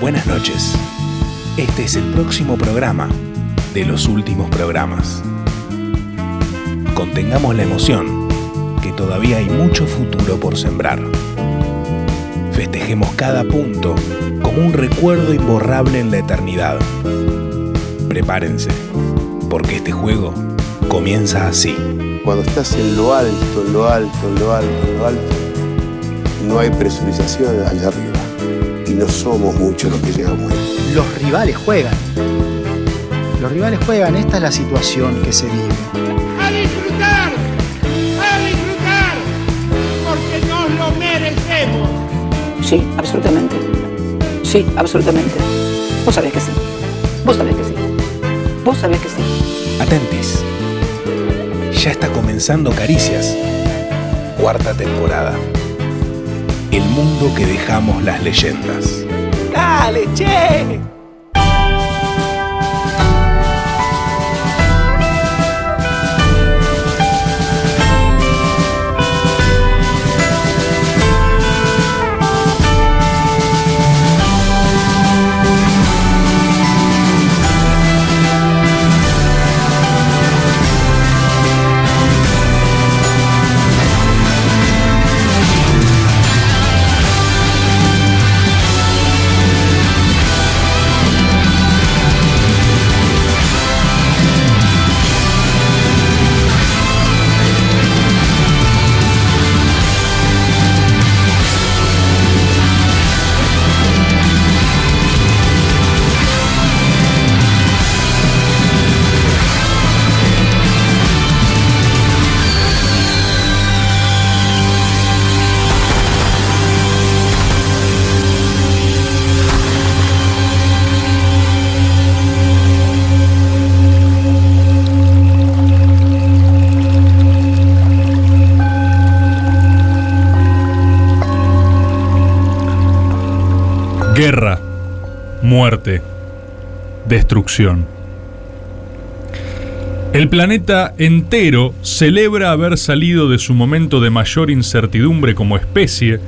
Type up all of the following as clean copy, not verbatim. Buenas noches. Este es el próximo programa de los últimos programas. Contengamos la emoción, que todavía hay mucho futuro por sembrar. Festejemos cada punto como un recuerdo imborrable en la eternidad. Prepárense, porque este juego comienza así. Cuando estás en lo alto, lo alto, lo alto, lo alto, no hay presurización allá arriba. Y no somos muchos los que llegamos ahí. Los rivales juegan, esta es la situación que se vive. ¡A disfrutar! Porque nos lo merecemos. Sí, absolutamente. Vos sabés que sí. Atentis. Ya está comenzando Caricias, cuarta temporada. El mundo que dejamos las leyendas. ¡Dale, che! Guerra, muerte, destrucción. El planeta entero celebra haber salido de su momento de mayor incertidumbre como especie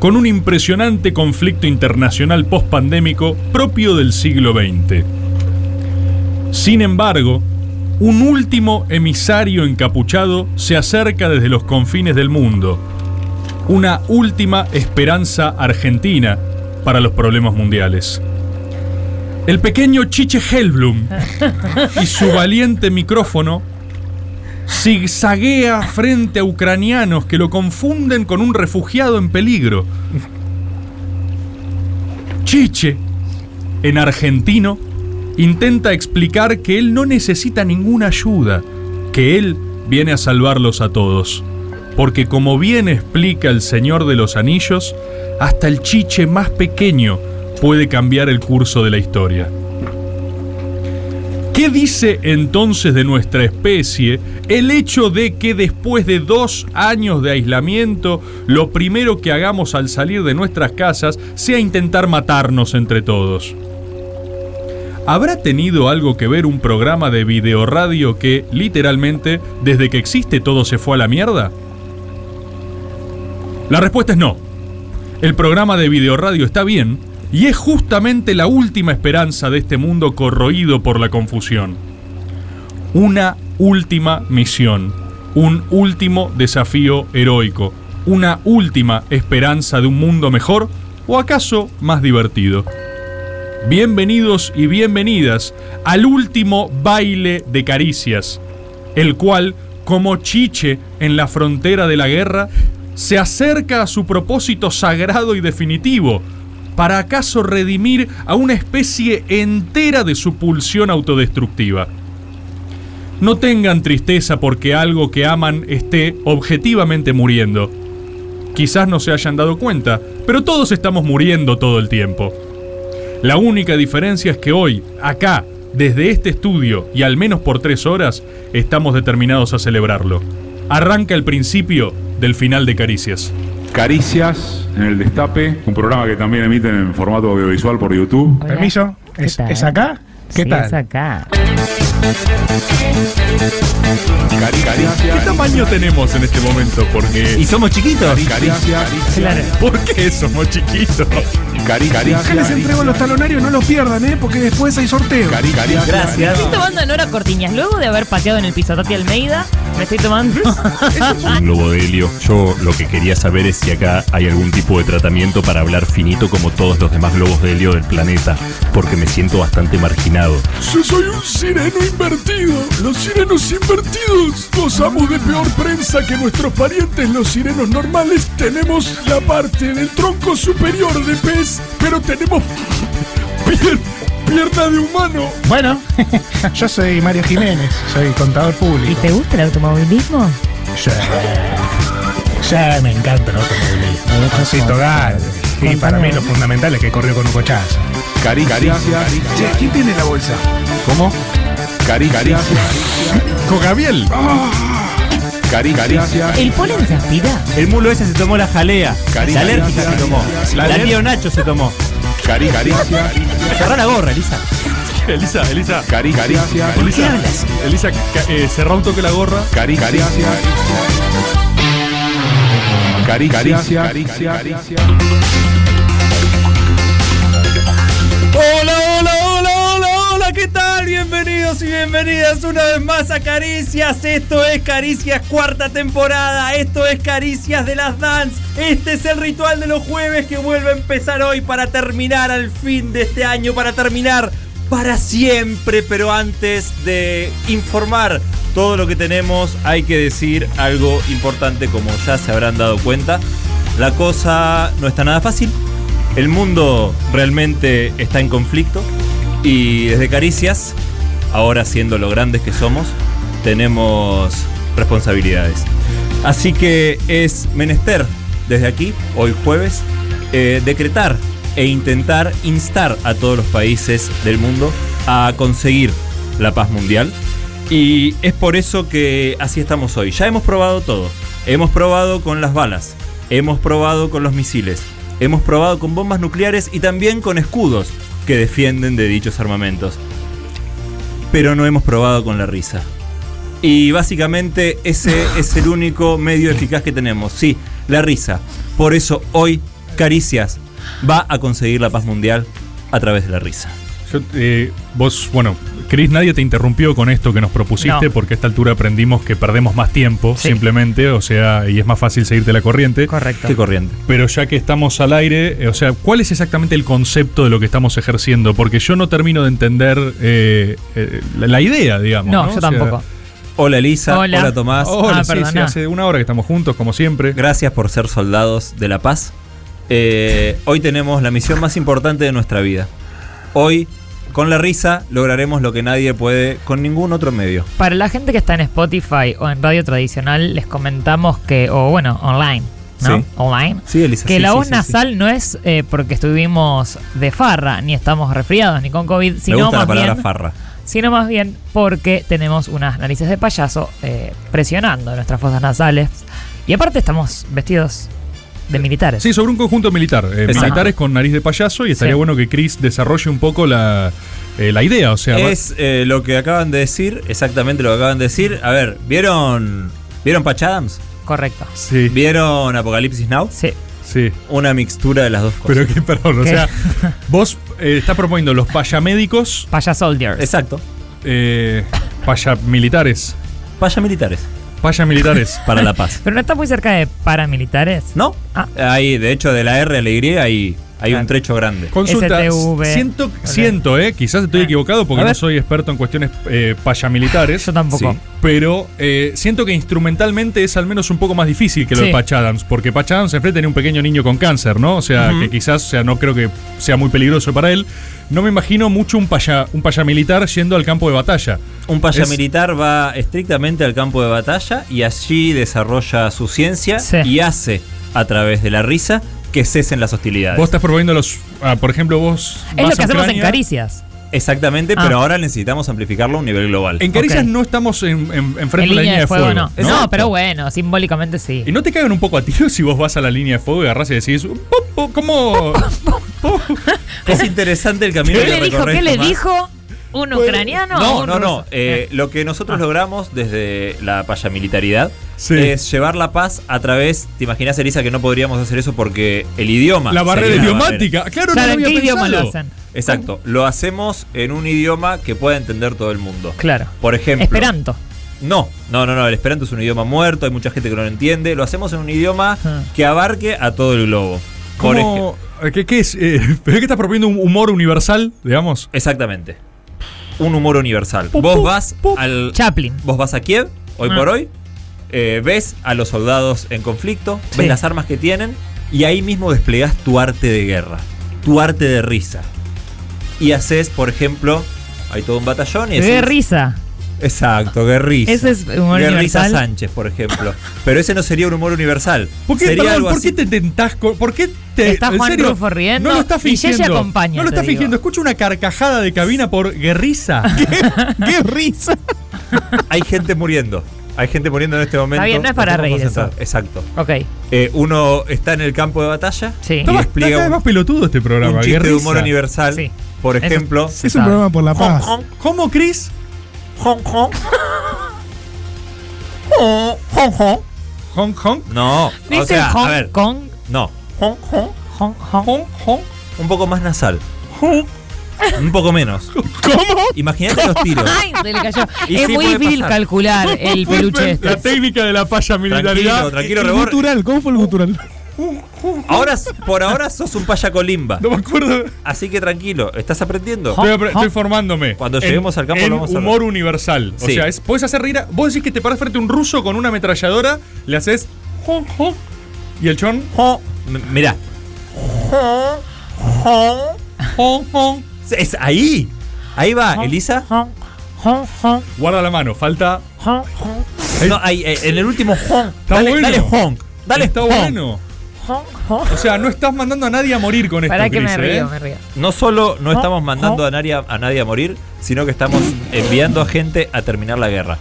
con un impresionante conflicto internacional post-pandémico propio del siglo XX. Sin embargo, un último emisario encapuchado se acerca desde los confines del mundo. Una última esperanza argentina para los problemas mundiales. El pequeño Chiche Hellblum y su valiente micrófono zigzaguea frente a ucranianos que lo confunden con un refugiado en peligro. Chiche, en argentino, intenta explicar que él no necesita ninguna ayuda, que él viene a salvarlos a todos. Porque como bien explica el Señor de los Anillos, hasta el chiche más pequeño puede cambiar el curso de la historia. ¿Qué dice entonces de nuestra especie el hecho de que después de 2 años de aislamiento, lo primero que hagamos al salir de nuestras casas sea intentar matarnos entre todos? ¿Habrá tenido algo que ver un programa de videoradio que, literalmente, desde que existe todo se fue a la mierda? La respuesta es no. El programa de videoradio está bien y es justamente la última esperanza de este mundo corroído por la confusión. Una última misión, un último desafío heroico, una última esperanza de un mundo mejor o acaso más divertido. Bienvenidos y bienvenidas al último baile de Caricias, el cual, como Chiche en la frontera de la guerra, se acerca a su propósito sagrado y definitivo, para acaso redimir a una especie entera de su pulsión autodestructiva. No tengan tristeza porque algo que aman esté objetivamente muriendo. Quizás no se hayan dado cuenta, pero todos estamos muriendo todo el tiempo. La única diferencia es que hoy, acá, desde este estudio, y al menos por 3 horas, estamos determinados a celebrarlo. Arranca el principio del final de Caricias. Caricias en el Destape, un programa que también emiten en formato audiovisual por YouTube. Hola. ¿Permiso? ¿Es acá? ¿Qué tal? Es acá. ¿Qué tamaño tenemos en este momento? Porque ¿y somos chiquitos? Claro. ¿Por qué somos chiquitos? Acá les entrego los talonarios, no los pierdan, porque después hay sorteo. Gracias. Estoy tomando en hora cortiñas. Luego de haber pateado en el piso Tati Almeida, me estoy tomando un globo de helio. Yo lo que quería saber es si acá hay algún tipo de tratamiento para hablar finito como todos los demás globos de helio del planeta, porque me siento bastante marginado. Yo soy un sireno invertido. Los sirenos invertidos gozamos de peor prensa que nuestros parientes los sirenos normales. Tenemos la parte del tronco superior de pez, pero tenemos pierna de humano. Bueno, yo soy Mario Jiménez, soy contador público. ¿Y te gusta el automovilismo? Ya me encanta el automovilismo. Yo soy Togal. Y para mí lo fundamental es que corrió con un cochazo. Caricia. ¿Quién tiene la bolsa? ¿Cómo? Con Gabriel. El polen se aspira. El mulo ese se tomó la jalea. La alérgica se tomó. La tío Nacho se tomó. Cerrá la gorra, Elisa. Elisa. Elisa, cerrá un toque la gorra. Caricia. Hola, ¿qué tal? Bienvenidos y bienvenidas una vez más a Caricias. Esto es Caricias, cuarta temporada. Esto es Caricias de las Dance. Este es el ritual de los jueves que vuelve a empezar hoy para terminar al fin de este año, para terminar para siempre. Pero antes de informar todo lo que tenemos, hay que decir algo importante, como ya se habrán dado cuenta. La cosa no está nada fácil. El mundo realmente está en conflicto. Y desde Caricias, ahora siendo lo grandes que somos, tenemos responsabilidades. Así que es menester, desde aquí, hoy jueves, decretar e intentar instar a todos los países del mundo a conseguir la paz mundial. Y es por eso que así estamos hoy. Ya hemos probado todo. Hemos probado con las balas, hemos probado con los misiles, hemos probado con bombas nucleares y también con escudos que defienden de dichos armamentos. Pero no hemos probado con la risa. Y básicamente ese es el único medio eficaz que tenemos. Sí, la risa. Por eso hoy Caricias va a conseguir la paz mundial a través de la risa. Yo, vos, bueno, Cris, nadie te interrumpió con esto que nos propusiste, no, porque a esta altura aprendimos que perdemos más tiempo, sí, simplemente, o sea, y es más fácil seguirte la corriente. Correcto. ¿Qué corriente? Pero ya que estamos al aire, o sea, ¿cuál es exactamente el concepto de lo que estamos ejerciendo? Porque yo no termino de entender la idea, digamos. No, yo tampoco. Hola Elisa, hola Tomás. Hola, sí, hace una hora que estamos juntos, como siempre. Gracias por ser soldados de la paz. Hoy tenemos la misión más importante de nuestra vida. Hoy, con la risa, lograremos lo que nadie puede con ningún otro medio. Para la gente que está en Spotify o en radio tradicional, les comentamos que, o bueno, online, ¿no? Sí. Online. Sí, Elisa, que sí, la voz nasal no es porque estuvimos de farra, ni estamos resfriados, ni con COVID, sino más bien... Me gusta la palabra farra. Sino más bien porque tenemos unas narices de payaso presionando nuestras fosas nasales. Y aparte estamos vestidos... de militares. Sí, sobre un conjunto militar. Militares con nariz de payaso. Y estaría bueno que Chris desarrolle un poco la idea. O sea, es lo que acaban de decir. Exactamente lo que acaban de decir. A ver, ¿vieron Patch Adams? Correcto. Sí. ¿Vieron Apocalipsis Now? Sí. Una mixtura de las dos cosas. Pero qué perdón. O sea, vos estás proponiendo los payamédicos. Payasoldiers. Exacto. Payamilitares. Payamilitares. Paramilitares para la paz. Pero no está muy cerca de paramilitares. No. Ah. Ahí, de hecho, de la R a la Y hay un trecho grande. Consulta. Siento, quizás estoy equivocado porque no soy experto en cuestiones paramilitares. Yo tampoco. Sí. Pero siento que instrumentalmente es al menos un poco más difícil que lo de Patch Adams, porque Patch Adams enfrente tenía un pequeño niño con cáncer, ¿no? O sea, que quizás, o sea, no creo que sea muy peligroso para él. No me imagino mucho un payamilitar yendo al campo de batalla. Un payamilitar va estrictamente al campo de batalla y allí desarrolla su ciencia y hace, a través de la risa, que cesen las hostilidades. Vos estás proponiendo por ejemplo, vos... Es lo que hacemos en Caricias. Exactamente, pero ahora necesitamos amplificarlo a un nivel global. En Caricias no estamos en frente a la línea de fuego. No, pero bueno, simbólicamente sí. ¿Y no te cagan un poco a tiro si vos vas a la línea de fuego y agarrás y decís, ¿cómo? Es interesante el camino que recorres. ¿Qué le dijo? ¿Un ucraniano? No, no, no. Lo que nosotros logramos desde la paramilitaridad es llevar la paz a través. ¿Te imaginas, Elisa, que no podríamos hacer eso porque el idioma? La barrera idiomática. Claro, no lo había pensado. ¿Qué idioma lo hacen? Exacto. Lo hacemos en un idioma que pueda entender todo el mundo. Claro. Por ejemplo. Esperanto. No, no, no, no, el esperanto es un idioma muerto, hay mucha gente que no lo entiende. Lo hacemos en un idioma que abarque a todo el globo. ¿Cómo? ¿Qué es? ¿Pero es que estás proponiendo un humor universal, digamos? Exactamente. Un humor universal. Vos vas al Chaplin. Vos vas a Kiev, hoy por hoy, ves a los soldados en conflicto, ves las armas que tienen, y ahí mismo desplegás tu arte de guerra, tu arte de risa. Y haces, por ejemplo, hay todo un batallón y es. De risa. Exacto, Guerriza. Ese es humor Guerriza universal. Sánchez, por ejemplo. Pero ese no sería un humor universal. ¿Por qué, sería algo así. ¿Por qué te tentás? ¿Por qué te está Juan Rufo riendo? No lo está fingiendo. Y ella acompaña. No lo está fingiendo. Escucha una carcajada de cabina por Guerriza. Guerriza. Hay gente muriendo. Hay gente muriendo en este momento. Está bien, no es para reír eso. Exacto. Ok. Uno está en el campo de batalla. Sí. Está cada vez más pelotudo este programa. Un chiste de humor universal. Sí. Por ejemplo. Eso es un programa por la paz. ¿Cómo, Cris? Hong Kong. Hong Kong. Hong Kong. No. O sea, Hong a ver. Kong. No. Hong Kong. Hong Kong. Hong Kong. Un poco más nasal. Hong. Un poco menos. ¿Cómo? Imagínate los tiros. Ay, se le cayó. Es sí muy difícil calcular el peluche este. La técnica de la falla militaridad. Tranquilo, Rebor. Gutural. ¿Cómo fue el gutural? Ahora, por ahora sos un payacolimba. No me acuerdo. Así que tranquilo, estás aprendiendo. Estoy formándome. Cuando lleguemos al campo lo vamos a hacer. Humor universal. Sí. O sea, podés hacer reír. Vos decís que te parás frente a un ruso con una ametralladora, le haces. Y el chon. Mirá. Es ahí. Ahí va, Elisa. Guarda la mano, falta. No, ahí, en el último. Dale, bueno. Dale, honk. Dale, está bueno. O sea, no estás mandando a nadie a morir con esto. Para que Cris, me río. No solo no estamos mandando a nadie a morir, sino que estamos enviando a gente a terminar la guerra.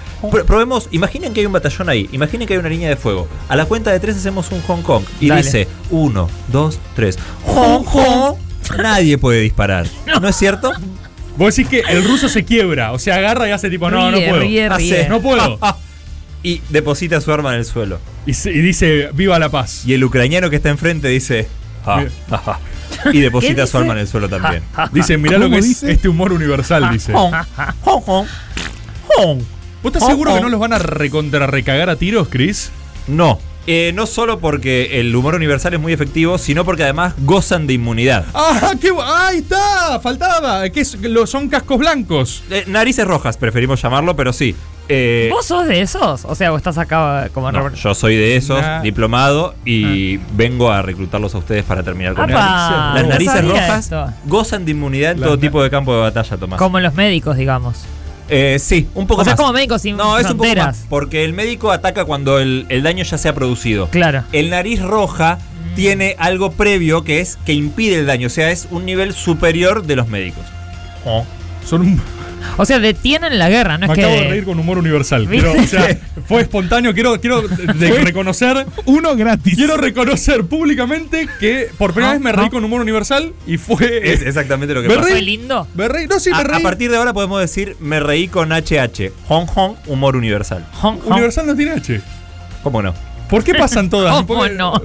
Probemos, imaginen que hay un batallón ahí, imaginen que hay una línea de fuego. A la cuenta de 3 hacemos un Hong Kong y dale. Dice 1, 2, 3. Hong Kong. Nadie puede disparar. ¿No es cierto? Vos decís que el ruso se quiebra, o sea, agarra y hace tipo no puedo. Ríe. No puedo. Y deposita su arma en el suelo. Y dice, viva la paz. Y el ucraniano que está enfrente dice, ja. Y deposita su arma en el suelo también. Dice, mirá lo que dice? Es este humor universal, dice. ¿Vos estás seguro que no los van a recagar a tiros, Cris? No. No solo porque el humor universal es muy efectivo, sino porque además gozan de inmunidad. ¡Ah, qué ahí está! Faltaba. ¿Qué es? Son cascos blancos. Narices rojas, preferimos llamarlo, pero sí. ¿Vos sos de esos? O sea, vos estás acá como... No, yo soy de esos, diplomado, y vengo a reclutarlos a ustedes para terminar con ellos. Las narices rojas gozan de inmunidad en todo tipo de campo de batalla, Tomás. Como los médicos, digamos. Sí, un poco más. O sea, más. Como médicos sin fronteras. No, es un poco más, porque el médico ataca cuando el daño ya se ha producido. Claro. El nariz roja tiene algo previo que es que impide el daño, o sea, es un nivel superior de los médicos. Son un... O sea, detienen la guerra, no me es que... Me acabo de reír con humor universal. Pero, o sea, fue espontáneo. Quiero reconocer... Uno gratis. Quiero reconocer públicamente que por primera vez me reí con humor universal y fue... Es exactamente lo que pasó. ¿Fue lindo? Me reí. No, sí, me reí. A partir de ahora podemos decir, me reí con HH. Hong Kong, humor universal. Hong Kong. Universal no tiene H. ¿Cómo no? ¿Por qué pasan todas? ¿Cómo no?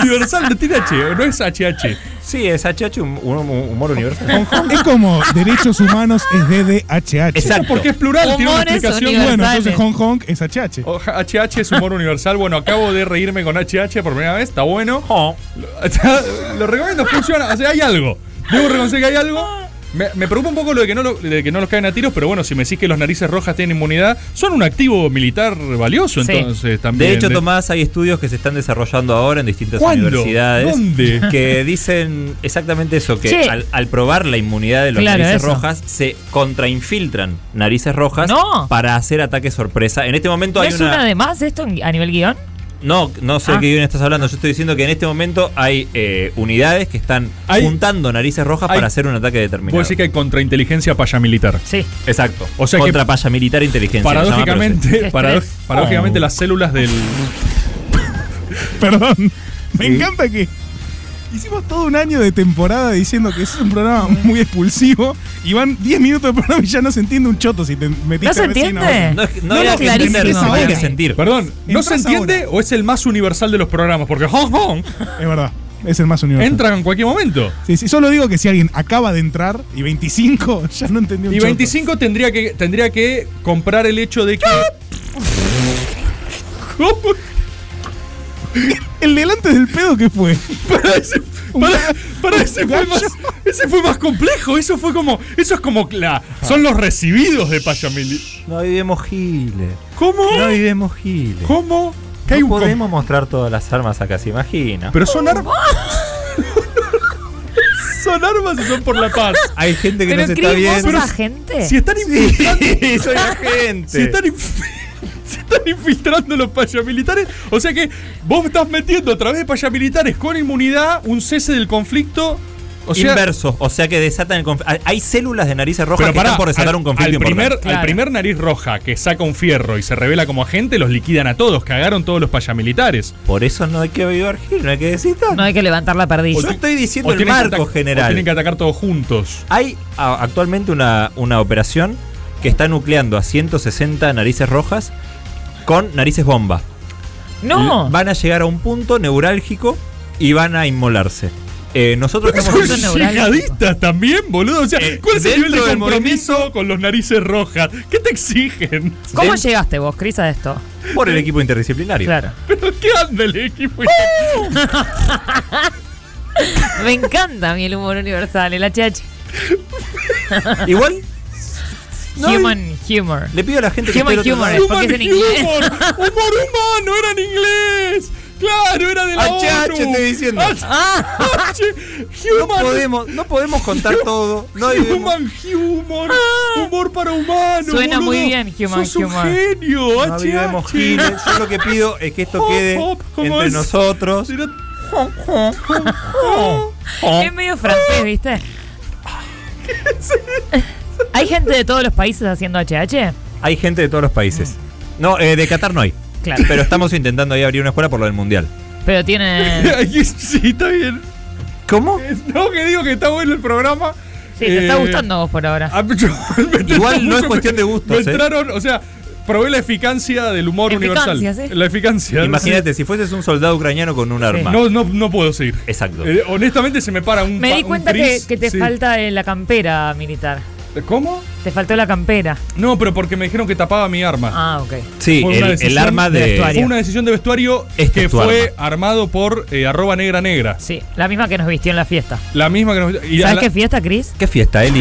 Universal no tiene H, no es HH. Sí, es HH, humor universal. Es como derechos humanos es DDHH. Exacto. Porque es plural, humor tiene una explicación. Bueno, entonces Hong Kong es HH. HH es humor universal. Bueno, acabo de reírme con HH por primera vez, está bueno. Lo recomiendo, funciona. O sea, hay algo. Debo reconocer que hay algo. Me preocupa un poco lo de que no los caigan a tiros, pero bueno, si me decís que los narices rojas tienen inmunidad, son un activo militar valioso, entonces también. De hecho, Tomás, hay estudios que se están desarrollando ahora en distintas universidades. ¿Dónde? Que dicen exactamente eso, que al probar la inmunidad de los narices rojas, se contrainfiltran narices rojas para hacer ataques sorpresa. En este momento ¿no hay una... ¿Es una de más esto a nivel guión? No sé de qué guión estás hablando. Yo estoy diciendo que en este momento hay unidades que están juntando narices rojas para hacer un ataque determinado. Puedo decir que hay contrainteligencia payamilitar. Sí. Exacto. O sea, contra payamilitar e inteligencia. Paradójicamente las células del... Perdón. Me encanta que... Hicimos todo un año de temporada diciendo que es un programa muy expulsivo y van 10 minutos de programa y ya no se entiende un choto si te metiste. ¿No se entiende? No era clarísimo. Perdón, ¿no se entiende o es el más universal de los programas? Porque Hong Kong es verdad. Es el más universal. Entran en cualquier momento. Sí, sí, solo digo que si alguien acaba de entrar y 25, ya no entendí un choto. Y 25 tendría que comprar el hecho de que... ¿Cómo? El delante del pedo, ¿qué fue? Ese fue más complejo. Eso fue como... Eso es como... son los recibidos de Payamili. No vivimos giles. ¿Cómo? No vivimos giles. ¿Cómo? No podemos mostrar todas las armas acá, se imagina. Pero son armas. Son armas y son por la paz. Hay gente que no se está bien. ¿Pero agente? Si están infiltrando. Sí, soy agente. Se están infiltrando los paramilitares. O sea que vos estás metiendo a través de paramilitares con inmunidad un cese del conflicto. O sea, inverso, o sea que desatan el conflicto. Hay células de narices rojas que están por desatar un conflicto importante. Claro. Al primer nariz roja que saca un fierro y se revela como agente, los liquidan a todos. Cagaron todos los paramilitares. Por eso no hay que vivir, no hay que decir tanto. No hay que levantar la perdiz. Yo estoy diciendo el marco general. Tienen que atacar todos juntos. Hay actualmente una operación que está nucleando a 160 narices rojas con narices bomba. ¡No! Van a llegar a un punto neurálgico y van a inmolarse. Nosotros estamos yihadistas también, boludo. O sea, ¿cuál es el nivel de compromiso con los narices rojas? ¿Qué te exigen? ¿Cómo llegaste vos, Cris, a esto? Por el equipo interdisciplinario. Claro. ¿Pero qué anda el equipo interdisciplinario? Me encanta a mí el humor universal, el HH. Igual. No human hay... humor. Le pido a la gente que human humor, porque es en inglés. Humor humano, era en inglés. Claro, era de la ONU. Estoy diciendo. No podemos contar todo. No humor. Humor para humanos. Suena boludo. Muy bien, human. Sos humor. Un genio. No vivimos giles. Yo lo que pido es que esto quede entre nosotros. Es medio francés, ¿viste? ¿Qué es eso? ¿Hay gente de todos los países haciendo HH? Hay gente de todos los países. No, de Qatar no hay. Claro. Pero estamos intentando ahí abrir una escuela por lo del mundial. Pero tiene... Sí, está bien. ¿Cómo? No, que digo que está bueno el programa. Sí, te está gustando vos por ahora. Igual no es cuestión de gustos. Me entraron, o sea, probé la eficacia del humor universal. ¿Sí? La eficacia. Imagínate, ¿sí? Si fueses un soldado ucraniano con un arma. No puedo seguir. Exacto. Honestamente se me para un... Me di cuenta que te falta la campera militar. ¿Cómo? Te faltó la campera. No, pero porque me dijeron que tapaba mi arma. Ah, ok. Sí, el arma de vestuario. Fue una decisión de vestuario que fue armado por @negranegra. Sí, la misma que nos vistió en la fiesta. La misma que nos vistió. ¿Sabes qué fiesta, Cris? ¿Qué fiesta, Eli?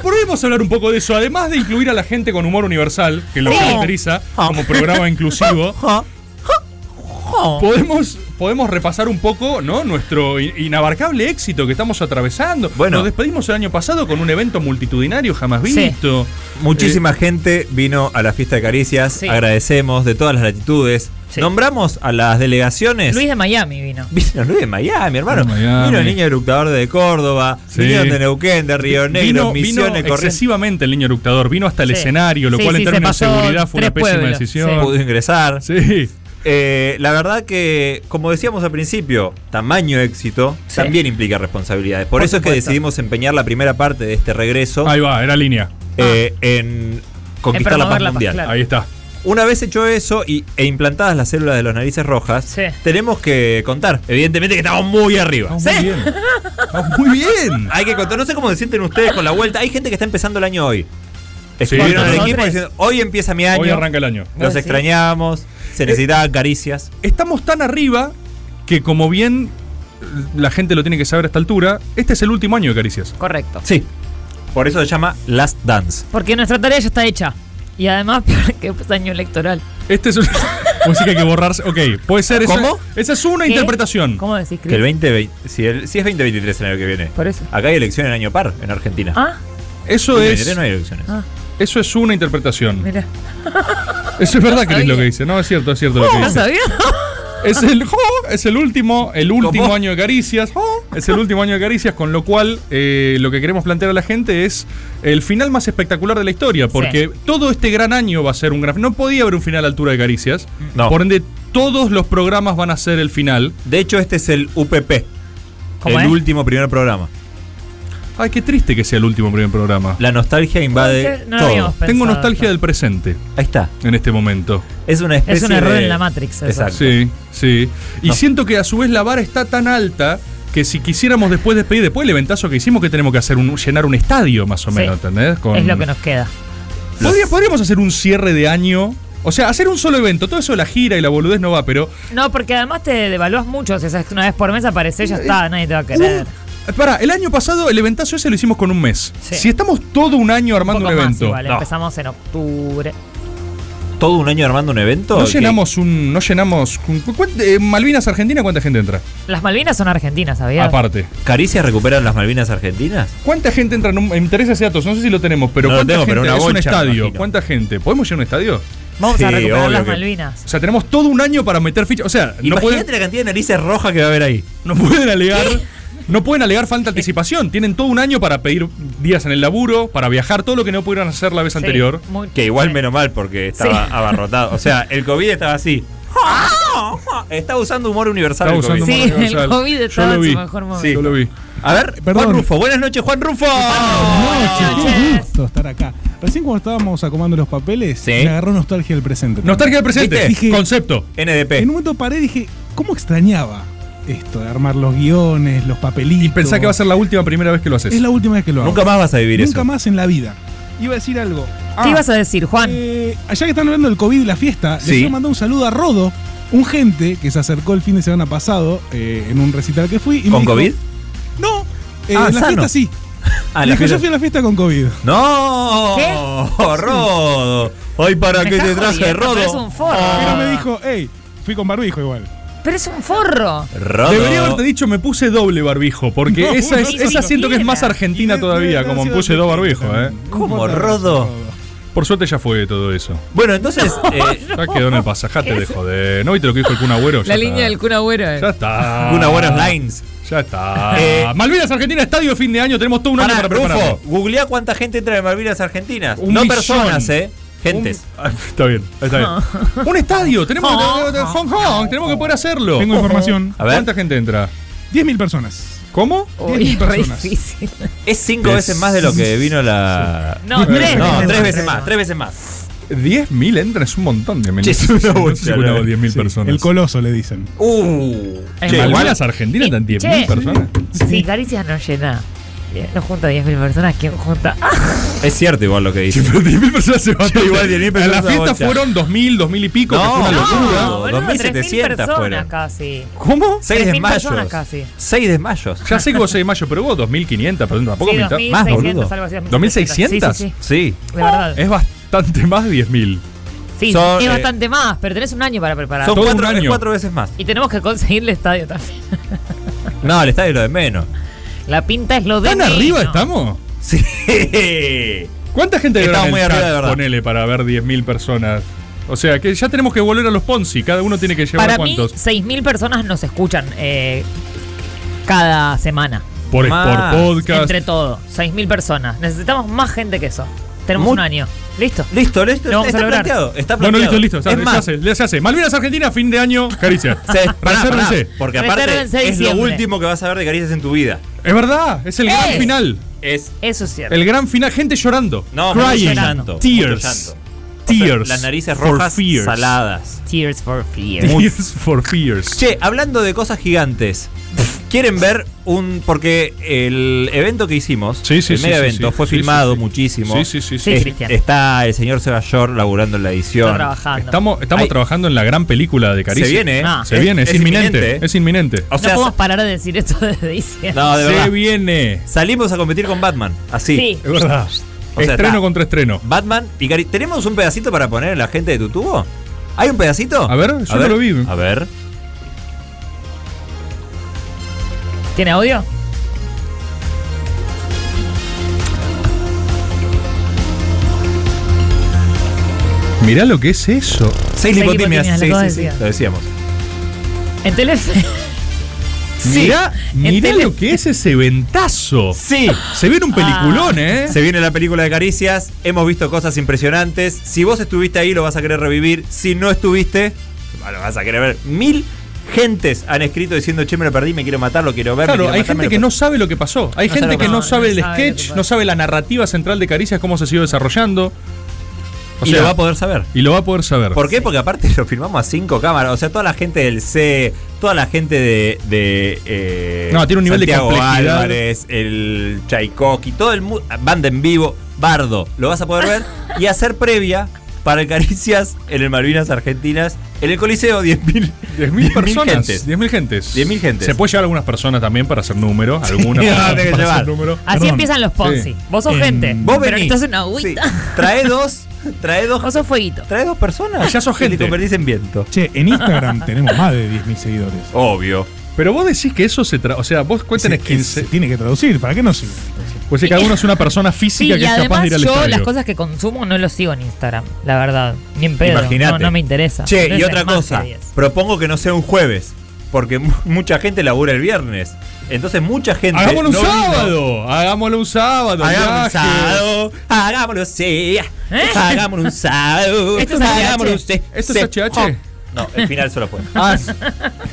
Podemos hablar un poco de eso. Además de incluir a la gente con humor universal, que lo caracteriza como programa inclusivo, podemos repasar un poco, ¿no? Nuestro inabarcable éxito que estamos atravesando. Bueno, nos despedimos el año pasado con un evento multitudinario jamás visto. Sí. Muchísima gente vino a la fiesta de Caricias. Sí. Agradecemos de todas las latitudes. Sí. Nombramos a las delegaciones. Luis de Miami vino Luis de Miami, hermano. Vino el niño eructador de Córdoba. Sí. Vinieron de Neuquén, de Río Negro, Misiones. Vino excesivamente el niño eructador. Vino hasta el escenario, lo cual en términos de seguridad fue una pésima decisión. Sí. Pudo ingresar. Sí. La verdad que, como decíamos al principio, tamaño éxito también implica responsabilidades. Por eso supuesto. Es que decidimos empeñar la primera parte de este regreso. Ahí va, era línea. En conquistar la paz mundial. Claro. Ahí está. Una vez hecho eso e implantadas las células de los narices rojas, tenemos que contar. Evidentemente que estamos muy arriba. Estamos muy bien. Hay que contar. No sé cómo se sienten ustedes con la vuelta. Hay gente que está empezando el año hoy. Escribieron al equipo diciendo, hoy empieza mi año. Hoy arranca el año. Nos extrañamos. Se necesitaban caricias. Estamos tan arriba que, como bien la gente lo tiene que saber a esta altura, este es el último año de Caricias. Correcto. Sí. Por eso se llama Last Dance. Porque nuestra tarea ya está hecha. Y además, porque es año electoral. Este es un... O sea que hay que borrarse. Ok, puede ser eso. ¿Cómo? Esa es una interpretación. ¿Cómo decís, Cris? Que el 2020... Si es 2023 el año que viene. Por eso. Acá hay elecciones en año par en Argentina. Ah. Eso es... En 2023 no hay elecciones. Ah. Eso es una interpretación. Mira. Eso es verdad, Cris, lo que dice. No, es cierto lo que dice. ¿Sabía? Es el último año de Caricias. Es el último año de Caricias, con lo cual lo que queremos plantear a la gente es el final más espectacular de la historia, porque todo este gran año va a ser un gran... No podía haber un final a la altura de Caricias. No. Por ende, todos los programas van a ser el final. De hecho, este es el UPP. El último primer programa. Ay, qué triste que sea el último primer programa. La nostalgia invade todo. Tengo nostalgia del presente. Ahí está. En este momento. Es una especie de... Es un error en la Matrix. Exacto. Sí, sí. Y siento que a su vez la vara está tan alta que si quisiéramos después despedir, después del eventazo que hicimos, que tenemos que hacer llenar un estadio más o menos, ¿entendés? Es lo que nos queda. Podríamos hacer un cierre de año... O sea, hacer un solo evento, todo eso de la gira y la boludez no va, pero... No, porque además te devaluás mucho, o sea, una vez por mes aparecés, ya está, nadie te va a querer. Pará, el año pasado el eventazo ese lo hicimos con un mes. Sí. Si estamos todo un año armando un evento... Igual, no. Empezamos en octubre. ¿Todo un año armando un evento? No llenamos... Malvinas Argentina, ¿cuánta gente entra? Las Malvinas son argentinas, ¿sabías? Aparte. ¿Caricias recuperan las Malvinas Argentinas? ¿Cuánta gente entra? No, me interesa ese dato, no sé si lo tenemos, pero no ¿cuánta lo tengo, gente? Pero una bocha, es un estadio. ¿Cuánta gente? ¿Podemos llenar un estadio? Vamos a recuperar las Malvinas. O sea, tenemos todo un año para meter fichas. O sea, imagínate la cantidad de narices rojas que va a haber ahí. No pueden alegar, falta de anticipación. Tienen todo un año para pedir días en el laburo, para viajar, todo lo que no pudieron hacer la vez anterior. Que igual menos mal porque estaba abarrotado. O sea, el COVID estaba así. Estaba usando humor universal. El COVID estaba en su mejor momento. Sí, yo lo vi. A ver, Juan Rufo, buenas noches, Juan Rufo. Buenas noches, qué gusto estar acá. Recién cuando estábamos acomodando los papeles, me agarró nostalgia del presente. Nostalgia del presente, dije, concepto, NDP. En un momento paré y dije, ¿cómo extrañaba esto de armar los guiones, los papelitos? Y pensá que va a ser la primera vez que lo haces. Es la última vez que lo hago. Nunca más vas a vivir eso. Nunca más en la vida. Iba a decir algo. ¿Qué ibas a decir, Juan? Allá que están hablando del COVID y la fiesta, les quiero mandar un saludo a Rodo, un gente que se acercó el fin de semana pasado en un recital que fui. Y ¿con me dijo, COVID? No, la fiesta sí. Yo fui a la fiesta con COVID. ¡No! ¿Qué? ¡Rodo! ¡Ay, para qué te traje, Rodo! Es un forro. Pero me dijo, hey, fui con barbijo igual. Pero es un forro. Rodo. Debería haberte dicho, me puse doble barbijo, porque esa siento que es más argentina todavía, como me puse dos barbijos, ¿eh? ¿Cómo, Rodo? Por suerte ya fue todo eso. Bueno, entonces... ya quedó en el pasajate de joder. ¿No viste lo que dijo el Kun Agüero? La línea del Kun Agüero. Ya está. Kun Agüero Lines. Ya está. Malvinas Argentina, estadio fin de año. Tenemos todo un año para prepararlo. Rufo, googleá cuánta gente entra de Malvinas Argentinas. No millón. Personas, gentes. Está bien, bien. Un estadio. Tenemos Hong Kong. Tenemos que poder hacerlo. Tengo información. A ver. ¿Cuánta gente entra? 10.000 personas. ¿Cómo? 10.000 personas. Difícil. Es 5 veces más de lo que vino la... No, 3 veces más. 3 veces más. 10.000 entran, es un montón de menos. Es una bolsa. 10.000 personas. El coloso le dicen. Igual las argentinas están 10.000 personas. Si Caricias no llena, no junta 10.000 personas, ¿quién junta? Es cierto igual lo que dice. Sí, pero 10.000 personas se van igual. En la fiesta fueron 2.000, 2.000 y pico, que fue una locura. 2.700 fueron. Casi. ¿Cómo? 6 desmayos. 6 desmayos. Ya sé que vos 6 desmayos, pero vos 2.500, perdón, tampoco me interesa. Más, boludo. 2.600. Sí. De verdad. Es bastante. Bastante más 10.000. Sí, son, es bastante más, pero tenés un año para preparar. Son 4 veces más. Y tenemos que conseguir el estadio también. No, el estadio es lo de menos. La pinta es lo de menos. ¿Tan arriba estamos? Sí. ¿Cuánta gente estamos muy arriba, de verdad? Ponele para ver 10.000 personas. O sea, que ya tenemos que volver a los Ponzi. Cada uno tiene que llevar para cuántos. Para mí, 6.000 personas nos escuchan cada semana. Por podcast. Entre todo, 6.000 personas. Necesitamos más gente que eso. Tenemos un año. Listo. Está planteado. Listo. Se hace. Malvinas Argentina, fin de año, Caricias. Resérvense. Porque aparte es lo último que vas a ver de Caricias en tu vida. Es verdad. Es el gran final. Eso es cierto. El gran final. Gente llorando. No, crying. Tears. Las narices rojas saladas. Tears for fears. Che, hablando de cosas gigantes. ¿Quieren ver un...? Porque el evento que hicimos, el mega evento, fue filmado muchísimo. Cristian. Está el señor Sebastián laburando en la edición. Estamos trabajando en la gran película de Caricias. Se viene, es inminente. O sea, no podemos parar de decir esto desde diciembre. No, de verdad. Se viene. Salimos a competir con Batman, así. Sí. Es verdad. O sea, estreno contra estreno. Batman y Caricias. ¿Tenemos un pedacito para poner en la gente de tu tubo? ¿Hay un pedacito? A ver, yo no lo vi. A ver... ¿Tiene audio? Mirá lo que es eso. 6 lipotimias. Sí, lo decíamos. En Telefe. Mirá lo que es ese ventazo. Sí. Se viene un peliculón, Se viene la película de Caricias. Hemos visto cosas impresionantes. Si vos estuviste ahí, lo vas a querer revivir. Si no estuviste, lo vas a querer ver mil Gentes han escrito diciendo, che, me lo perdí, me quiero matar, lo quiero ver. Claro, hay gente que no sabe lo que pasó. Hay gente que no sabe el sketch, no sabe la narrativa central de Caricias, cómo se siguió desarrollando. Y lo va a poder saber. Y lo va a poder saber. ¿Por qué? Porque aparte lo filmamos a 5 cámaras. O sea, toda la gente del C, toda la gente de no, tiene un nivel de complejidad. Santiago Álvarez, el Tchaikovsky, todo el mundo. Banda en vivo, Bardo. Lo vas a poder ver y hacer previa para el Caricias en el Malvinas Argentinas. En el Coliseo, 10.000 personas. 10.000 gentes. 10.000 gentes. Se puede llevar algunas personas también para hacer número. Algunas para hacer número. Así perdón. Empiezan los Ponzi. Sí. Vos sos gente. Vos venís. Pero estás en agüita. Sí. Trae dos. Vos sos fueguito. Trae dos personas. Ya sos gente. Y te convertís en viento. Che, en Instagram tenemos más de 10.000 seguidores. Obvio. Pero vos decís que eso se traduce. O sea, vos cuéntenles 15. Se tiene que traducir. ¿Para qué no sirve? Pues si cada uno es una persona física sí, que es capaz de ir al estadio. Yo las cosas que consumo no lo sigo en Instagram, la verdad. Ni en pedo. Imaginate. No me interesa. Che, no, y otra cosa. Propongo que no sea un jueves, porque mucha gente labura el viernes. Entonces mucha gente... ¡Hagámoslo no un sábado! Vino. ¡Hagámoslo un sábado! ¡Hagámoslo un sábado! ¡Hagámoslo sí! ¡Hagámoslo un sábado! ¿Esto es hagámoslo usted? ¿Esto es HH? No, el final solo fue. Ah,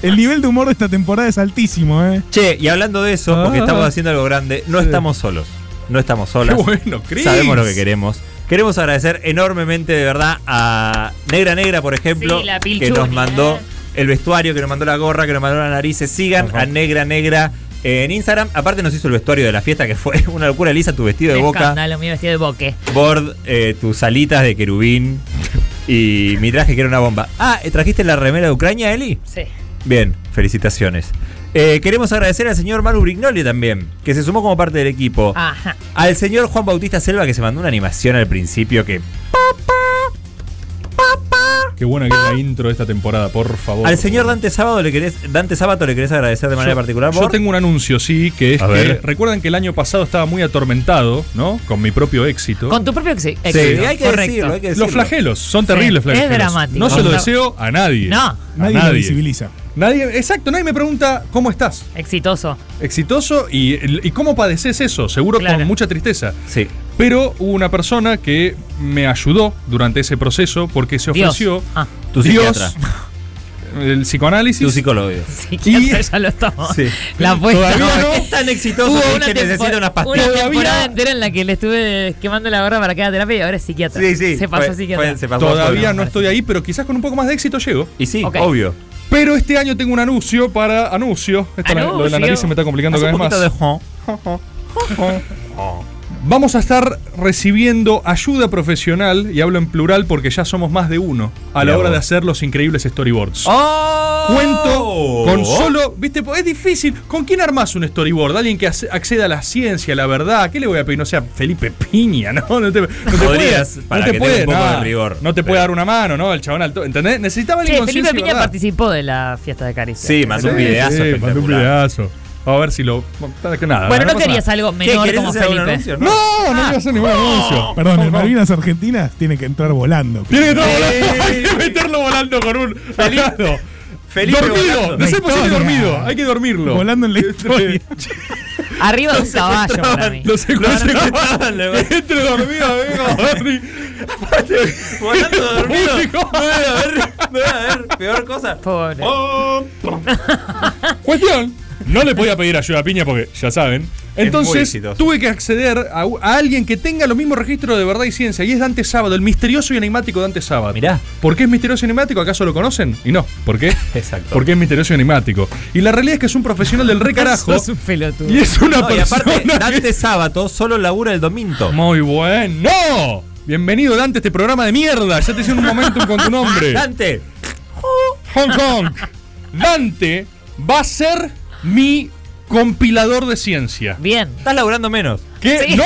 el nivel de humor de esta temporada es altísimo, ¿eh? Che, y hablando de eso, porque estamos haciendo algo grande, no estamos solos. No estamos solas. Qué bueno, Chris. Sabemos lo que queremos. Queremos agradecer enormemente, de verdad, a Negra Negra, por ejemplo, sí, que nos mandó el vestuario, que nos mandó la gorra, que nos mandó las narices. Sigan a Negra Negra en Instagram. Aparte nos hizo el vestuario de la fiesta, que fue una locura. Elisa, tu vestido de boca. Escándalo, mi vestido de boque. Bord, tus alitas de querubín. Y mi traje que era una bomba. Ah, ¿trajiste la remera de Ucrania, Eli? Sí. Bien, felicitaciones. Queremos agradecer al señor Manu Brignoli también, que se sumó como parte del equipo. Ajá. Al señor Juan Bautista Selva, que se mandó una animación al principio que... Qué buena que es la intro de esta temporada, por favor. Al señor Dante Sábato le querés agradecer de manera particular. Yo tengo un anuncio, sí, que es que recuerdan que el año pasado estaba muy atormentado, ¿no? Con mi propio éxito. Con tu propio éxito. Sí, hay que decirlo, hay que decirlo. Los flagelos son terribles flagelos. Es dramático. No se lo deseo a nadie. No. Nadie lo visibiliza. Nadie, exacto, nadie me pregunta ¿cómo estás? Exitoso. Exitoso y ¿cómo padeces eso? Seguro claro. Con mucha tristeza. Sí. Pero hubo una persona que me ayudó durante ese proceso porque se ofreció... tu psiquiatra. El psicoanálisis. Tu psicólogo. Psiquiatra, ya lo estamos. Sí. La apuesta. No es tan exitoso que necesita unas pastillas. Una temporada entera en la que le estuve quemando la gorra para cada terapia y ahora es psiquiatra. Sí, sí. Se pasó psiquiatra. Todavía no estoy ahí, pero quizás con un poco más de éxito llego. Y sí, okay. Obvio. Pero este año tengo un anuncio para... Anuncio. Lo de la nariz se me está complicando cada vez más. Vamos a estar recibiendo ayuda profesional, y hablo en plural porque ya somos más de uno, a la hora de hacer los increíbles storyboards. ¡Oh! Cuento con solo... ¿Viste? Es difícil. ¿Con quién armás un storyboard? Alguien que acceda a la ciencia, a la verdad. ¿Qué le voy a pedir? No sea Felipe Piña, ¿no? No te puede dar una mano, ¿no? El chabón alto. ¿Entendés? Necesitaba alguien con ciencia. Felipe Piña participó de la fiesta de Caricias. Sí, mandó un videazo espectacular. A ver si lo... Nada, bueno, no querías algo menor como Felipe. No quiero hacer ningún anuncio. Perdón, en Malvinas Argentinas tiene que entrar volando. Tiene que entrar volando. Hay que meterlo volando con un... Felipe dormido. No es posible dormido. Hay que dormirlo. Volando en la historia. Arriba de un caballo para mí. Lo secuestraban. Entre dormido, amigo. Aparte, volando dormido. No debe haber peor cosa. Pobre. Cuestión. No le podía pedir ayuda a Piña porque, ya saben. Entonces, tuve que acceder a alguien que tenga los mismos registros de verdad y ciencia. Y es Dante Sábato, el misterioso y enigmático Dante Sábato. Mirá. ¿Por qué es misterioso y enigmático? ¿Acaso lo conocen? Y no. ¿Por qué? Exacto. Porque es misterioso y enigmático. Y la realidad es que es un profesional del re carajo. Es un pelotudo. Y es una persona. Y aparte, Dante Sábato solo labura el domingo. Muy bueno. Bienvenido, Dante, a este programa de mierda. Ya te hice un momentum con tu nombre. Dante. Hong Kong. Dante va a ser... mi compilador de ciencia. Bien. Estás laburando menos. ¿Qué? Sí. ¡No!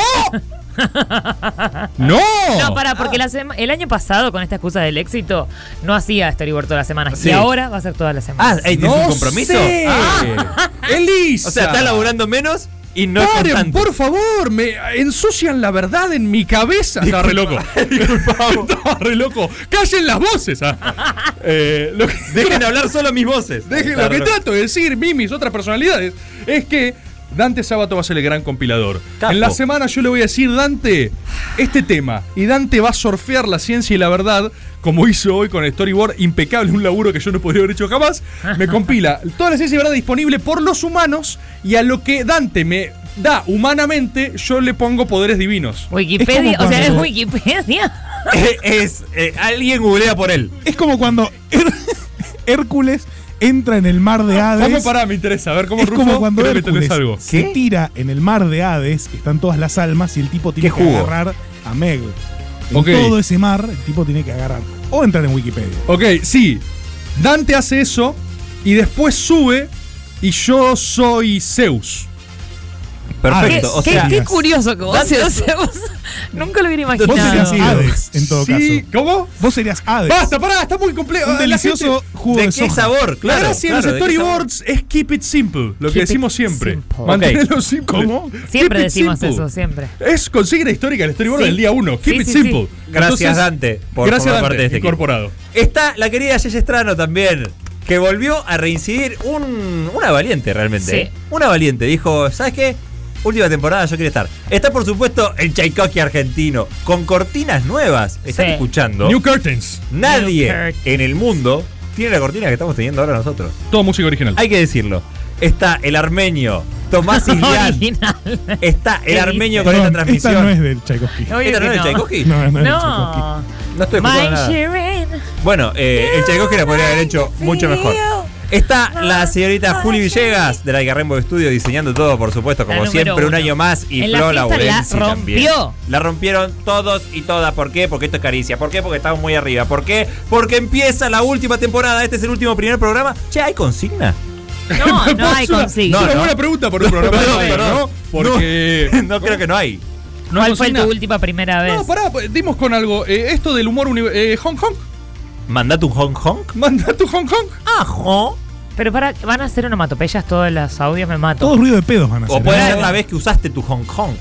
¡No! No, pará, porque el año pasado, con esta excusa del éxito, no hacía storyboard todas las semanas. Sí. Y ahora va a ser todas las semanas. Ah, ¿tienes un compromiso? Sé. Ah. ¡Elisa! O sea, estás laburando menos y no paren, es constante. Por favor, me ensucian la verdad en mi cabeza. Estaba re loco. Estaba re loco. ¡Callen las voces! Dejen hablar solo mis voces. Lo que trato de decir, mis otras personalidades, es que Dante Sabato va a ser el gran compilador. Capo. En la semana yo le voy a decir, Dante, este tema. Y Dante va a surfear la ciencia y la verdad, como hizo hoy con el storyboard impecable, un laburo que yo no podría haber hecho jamás. Me compila toda la ciencia y verdad disponible por los humanos, y a lo que Dante me da humanamente, yo le pongo poderes divinos. Wikipedia, o sea, es Wikipedia. Alguien googlea por él. Es como cuando Hércules entra en el mar de Hades. ¿Cómo? Pará, me interesa. A ver, ¿cómo, Rufo? Es como cuando Hércules se tira en el mar de Hades, que están todas las almas, y el tipo tiene que agarrar a Meg. En todo ese mar, el tipo tiene que agarrar. O entrar en Wikipedia. Ok, sí. Dante hace eso, y después sube, y yo soy Zeus. Perfecto. O sea, qué curioso que vos seas Zeus. Nunca lo hubiera imaginado. Vos serías Hades, en todo caso. ¿Cómo? Vos serías Hades. Basta, pará, está muy complejo. Un delicioso jugo de soja. ¿De qué sabor? Claro. La gracia de los storyboards es keep it simple, lo que decimos siempre. Mantenerlo simple. ¿Cómo? Siempre decimos eso, siempre. Es consigna histórica el storyboard del día 1. Keep it simple. Gracias, Dante, por formar parte de este incorporado. Está la querida Jess Estrano también, que volvió a reincidir. Una valiente, realmente. Una valiente. Dijo, ¿sabes qué? Última temporada, yo quiero estar. Está, por supuesto, el Tchaikovsky argentino, con cortinas nuevas. Están escuchando New Curtains. Nadie en el mundo tiene la cortina que estamos teniendo ahora nosotros. Todo música original. Hay que decirlo. Está el armenio Tomás Islián. Está el armenio con esta transmisión. Esta no es del Tchaikovsky. ¿Esta no es del Tchaikovsky? No, es del Tchaikovsky. No estoy escuchando nada. Bueno, el Tchaikovsky la podría haber hecho mucho mejor. Está la señorita Juli Villegas de la Icarrembo Studio, diseñando todo, por supuesto, como siempre, un año más. Y en Flo Laurenzi también. La rompieron todos y todas. ¿Por qué? Porque esto es Caricia. ¿Por qué? Porque estamos muy arriba. ¿Por qué? Porque empieza la última temporada. Este es el último primer programa. Che, ¿hay consigna? No, no hay consigna. Es una buena pregunta por un programa. No, porque no creo que no hay. ¿Cuál fue tu última primera vez? No, pará, dimos con algo. Esto del humor Hong Kong. ¿Manda tu Hong Kong? ¿Manda tu Hong Kong? ¡Ajo! Pero para, ¿van a hacer onomatopeyas todas las audios? Me mato. Todo ruido de pedos van a hacer. O puede ser la vez que usaste tu Hong Kong.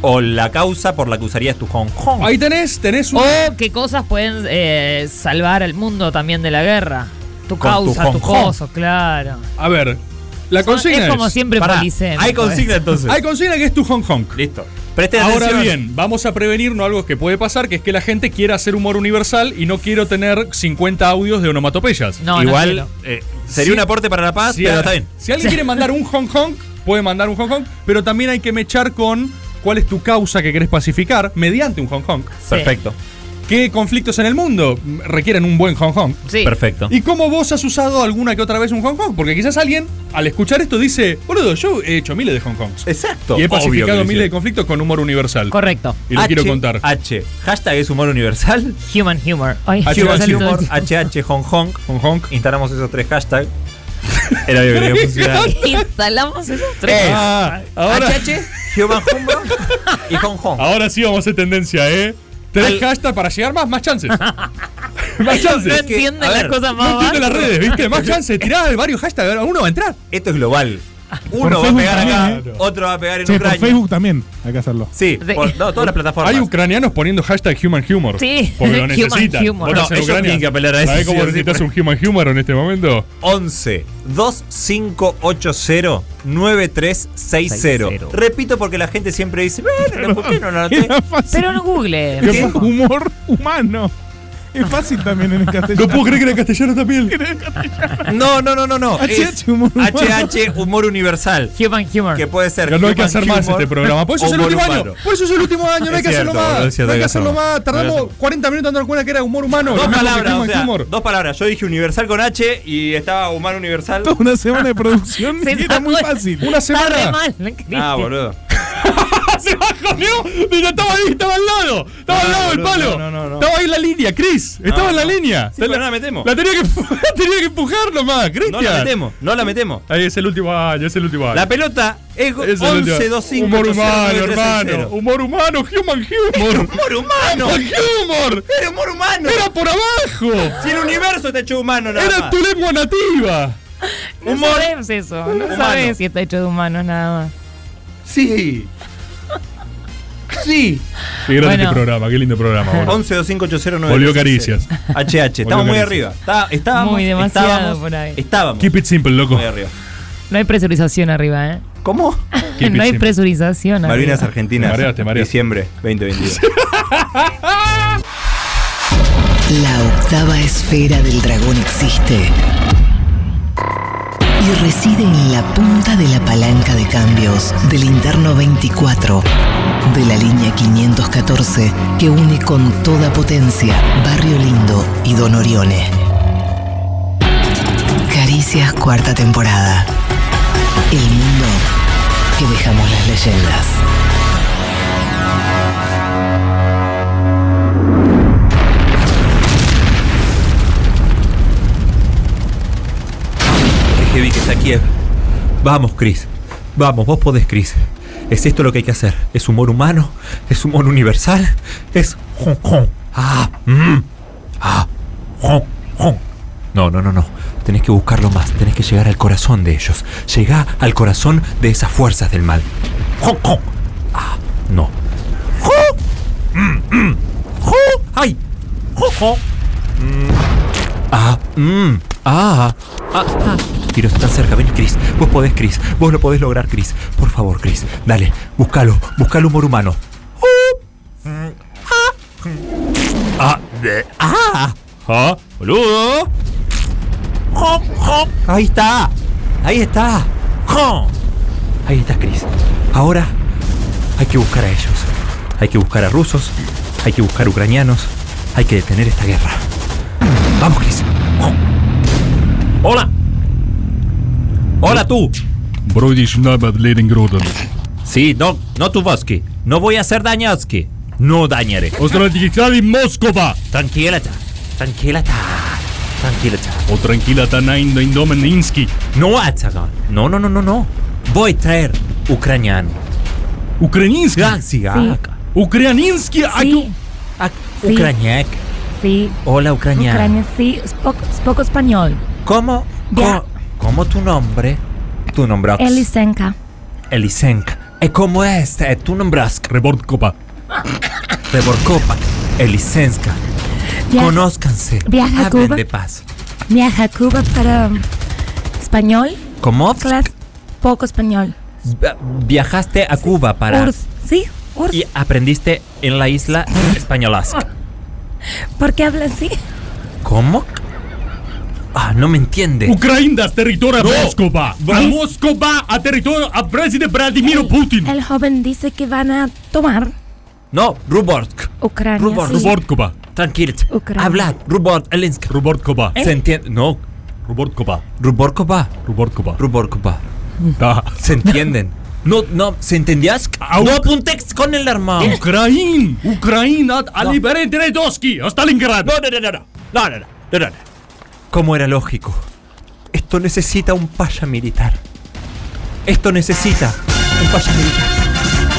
O la causa por la que usarías tu Hong Kong. Ahí tenés un... O qué cosas pueden salvar al mundo también de la guerra. Tu causa, tu coso, claro. A ver, la consigna es como siempre policía. Hay consigna entonces. Hay consigna que es tu Hong Kong. Listo. Ahora bien, vamos a prevenirnos algo que puede pasar, que es que la gente quiera hacer humor universal y no quiero tener 50 audios de onomatopeyas. No, igual sería un aporte para la paz, pero está bien. Si alguien quiere mandar un Hong Kong, puede mandar un Hong Kong, pero también hay que mechar con cuál es tu causa que querés pacificar mediante un Hong Kong. Sí. Perfecto. ¿Qué conflictos en el mundo requieren un buen Hong Kong? Sí. Perfecto. ¿Y cómo vos has usado alguna que otra vez un Hong Kong? Porque quizás alguien, al escuchar esto, dice, boludo, yo he hecho miles de Hong Kongs. Exacto. Y he pacificado miles de conflictos con humor universal. Correcto. Y lo quiero contar. Hashtag es humor universal. Human humor. Ay, human humor. HH Hong Kong. Hong Kong. Instalamos esos 3 hashtags. Era obvio que funcionar. Instalamos esos 3. HH, human humor y Hong Kong. Ahora sí vamos a hacer tendencia, Tres hashtags para llegar más chances. Más chances. No entienden las cosas más. No entienden las redes, ¿viste? Más chances. Tirá varios hashtags, uno va a entrar. Esto es global. Uno va a pegar acá, otro va a pegar en Ucrania. Por Facebook también hay que hacerlo. Sí, todas las plataformas. Hay ucranianos poniendo hashtag human humor. Sí, porque lo necesitan. Human humor. No, ellos tienen que apelar a eso. ¿Sabés cómo necesitas un human humor en este momento? 11-2580-9360. Repito, porque la gente siempre dice, bueno, ¿por qué no lo anoté? Pero no Google. Es humor humano. Es fácil también en el castellano. No puedo creer que en castellano también. No. HH humor, humor universal. Human humor. Que puede ser. Pero no hay que hacer más este programa. Por eso es el último humano. Año. Por eso es el último año. No hay que hacerlo más. No hay que hacerlo más. Tardamos 40 minutos dando cuenta que era humor humano. Dos palabras. Yo dije universal con H y estaba humano universal. Toda una semana de producción. Era muy fácil. Una semana. Boludo. Se bajó, pero estaba ahí, estaba al lado. Estaba al lado del palo. No. Estaba ahí en la línea, Cris. Estaba en la línea. Sí, pero no la metemos. La tenía que empujar nomás, Cristian. No la metemos. Ahí es el último año, La pelota es 11-25. Humor humano, hermano. Humor humano, human humor. Humor humano. Humor. Era humor humano. Era por abajo. Si el universo está hecho humano, nada más. Era tu lengua nativa. No sabes eso. No sabes si está hecho de humanos nada más. Sí. Qué grande este programa, qué lindo programa. 11-2580-9. Volvió Caricias. HH, estamos muy arriba. Estábamos muy demasiado por ahí. Keep it simple, loco. Muy arriba. No hay presurización arriba, ¿Cómo? No hay presurización. Malvinas Argentinas. Te mareo. Diciembre 2022. La octava esfera del dragón existe y reside en la punta de la palanca de cambios del interno 24 de la línea 514 que une con toda potencia Barrio Lindo y Don Orione. Caricias, cuarta temporada. El mundo que dejamos las leyendas. Qué heavy que está Kiev. Vamos, Chris. Vamos, vos podés, Chris. Es esto lo que hay que hacer. Es humor humano, es humor universal, es Hong Kong. Hong Kong. No. Tenés que buscarlo más. Tenés que llegar al corazón de ellos. Llegá al corazón de esas fuerzas del mal. Hong Kong. No. Ay. Estos tiros están cerca. Vení, Chris. Vos podés, Chris. Vos lo podés lograr, Chris. Por favor, Chris. Dale. Búscalo. Búscalo, humor humano. ¡Boludo! ¡Ahí está! ¡Ahí está! Ahí está, Chris. Ahora hay que buscar a ellos. Hay que buscar a rusos. Hay que buscar a ucranianos. Hay que detener esta guerra. ¡Vamos, Chris! ¡Hola! ¡Hola, tú! Sí, no Tuvoski. No voy a hacer dañoski. No dañaré. Tranquila. O tranquila Tanain de Indomeninsky. No, Atsagan. No. Voy a traer ucraniano. Ucraninsky. Ucraninsky. Ucraniak. Sí. Hola, ucraniano. Ucrania, sí. Poco español. ¿Cómo? Yeah. ¿Cómo tu nombre? Tu nombre. Elisenka. ¿Y cómo es tu nombre? Reborkopak. Elisenka. Conózcanse. Viaja a Cuba. Hablen de paz. Viaja a Cuba para español. ¿Cómo? Poco español. Viajaste a Cuba para... Urs. Y aprendiste en la isla españolasca. ¿Por qué habla así? ¿Cómo? No me entiende. Ucrania, territorio de Moscova. Moscova a territorio a presidente Vladimir Putin. El joven dice que van a tomar. No, Ruborsk. Ucrania. Ruborskova. Tranquilos. Hablad. Ruborsk. Ruborskova. ¿Se entiende? No. Ruborskova. ¿Se entienden? No. ¿Se entendías? No apuntes con el arma. Ucrania a liberar Dredovsky. Hasta Leningrado. No. Como era lógico. Esto necesita un paya militar.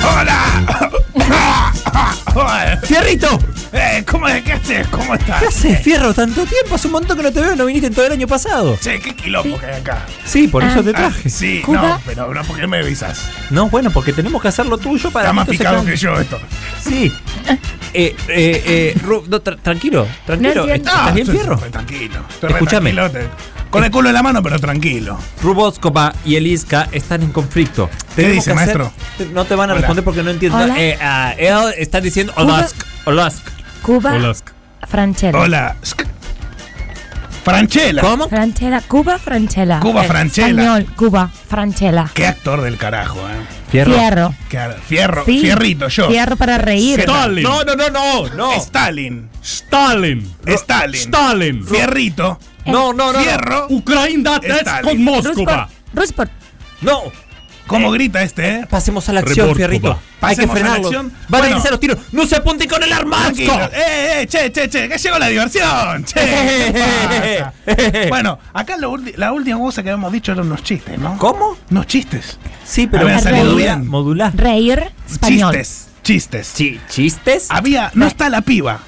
¡Hola! ¡Fierrito! ¿Qué haces? ¿Cómo estás? ¿Qué haces, Fierro? Tanto tiempo, hace un montón que no te veo, no viniste en todo el año pasado. Che, qué quilombo que hay acá. Sí, por eso te traje. Sí, ¿Cuba? No, pero no, ¿por qué me avisas? No, bueno, porque tenemos que hacer lo tuyo para... Está más picado que yo esto. Sí. Tranquilo. No, ¿Estás bien, Fierro? Tranquilo. Escúchame. Con el culo en la mano, pero tranquilo. Ruboskova y Eliska están en conflicto. ¿Qué dice, maestro? No te van a responder porque no entiendo. Él está diciendo Olask. Cuba. Olask. Franchella. Franchella. ¿Cómo? Franchella. Cuba, Franchella. Español, Cuba, Franchella. Qué actor del carajo, Fierro. Sí. Fierrito, yo. Fierro para reír. Stalin. No. Stalin. Fierrito. No. Fierro. Ucrania con Moscova. Rusport. No. ¿Cómo grita Pasemos a la acción, Fierrito. Hay que frenarlo. Van a iniciar los tiros. ¡No se apunten con el arma! ¡Che! ¡Que llegó la diversión! Bueno, acá la última cosa que habíamos dicho eran unos chistes, ¿no? ¿Cómo? Unos chistes. Sí, pero... Modular. Reír español. Chistes. Sí, ¿chistes? Había... No está la piba.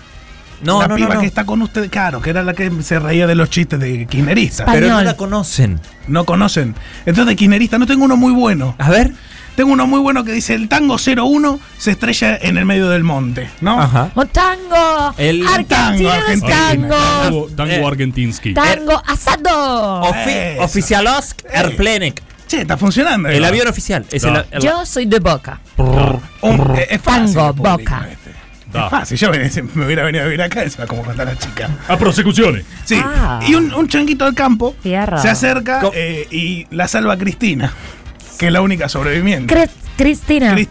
La piba que está con usted, claro, que era la que se reía de los chistes de kirchneristas. Pero no la conocen. Entonces, kirchnerista, no tengo uno muy bueno. A ver. Tengo uno muy bueno que dice, el tango 01 se estrella en el medio del monte, ¿no? Ajá. ¡O tango! Tango argentinsky. Tango asado. Oficialosk Erplenek. Che, está funcionando. El avión oficial. Es no. Yo soy de Boca. Es fácil. Tango, Boca. No. Es fácil, yo me hubiera venido a vivir acá y se va como contar a la chica. A prosecuciones. Sí. Ah. Y un changuito del campo Fierro. Se acerca y la salva Cristina, que es la única sobreviviente. Cristina. Ya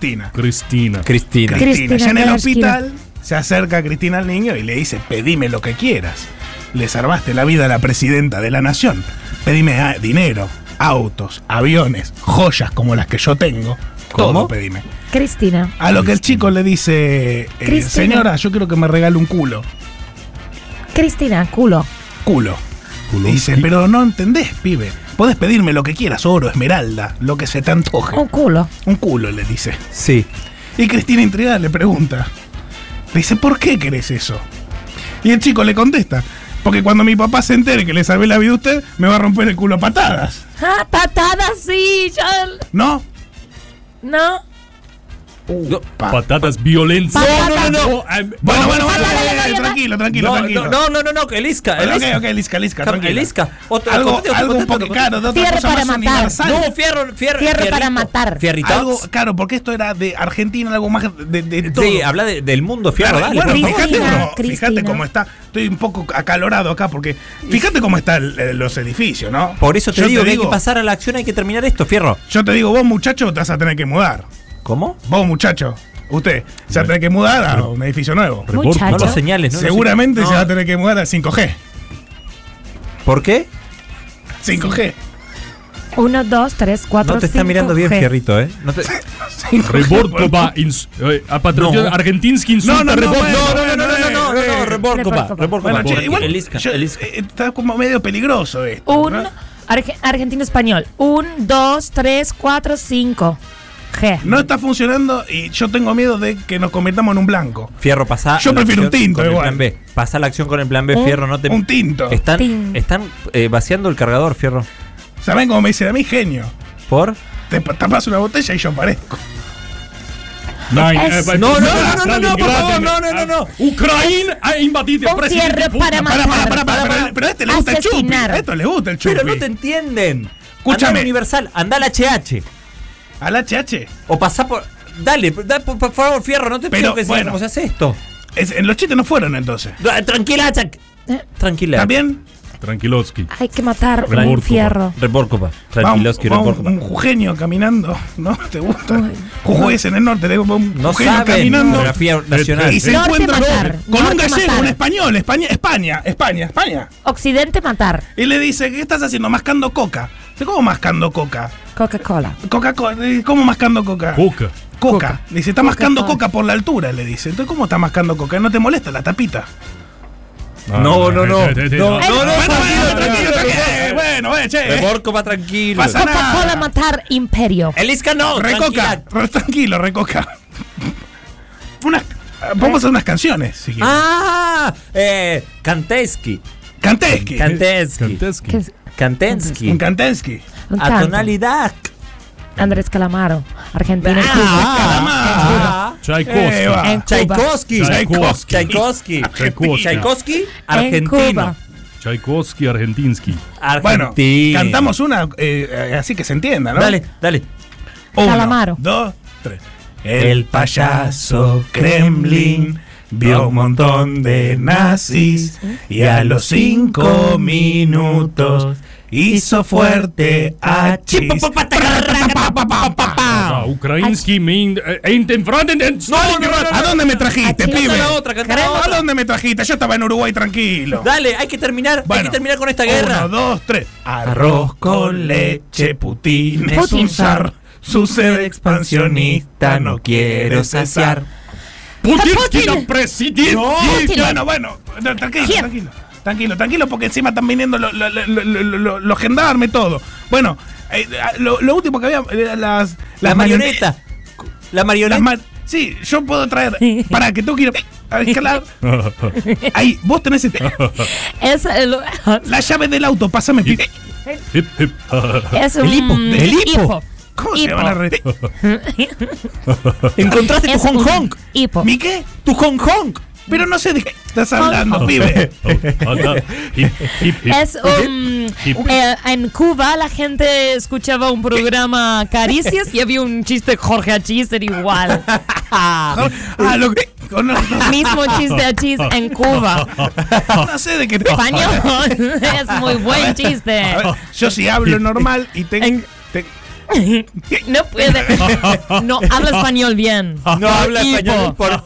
en el hospital se acerca a Cristina al niño y le dice: pedime lo que quieras. Le salvaste la vida a la presidenta de la nación. Pedime dinero, autos, aviones, joyas como las que yo tengo. ¿Cómo? Pedime. Cristina. A lo que el chico le dice: señora, yo quiero que me regale un culo. Cristina, culo. Dice: pero no entendés, pibe. Podés pedirme lo que quieras, oro, esmeralda, lo que se te antoje. Un culo, le dice. Sí. Y Cristina, intrigada, le pregunta. Le dice: ¿por qué querés eso? Y el chico le contesta: porque cuando mi papá se entere que le salvé la vida a usted, me va a romper el culo a patadas. Ah, patadas sí, yo... No. Patatas, violencia. No. Bueno, tranquilo. No, el Isca. Ok, el Isca, tranquilo. Algo un poco caro. Fierro para matar. No, fierro para matar. Algo caro, porque esto era de Argentina, algo más de todo. Sí, habla del mundo fierro. Bueno, fíjate cómo está. Estoy un poco acalorado acá porque fíjate cómo están los edificios, ¿no? Por eso te digo que hay que pasar a la acción, hay que terminar esto, fierro. Yo te digo, vos muchacho te vas a tener que mudar. ¿Cómo? Vos muchacho. Usted se va a tener que mudar a un edificio nuevo. Muchacho. No lo señales, ¿no? Seguramente se va a tener que mudar al 5G. ¿Por qué? 5G. 1, 2, 3, 4, 5. No te está mirando bien, Fierrito, ¿eh? No te... Reborkova. A patrón argentinski insulta. No. Reborkova. Está como medio peligroso esto. Un argentino español. 1, 2, 3, 4, 5. G. No está funcionando y yo tengo miedo de que nos convirtamos en un blanco. Fierro, pasa. Yo prefiero un tinto igual. Plan B. Pasa la acción con el plan B, Fierro. No te... Un tinto. Están vaciando el cargador, Fierro. ¿Saben cómo me dicen a mí? Genio. ¿Por? Te tapas una botella y yo aparezco. No. Ucrania ha invadido. Fierro para matar. Pero a este le gusta el chupi. A esto le gusta el chupi. Pero no te entienden. Escúchame. Andá universal. Andá al HH. ¿Al HH? O pasá por... Dale, por favor, Fierro, no te pido que sea como se hace esto. Los chistes no fueron, entonces. Tranquila, tranquila. ¿Está bien? Tranquilovsky. Hay que matar un Fierro. Reborkova. Tranquilovsky, Reborkova. Un jujeño caminando, ¿no? ¿Te gusta? Jujuy en el norte, le un jujeño caminando. Geografía nacional. Y se encuentra con un gallego, un español, España. Occidente matar. Y le dice: ¿qué estás haciendo? Mascando coca. ¿Cómo mascando coca? Coca-Cola. ¿Cómo mascando coca? Coca. Dice, está mascando coca por la altura, le dice. Entonces, ¿cómo está mascando coca? ¿No te molesta la tapita? No. Bueno, che. Reborkova, tranquilo. Coca-Cola matar imperio. El Isca no. Recoca. Tranquilo, recoca. Vamos a hacer unas canciones, si quieres. Kandinsky. A tonalidad. Andrés Calamaro, Argentina. Tchaikovsky. Argentina. Tchaikovsky, argentinsky. Bueno, cantamos una así que se entienda, ¿no? Dale. Calamaro. 1, 2, 3. El payaso Kremlin vio un montón de nazis y a los 5 minutos hizo fuerte a Chis. Ucrainsky min. ¿A dónde me trajiste, pibe? ¿A dónde me trajiste? Yo estaba en Uruguay tranquilo. Dale, hay que terminar. Bueno, hay que terminar con esta guerra. 1, 2, 3. Arroz con leche, Putin es un zar. Su sede expansionista no quiero saciar. Putin, presidente. Bueno, tranquilo, porque encima están viniendo los gendarmes, todo. Bueno, lo último que había era las marionetas. La marioneta. Sí, yo puedo traer. Para que tú quieras escalar. Ahí, vos tenés la llave del auto, pásame. Es el hipo. ¿Cómo se llama la red? ¿Encontraste tu Hong Kong? ¿Mi qué? Tu Hong Kong. Pero no sé de qué estás hablando, pibe. En Cuba la gente escuchaba un programa Caricias y había un chiste de Jorge Achís, era igual. Mismo chiste Achís en Cuba. No sé de qué te español. Es muy buen chiste. Ver, yo sí hablo normal y tengo... No puede. No habla español bien. No habla español por...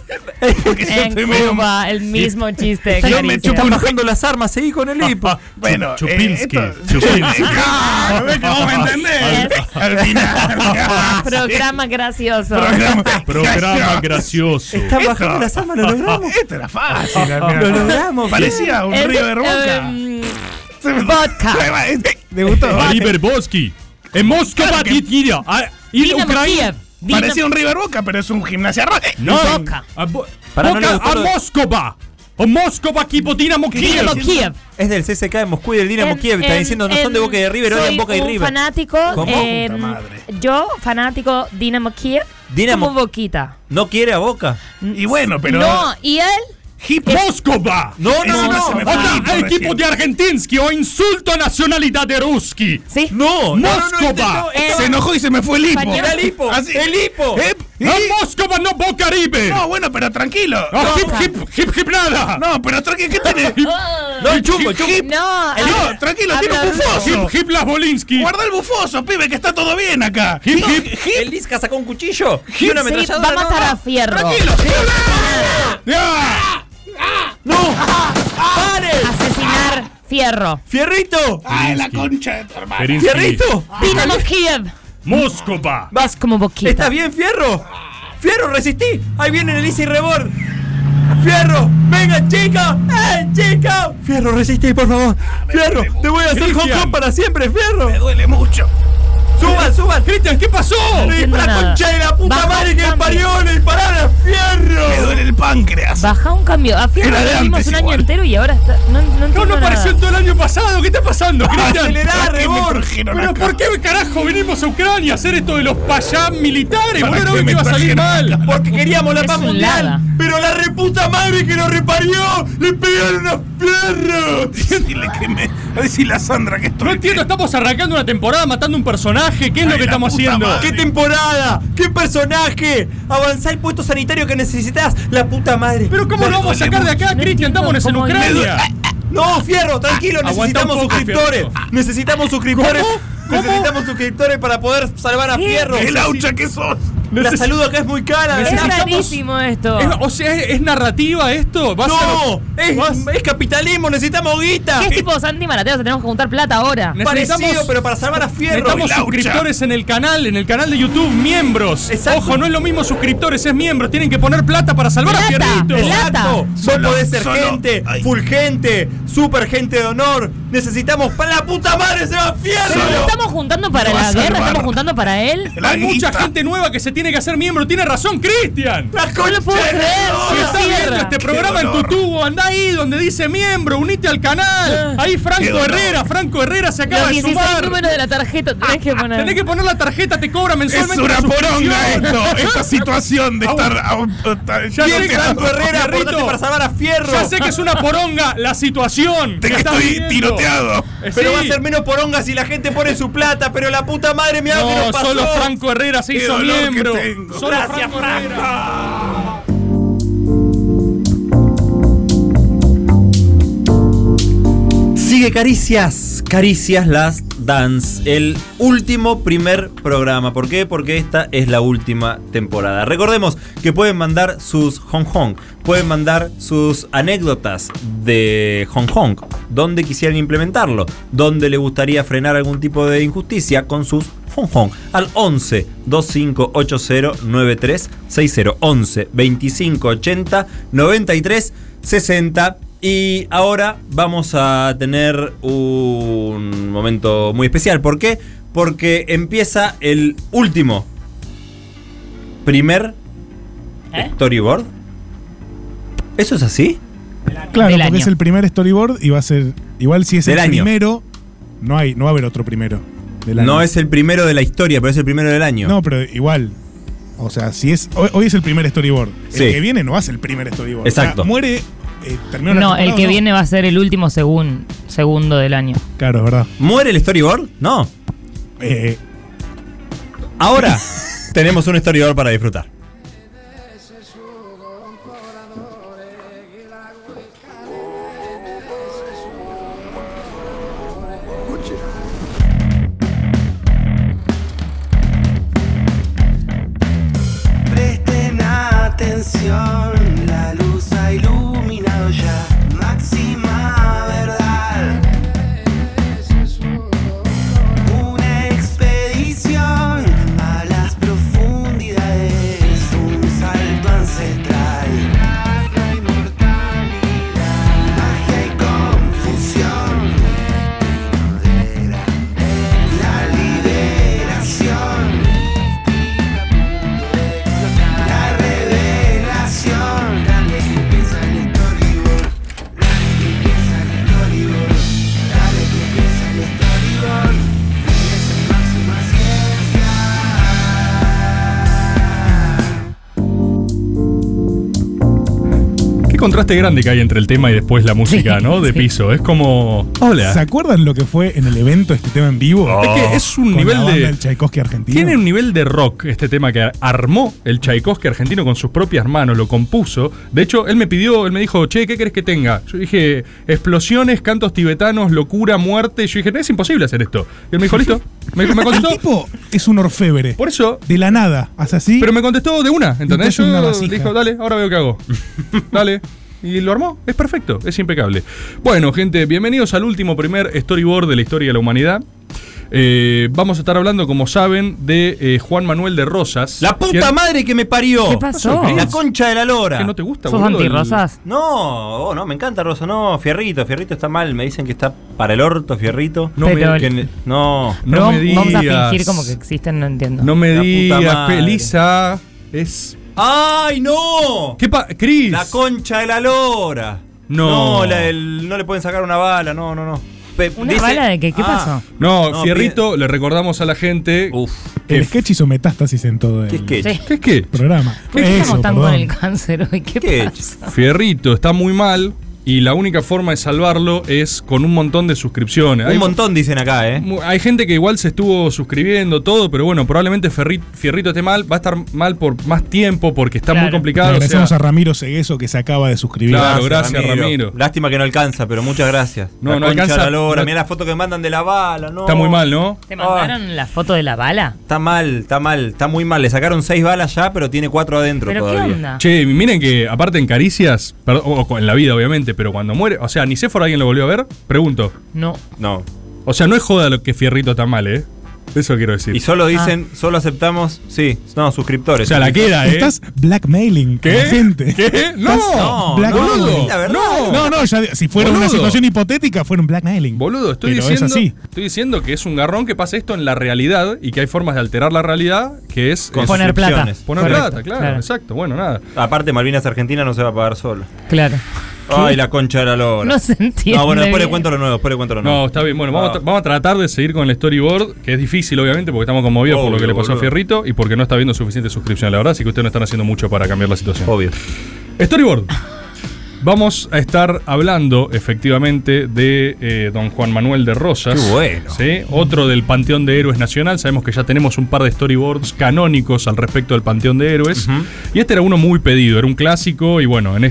Porque yo estoy Cuba, el mismo chiste. Yo Caricia. Me chupo bajando las armas ahí con el hipo. Bueno, Chupinsky. Chupinsky. ¿Cómo me entendés? Al final. Programa gracioso. Programa gracioso. Está bajando las armas, lo logramos. Esto era fácil. Lo logramos. Parecía un río de ronca. Vodka. Me gustó. Oliver Bosky. En Moscú, Batitira, y Ucrania. Parecía un River Boca, pero es un gimnasia roja. No, Boca. A Moscú. O Moscú, Kipo, Dinamo Kiev. Es del CSK de Moscú y del Dinamo Kiev. Están diciendo no son de Boca y de River, ahora en Boca y River. Fanático. Yo, fanático Dinamo Kiev. Dinamo Boquita. No quiere a Boca. Y bueno, pero. No, y él. Hiposkova. No. Otra equipo de Argentinsky o insulto a nacionalidad de Ruski. ¿Sí? No. Moscova. No, se enojó y se me fue el hipo. El hipo. No, Moscova, no Boca River. No, bueno, pero tranquilo. Hip nada. No, pero tranquilo, ¿qué tiene? No, el chumbo. No, tranquilo, tiene un bufoso. Hip las Bolinsky. Guarda el bufoso, pibe, que está todo bien acá. Hip. El Lisca sacó un cuchillo y una ametralladora. Va a matar a fierro. Tranquilo. ¡No! ¡Pare! Asesinar Fierro. ¡Fierrito! ¡Ay, la concha de tu hermano! ¡Fierrito! ¡Dinamo Kiev! ¡Moscova! ¡Vas como Boquita! ¿Está bien, Fierro? ¡Fierro, resistí! ¡Ahí viene el Easy Rebord! ¡Fierro! ¡Venga, chica! ¡Eh, chica! ¡Fierro, resistí, por favor! ¡Fierro! ¡Te voy a hacer Hong Kong para siempre, Fierro! ¡Me duele mucho! ¡Suban! ¡Cristian, qué pasó! ¡La concha de la puta madre que parió en el parada, Fierro! ¡Me duele el páncreas! Baja un cambio. A Fierro le dimos un año entero y ahora está... No apareció en todo el año pasado. ¿Qué está pasando, Cristian? ¡Acelerá, Rebord! ¿Pero por qué, carajo, vinimos a Ucrania a hacer esto de los payán militares? Porque no ven que iba a salir mal. Porque queríamos la paz mundial. ¡Pero la reputa madre que nos reparió! ¡Le pegaron a Fierro! A decir la Sandra que estoy... No entiendo, estamos arrancando una temporada matando un personaje. ¿Qué es lo que estamos haciendo? Madre. ¡Qué temporada! ¡Qué personaje! ¡Avanzá el puesto sanitario que necesitas! ¡La puta madre! ¿Pero cómo lo vamos a sacar de acá, Cristian? ¡Estamos en Ucrania! ¡No, Fierro! ¡Tranquilo! ¡Necesitamos suscriptores! ¡Necesitamos suscriptores! ¿Cómo? ¡Necesitamos suscriptores para poder salvar a Fierro! ¡Qué laucha que sos! La salud acá es muy cara. Es rarísimo esto. ¿Es narrativa esto? Es capitalismo. Necesitamos guita. ¿Qué es tipo Santi Maratea? O sea, tenemos que juntar plata ahora. Parecido, pero para salvar a Fierro. Necesitamos suscriptores en el canal de YouTube. Miembros. Exacto. Ojo, no es lo mismo suscriptores, es miembros. Tienen que poner plata para salvar a Fierrito. Exacto. Vos podés ser gente, fulgente, super gente de honor. Necesitamos para la puta madre se va Fierro. Pero no estamos juntando para la guerra, estamos juntando para él. Hay mucha gente nueva que se tiene que hacer miembro, tiene razón, Cristian. No lo puedo creer. Si estás viendo este programa en tu tubo, andá ahí donde dice miembro, unite al canal. Ahí Franco Herrera se acaba de sumar. El número de la tarjeta tenés que poner la tarjeta, te cobra mensualmente. Es una poronga esta situación de estar ya no te Franco Herrera, Rito, para salvar a Fierro. Ya sé que es una poronga la situación. Te que estoy tiroteado. Pero sí. Va a ser menos poronga si la gente pone su plata, pero la puta madre mía que nos pasó. Solo Franco Herrera se hizo miembro. Gracias, Franco. Sigue Caricias Last Dance, el primer programa. ¿Por qué? Porque esta es la última temporada. Recordemos que pueden mandar sus Hong Kong, pueden mandar sus anécdotas de Hong Kong, donde quisieran implementarlo, donde le gustaría frenar algún tipo de injusticia con sus Hong Kong, al 11 2580 9360, 11 2580 9360. Y ahora vamos a tener un momento muy especial. ¿Por qué? Porque empieza el primer storyboard. ¿Eso es así? Claro, porque es el primer storyboard y va a ser... Igual si es el primero, no va a haber otro primero. No es el primero de la historia, pero es el primero del año. No, pero igual. O sea, si es hoy es el primer storyboard. Sí. El que viene no va a ser el primer storyboard. Exacto. O sea, muere. No, el que viene va a ser el último segundo del año. Claro, es verdad. ¿Muere el storyboard? No. Ahora tenemos un storyboard para disfrutar. Presten atención, la luz ha iluminado ya. Máxima verdad. Una expedición a las profundidades, un salto ancestral. Magia y mortalidad, magia y confusión, la liberación, la revelación. Dale que empieza el storyboard, dale que empieza el storyboard, dale que empieza el storyboard. Es el máxima ciencia. Qué contraste grande que hay entre el tema y después la música, Sí, ¿no? De sí. piso. Es como... Hola. ¿Se acuerdan lo que fue en el evento este tema en vivo? Es que es un nivel la banda de... del Tchaikovsky argentino. Tiene un nivel de rock este tema que armó el Tchaikovsky argentino con sus propias manos, lo compuso. De hecho, él me dijo, che, ¿qué querés que tenga? Yo dije, explosiones, cantos tibetanos, locura, muerte. Yo dije, no, es imposible hacer esto. Y él me dijo, listo. Me contestó. El tipo es un orfebre. Por eso. De la nada. Hace así. Pero me contestó de una, ¿entendés? Yo le dijo, dale, ahora veo qué hago. Dale. Y lo armó, es perfecto, es impecable. Bueno, gente, bienvenidos al último primer storyboard de la historia de la humanidad. Vamos a estar hablando, como saben, de Juan Manuel de Rosas. ¡La puta madre que me parió! ¿Qué pasó? La concha de la lora. ¿Qué no te gusta, boludo? ¿Sos anti-Rosas? No, me encanta Rosa. No, Fierrito está mal. Me dicen que está para el orto Fierrito. No me digas. Vamos a fingir como que existen, no entiendo. No me digas, Felisa es... ¡Ay, no! ¿Qué pasa, Cris? La concha de la lora. No, no le pueden sacar una bala, no. ¿Una bala de qué? ¿Qué pasó? No, Fierrito, le recordamos a la gente. El sketch hizo metástasis en todo el... ¿Qué sketch? ¿Qué sketch? Programa. ¿Por qué estamos tan con el cáncer hoy? ¿Qué pasa? Fierrito está muy mal. Y la única forma de salvarlo es con un montón de suscripciones. Un montón dicen acá, ¿eh? Hay gente que igual se estuvo suscribiendo, todo, pero bueno, probablemente Fierrito esté mal, va a estar mal por más tiempo porque está muy complicado. Le agradecemos a Ramiro Segueso que se acaba de suscribir. Claro, gracias Ramiro. Lástima que no alcanza, pero muchas gracias. No alcanza. Mirá la foto que mandan de la bala, ¿no? Está muy mal, ¿no? ¿Te mandaron la foto de la bala? Está mal, está muy mal. Le sacaron 6 balas ya, pero tiene 4 adentro. ¿Pero todavía? ¿Qué onda? Che, miren que aparte en Caricias, o en la vida obviamente, pero cuando muere, o sea, ¿Nicéforo alguien lo volvió a ver? Pregunto. No. O sea, no es joda lo que Fierrito está mal, ¿eh? Eso quiero decir. Y solo dicen, solo aceptamos, suscriptores. O sea, la queda, ¿eh? Estás blackmailing. ¿Qué? Gente. ¿Qué? No, blackmailing. No, ya, si fuera boludo. Una situación hipotética, fuera un blackmailing. Boludo, estoy diciendo que es un garrón que pasa esto en la realidad y que hay formas de alterar la realidad, que es... Poner plata. Correcto, claro, exacto. Bueno, nada. Aparte, Malvinas Argentina no se va a pagar solo. Claro. ¿Qué? Ay, la concha de la lora. No se entiende. No, bueno, después le cuento lo nuevo. No, está bien. Bueno, vamos a tratar de seguir con el storyboard, que es difícil, obviamente, porque estamos conmovidos por lo que le pasó a Fierrito y porque no está viendo suficiente suscripción, la verdad. Así que ustedes no están haciendo mucho para cambiar la situación. Obvio. Storyboard. Vamos a estar hablando, efectivamente, de don Juan Manuel de Rosas. ¡Qué bueno! ¿Sí? Otro del Panteón de Héroes Nacional. Sabemos que ya tenemos un par de storyboards canónicos al respecto del Panteón de Héroes. Uh-huh. Y este era uno muy pedido, era un clásico. Y bueno, en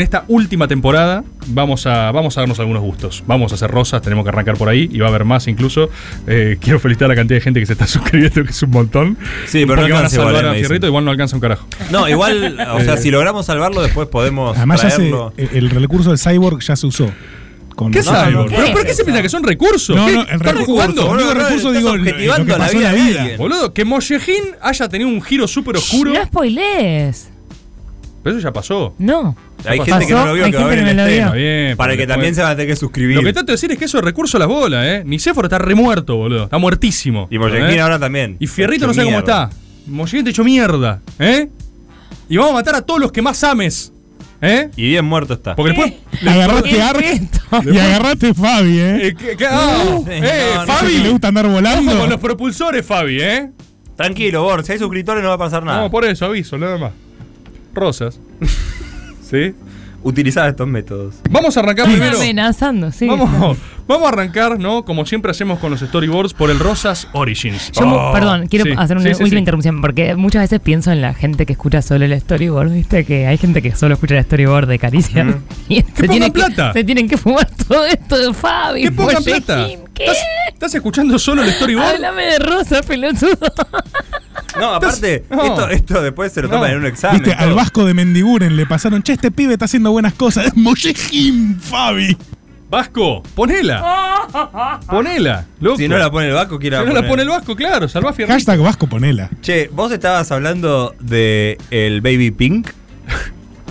esta última temporada vamos a darnos algunos gustos. Vamos a hacer Rosas, tenemos que arrancar por ahí. Y va a haber más incluso. Quiero felicitar a la cantidad de gente que se está suscribiendo, que es un montón. Sí, pero no van a salvar a Fierrito, igual no alcanza un carajo. No, igual, o sea, si logramos salvarlo, después podemos traerlo. Además, el recurso del Cyborg ya se usó. ¿Qué es Cyborg? ¿Pero por qué se piensa que son recursos? ¿Están jugando? No, recursos, digo, objetivando la vida de alguien. Boludo, que Mollejín haya tenido un giro súper oscuro. No spoilees. Pero eso ya pasó. No. Hay gente que no lo vio, que va a ver en estreno. Para que también se van a tener que suscribir. Lo que trato de decir es que eso es recurso a las bolas, ¿eh? Nicéforo está remuerto, boludo. Está muertísimo. Y Mollejín ahora también. Y Fierrito no sé cómo está. Mollejín te echó mierda, ¿eh? Y vamos a matar a todos los que más ames. ¿Eh? Y bien muerto está. Porque después le agarraste y agarraste Fabi, ¿eh? Fabi. Le gusta andar volando. Ojo con los propulsores, Fabi, ¿eh? Tranquilo, Bor, si hay suscriptores no va a pasar nada. No, por eso, aviso, nada más. Rosas. ¿Sí? Utilizar estos métodos. Vamos a arrancar primero. Amenazando, sí. Vamos a arrancar, ¿no? Como siempre hacemos con los storyboards, por el Rosas Origins. Yo perdón, quiero hacer una última interrupción, porque muchas veces pienso en la gente que escucha solo el storyboard, ¿viste? Que hay gente que solo escucha el storyboard de Caricia. Mm. Y se tienen que fumar todo esto de Fabi. ¡Que pongan plata! ¿Qué? ¿Estás escuchando solo el storyboard? Háblame de Rosas, pelotudo. No, aparte, esto después se lo toman en un examen. ¿Viste? Al Vasco de Mendiguren le pasaron, che, este pibe está haciendo buenas cosas. Es Mollejim, Fabi. Vasco, ponela. Ponela, loco. Si no la pone el Vasco, quiera. Si no la pone el Vasco, claro, salvá a Fierro. Hashtag Vasco, ponela. Che, vos estabas hablando de el Baby Pink.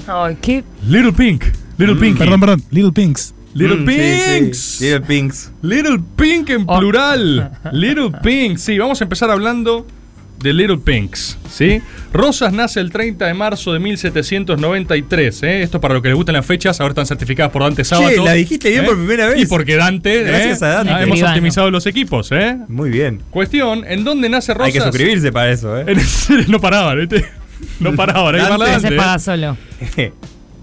Ay, qué. Little Pink. Little Pink. Perdón. Little Pinks. Little Pinks. Sí, sí. Little Pinks. Little Pink en plural. Little Pink. Sí, vamos a empezar hablando de Little Pinks, ¿sí? Rosas nace el 30 de marzo de 1793, ¿eh? Esto para lo que les gustan las fechas, ahora están certificadas por Dante Sábato. Sí, la dijiste bien por primera vez. Y porque Dante, gracias a Dante. Hemos optimizado los equipos, ¿eh? Muy bien. Cuestión, ¿en dónde nace Rosas? Hay que suscribirse para eso, ¿eh? No paraban, ¿viste? No paraban, ahí para Dante. Se paga solo.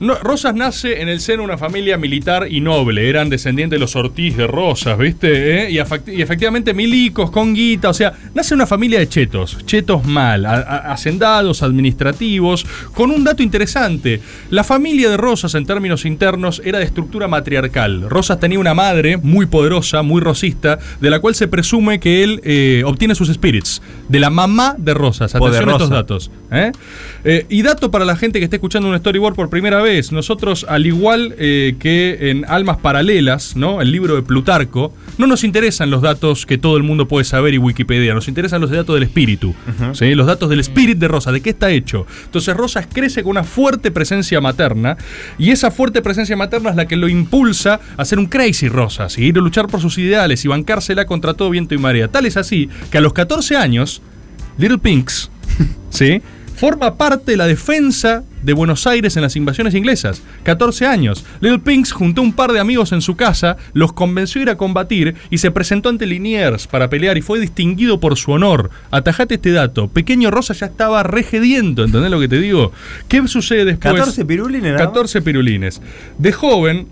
No, Rosas nace en el seno de una familia militar y noble. Eran descendientes de los Ortiz de Rosas, ¿viste? Y efectivamente milicos, con guita. O sea, nace una familia de chetos. Chetos mal, hacendados, administrativos. Con un dato interesante. La familia de Rosas, en términos internos, era de estructura matriarcal. Rosas tenía una madre muy poderosa, muy rosista, de la cual se presume que él obtiene sus spirits. De la mamá de Rosas. Atención a estos datos. Y dato para la gente que esté escuchando un storyboard por primera vez. Nosotros, al igual que en Almas Paralelas, ¿no? El libro de Plutarco, no nos interesan los datos que todo el mundo puede saber y Wikipedia, nos interesan los datos del espíritu, ¿sí? Los datos del espíritu de Rosa, de qué está hecho. Entonces Rosas crece con una fuerte presencia materna, y esa fuerte presencia materna es la que lo impulsa a ser un crazy Rosas, y ir a luchar por sus ideales y bancársela contra todo viento y marea. Tal es así que a los 14 años, Little Pinks, ¿sí?, forma parte de la defensa de Buenos Aires en las invasiones inglesas. 14 años. Little Pinks juntó un par de amigos en su casa, los convenció a ir a combatir y se presentó ante Liniers para pelear y fue distinguido por su honor. Atajate este dato. Pequeño Rosa ya estaba regediendo, ¿entendés lo que te digo? ¿Qué sucede después? 14 pirulines, ¿no? 14 pirulines. De joven,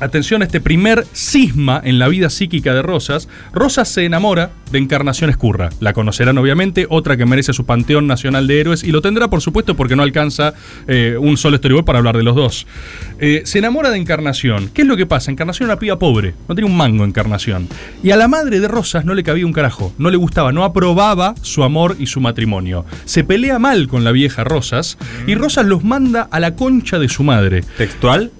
atención a este primer cisma en la vida psíquica de Rosas. Rosas se enamora de Encarnación Ezcurra. La conocerán obviamente, otra que merece su panteón nacional de héroes, y lo tendrá por supuesto porque no alcanza un solo storyboard para hablar de los dos. Se enamora de Encarnación. ¿Qué es lo que pasa? Encarnación era una piba pobre, no tenía un mango Encarnación. Y a la madre de Rosas no le cabía un carajo, no le gustaba, no aprobaba su amor y su matrimonio. Se pelea mal con la vieja Rosas y Rosas los manda a la concha de su madre. ¿Textual?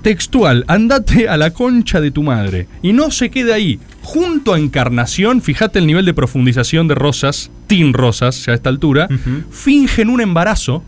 Textual, andate a la concha de tu madre. Y no se queda ahí. Junto a Encarnación, fíjate el nivel de profundización de Rosas, Tim Rosas, ya a esta altura, fingen un embarazo.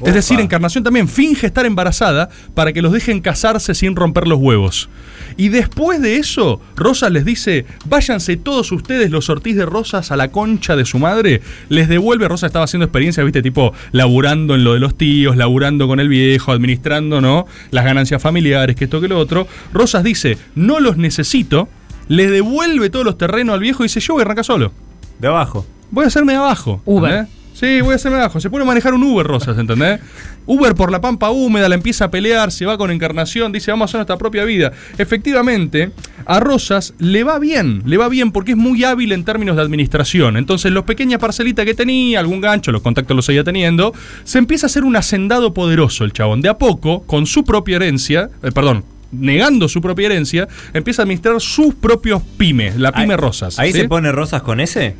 Opa. Es decir, Encarnación también finge estar embarazada para que los dejen casarse sin romper los huevos. Y después de eso, Rosas les dice: váyanse todos ustedes, los Ortiz de Rosas, a la concha de su madre. Les devuelve. Rosas estaba haciendo experiencias, viste, tipo laburando en lo de los tíos, laburando con el viejo, administrando, ¿no?, las ganancias familiares, que esto, que lo otro. Rosas dice: no los necesito. Les devuelve todos los terrenos al viejo y dice: yo voy a arrancar solo. De abajo. Voy a hacerme de abajo. Uber. ¿Eh? Sí, voy a hacerme abajo. Se pone a manejar un Uber, Rosas, ¿entendés? Uber por la pampa húmeda, la empieza a pelear, se va con Encarnación, dice: vamos a hacer nuestra propia vida. Efectivamente, a Rosas le va bien porque es muy hábil en términos de administración. Entonces, los pequeñas parcelitas que tenía, algún gancho, los contactos los seguía teniendo, se empieza a hacer un hacendado poderoso el chabón. De a poco, con su propia herencia, negando su propia herencia, empieza a administrar sus propios pymes, la pyme Rosas. ¿Ahí se pone Rosas con ese?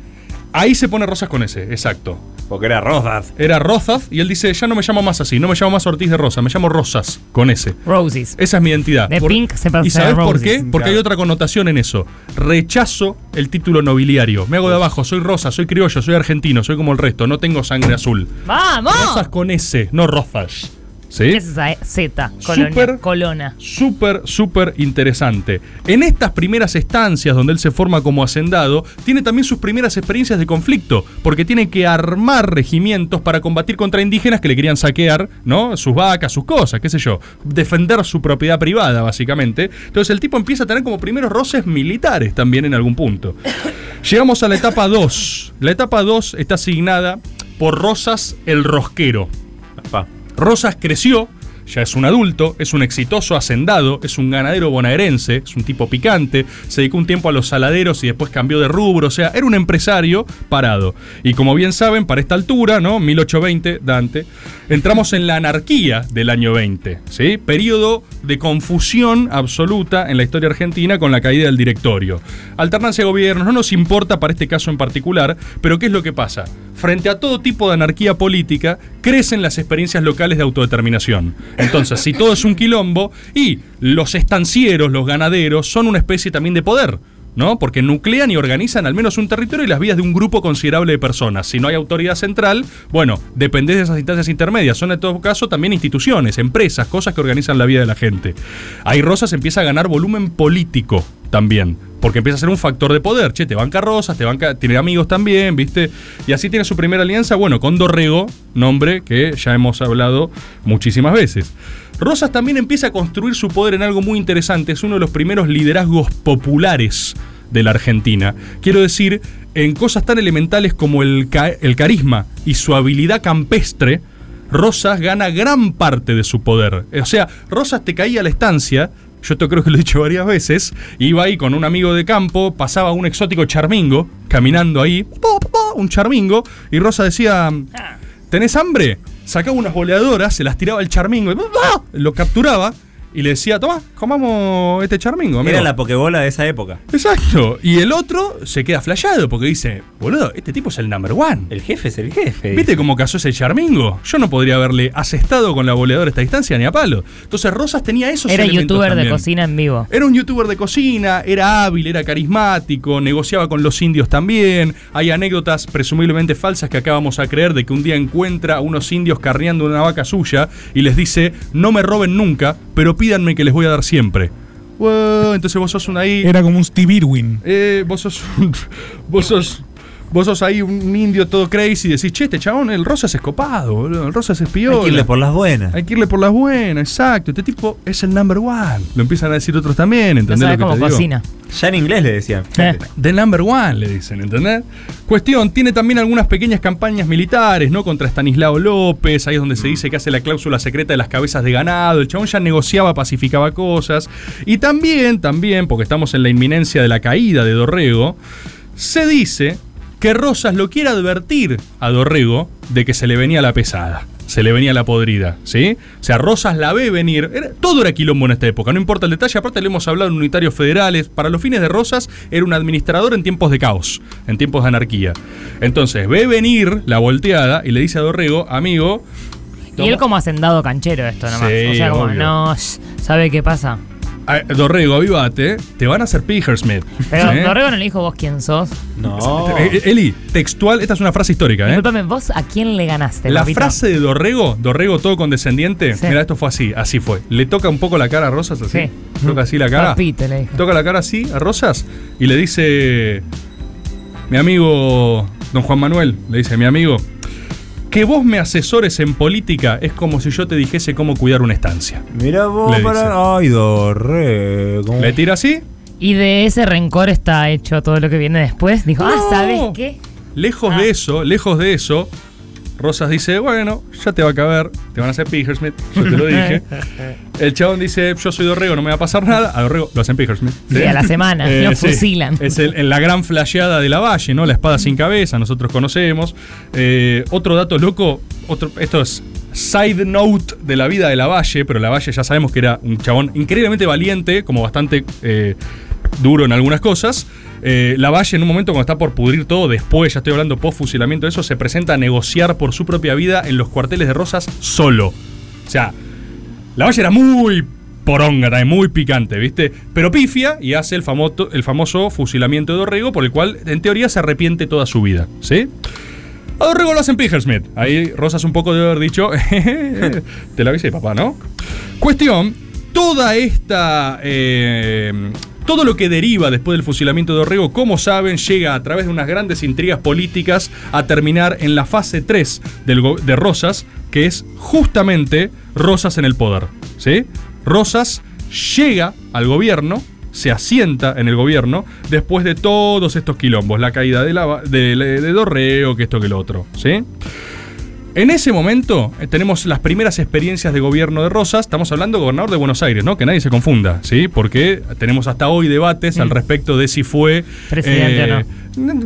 Ahí se pone Rosas con ese, exacto. Porque era Rosas. Era Rosas y él dice: ya no me llamo más así, no me llamo más Ortiz de Rosa, me llamo Rosas con ese. Roses. Esa es mi identidad. De Pink se pasa. ¿Y sabes por qué? Porque hay otra connotación en eso. Rechazo el título nobiliario. Me hago de abajo, soy Rosa, soy criollo, soy argentino, soy como el resto, no tengo sangre azul. ¡Vamos! Rosas con ese, no Rosas. ¿Sí? ¿Qué es esa Z? Colona. Súper interesante. En estas primeras estancias donde él se forma como hacendado, tiene también sus primeras experiencias de conflicto, porque tiene que armar regimientos para combatir contra indígenas que le querían saquear, ¿no?, sus vacas, sus cosas, qué sé yo, defender su propiedad privada, básicamente. Entonces el tipo empieza a tener como primeros roces militares también en algún punto. Llegamos a la etapa 2. La etapa 2 está asignada por Rosas el Rosquero. Papá. Rosas creció, ya es un adulto, es un exitoso hacendado, es un ganadero bonaerense, es un tipo picante, se dedicó un tiempo a los saladeros y después cambió de rubro, o sea, era un empresario parado. Y como bien saben, para esta altura, ¿no?, 1820, Dante, entramos en la anarquía del año 20, ¿sí? Periodo de confusión absoluta en la historia argentina con la caída del directorio. Alternancia de gobiernos, no nos importa para este caso en particular, pero ¿qué es lo que pasa? Frente a todo tipo de anarquía política, crecen las experiencias locales de autodeterminación. Entonces, si todo es un quilombo, y los estancieros, los ganaderos, son una especie también de poder, ¿no? Porque nuclean y organizan al menos un territorio y las vidas de un grupo considerable de personas. Si no hay autoridad central, bueno, dependés de esas instancias intermedias. Son en todo caso también instituciones, empresas, cosas que organizan la vida de la gente. Ahí Rosas empieza a ganar volumen político también, porque empieza a ser un factor de poder. Che, te banca Rosas, te banca, tiene amigos también, ¿viste? Y así tiene su primera alianza, bueno, con Dorrego, nombre que ya hemos hablado muchísimas veces. Rosas también empieza a construir su poder en algo muy interesante. Es uno de los primeros liderazgos populares de la Argentina. Quiero decir, en cosas tan elementales como el carisma y su habilidad campestre, Rosas gana gran parte de su poder. O sea, Rosas te caía a la estancia. Yo esto creo que lo he dicho varias veces. Iba ahí con un amigo de campo, pasaba un exótico charmingo, caminando ahí, un charmingo, y Rosa decía, ¿tenés hambre? Sacaba unas boleadoras, se las tiraba al charmingo, y lo capturaba, y le decía, tomá, comamos este charmingo, amigo. Era la pokebola de esa época. Exacto. Y el otro se queda flasheado porque dice, boludo, este tipo es el number one. El jefe es el jefe. ¿Viste cómo cazó ese charmingo? Yo no podría haberle asestado con la boleadora a esta distancia ni a palo. Entonces Rosas tenía esos elementos también. Era youtuber de cocina en vivo. Era un youtuber de cocina, era hábil, era carismático, negociaba con los indios también. Hay anécdotas presumiblemente falsas que acabamos a creer de que un día encuentra a unos indios carneando una vaca suya y les dice, no me roben nunca, pero pídanme que les voy a dar siempre. Wow, entonces vos sos un ahí. Era como un Steve Irwin. Vos sos ahí un indio todo crazy y decís, che, este chabón, el Rosas es copado, boludo, el Rosas es piola. Hay que irle por las buenas. Hay que irle por las buenas, exacto. Este tipo es el number one. Lo empiezan a decir otros también, ¿entendés? No sabe cómo cocina. Ya en inglés le decían. The number one, le dicen, ¿entendés? Cuestión, tiene también algunas pequeñas campañas militares, ¿no? Contra Estanislao López, ahí es donde se dice que hace la cláusula secreta de las cabezas de ganado. El chabón ya negociaba, pacificaba cosas. Y también, porque estamos en la inminencia de la caída de Dorrego, se dice que Rosas lo quiere advertir a Dorrego de que se le venía la pesada, se le venía la podrida, ¿sí? O sea, Rosas la ve venir. Todo era quilombo en esta época, no importa el detalle. Aparte lo hemos hablado en unitarios federales. Para los fines de Rosas, era un administrador en tiempos de caos, en tiempos de anarquía. Entonces, ve venir la volteada y le dice a Dorrego, amigo... ¿Toma? Y él como hacendado canchero esto nomás. Sí, o sea, como, obvio. No, ¿sabe qué pasa? Dorrego, avivate, te van a hacer Petersmith. Pero ¿sí? Dorrego no le dijo, ¿vos quién sos? No. Eli, textual, esta es una frase histórica. Disculpame, ¿vos a quién le ganaste? La papito? Frase de Dorrego todo condescendiente, sí. Mira, esto fue así fue. Le toca un poco la cara a Rosas así. Sí. Toca así la cara. Papito, le dijo. Toca la cara así a Rosas y le dice, mi amigo, don Juan Manuel, le dice, mi amigo, que vos me asesores en política es como si yo te dijese cómo cuidar una estancia. Mirá vos, para... Ay, Dorrego. Le tira así. Y de ese rencor está hecho todo lo que viene después. Dijo, no. ¿Sabes qué? Lejos de eso, Rosas dice, bueno, ya te va a caber, te van a hacer Petersmith, yo te lo dije. El chabón dice, yo soy Dorrego, no me va a pasar nada. A Dorrego lo hacen Petersmith. ¿Sí? Sí, a la semana, lo fusilan. Es en la gran flasheada de Lavalle, ¿no? La espada sin cabeza, nosotros conocemos. Otro dato loco, esto es side note de la vida de Lavalle, pero Lavalle ya sabemos que era un chabón increíblemente valiente, como bastante... duro en algunas cosas. Lavalle en un momento cuando está por pudrir todo, después, ya estoy hablando post fusilamiento de eso, se presenta a negociar por su propia vida en los cuarteles de Rosas solo. O sea, Lavalle era muy poronga, también muy picante, ¿viste? Pero pifia y hace el famoso fusilamiento de Dorrego, por el cual en teoría se arrepiente toda su vida, ¿sí? A dos regolas en Pijersmith. Ahí rozas un poco de haber dicho, te la avisé, papá, ¿no? Cuestión, toda esta... todo lo que deriva después del fusilamiento de Dorrego, como saben, llega a través de unas grandes intrigas políticas a terminar en la fase 3 de Rosas, que es justamente Rosas en el poder, ¿sí? Rosas llega al gobierno, se asienta en el gobierno después de todos estos quilombos, la caída de Dorrego, que esto que lo otro, ¿sí? En ese momento tenemos las primeras experiencias de gobierno de Rosas. Estamos hablando de gobernador de Buenos Aires, ¿no? Que nadie se confunda, ¿sí? Porque tenemos hasta hoy debates al respecto de si fue... presidente o no.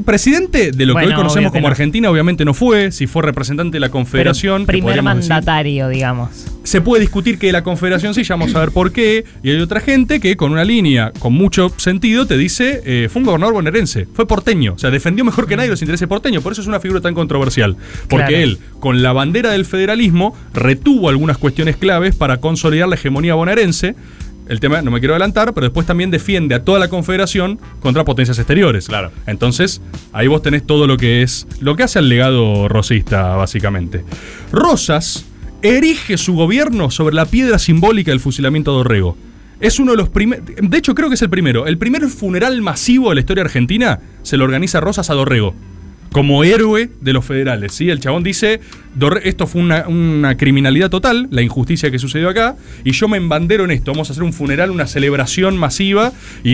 Presidente de lo que hoy conocemos como Argentina, obviamente no fue. Si fue representante de la Confederación... Pero primer mandatario, decir, digamos. Se puede discutir que la Confederación sí, ya vamos a ver por qué. Y hay otra gente que con una línea, con mucho sentido, te dice, fue un gobernador bonaerense, fue porteño. O sea, defendió mejor que nadie los intereses porteños. Por eso es una figura tan controversial. Porque claro, él, con la bandera del federalismo, retuvo algunas cuestiones claves para consolidar la hegemonía bonaerense. El tema, no me quiero adelantar, pero después también defiende a toda la Confederación contra potencias exteriores. Claro. Entonces, ahí vos tenés todo lo que es, lo que hace al legado rosista, básicamente. Rosas erige su gobierno sobre la piedra simbólica del fusilamiento de Dorrego. Es uno de los primeros, de hecho creo que es el primero. El primer funeral masivo de la historia argentina se lo organiza Rosas a Dorrego, como héroe de los federales, ¿sí? El chabón dice, esto fue una criminalidad total, la injusticia que sucedió acá, y yo me embandero en esto, vamos a hacer un funeral, una celebración masiva, y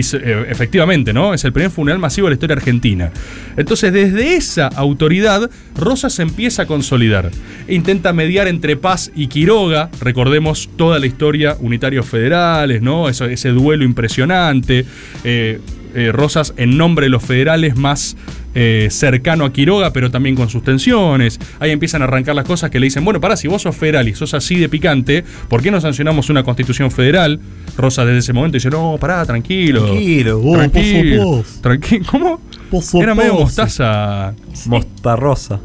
efectivamente, ¿no? Es el primer funeral masivo de la historia argentina. Entonces, desde esa autoridad, Rosas se empieza a consolidar. Intenta mediar entre Paz y Quiroga, recordemos toda la historia, unitarios federales, ¿no? Ese duelo impresionante, Rosas en nombre de los federales más cercano a Quiroga, pero también con sus tensiones. Ahí empiezan a arrancar las cosas que le dicen, bueno, pará, si vos sos federal y sos así de picante, ¿por qué no sancionamos una constitución federal? Rosas desde ese momento dice, no, pará, tranquilo. ¿Cómo? Era medio mostaza. Sí. Mostaza.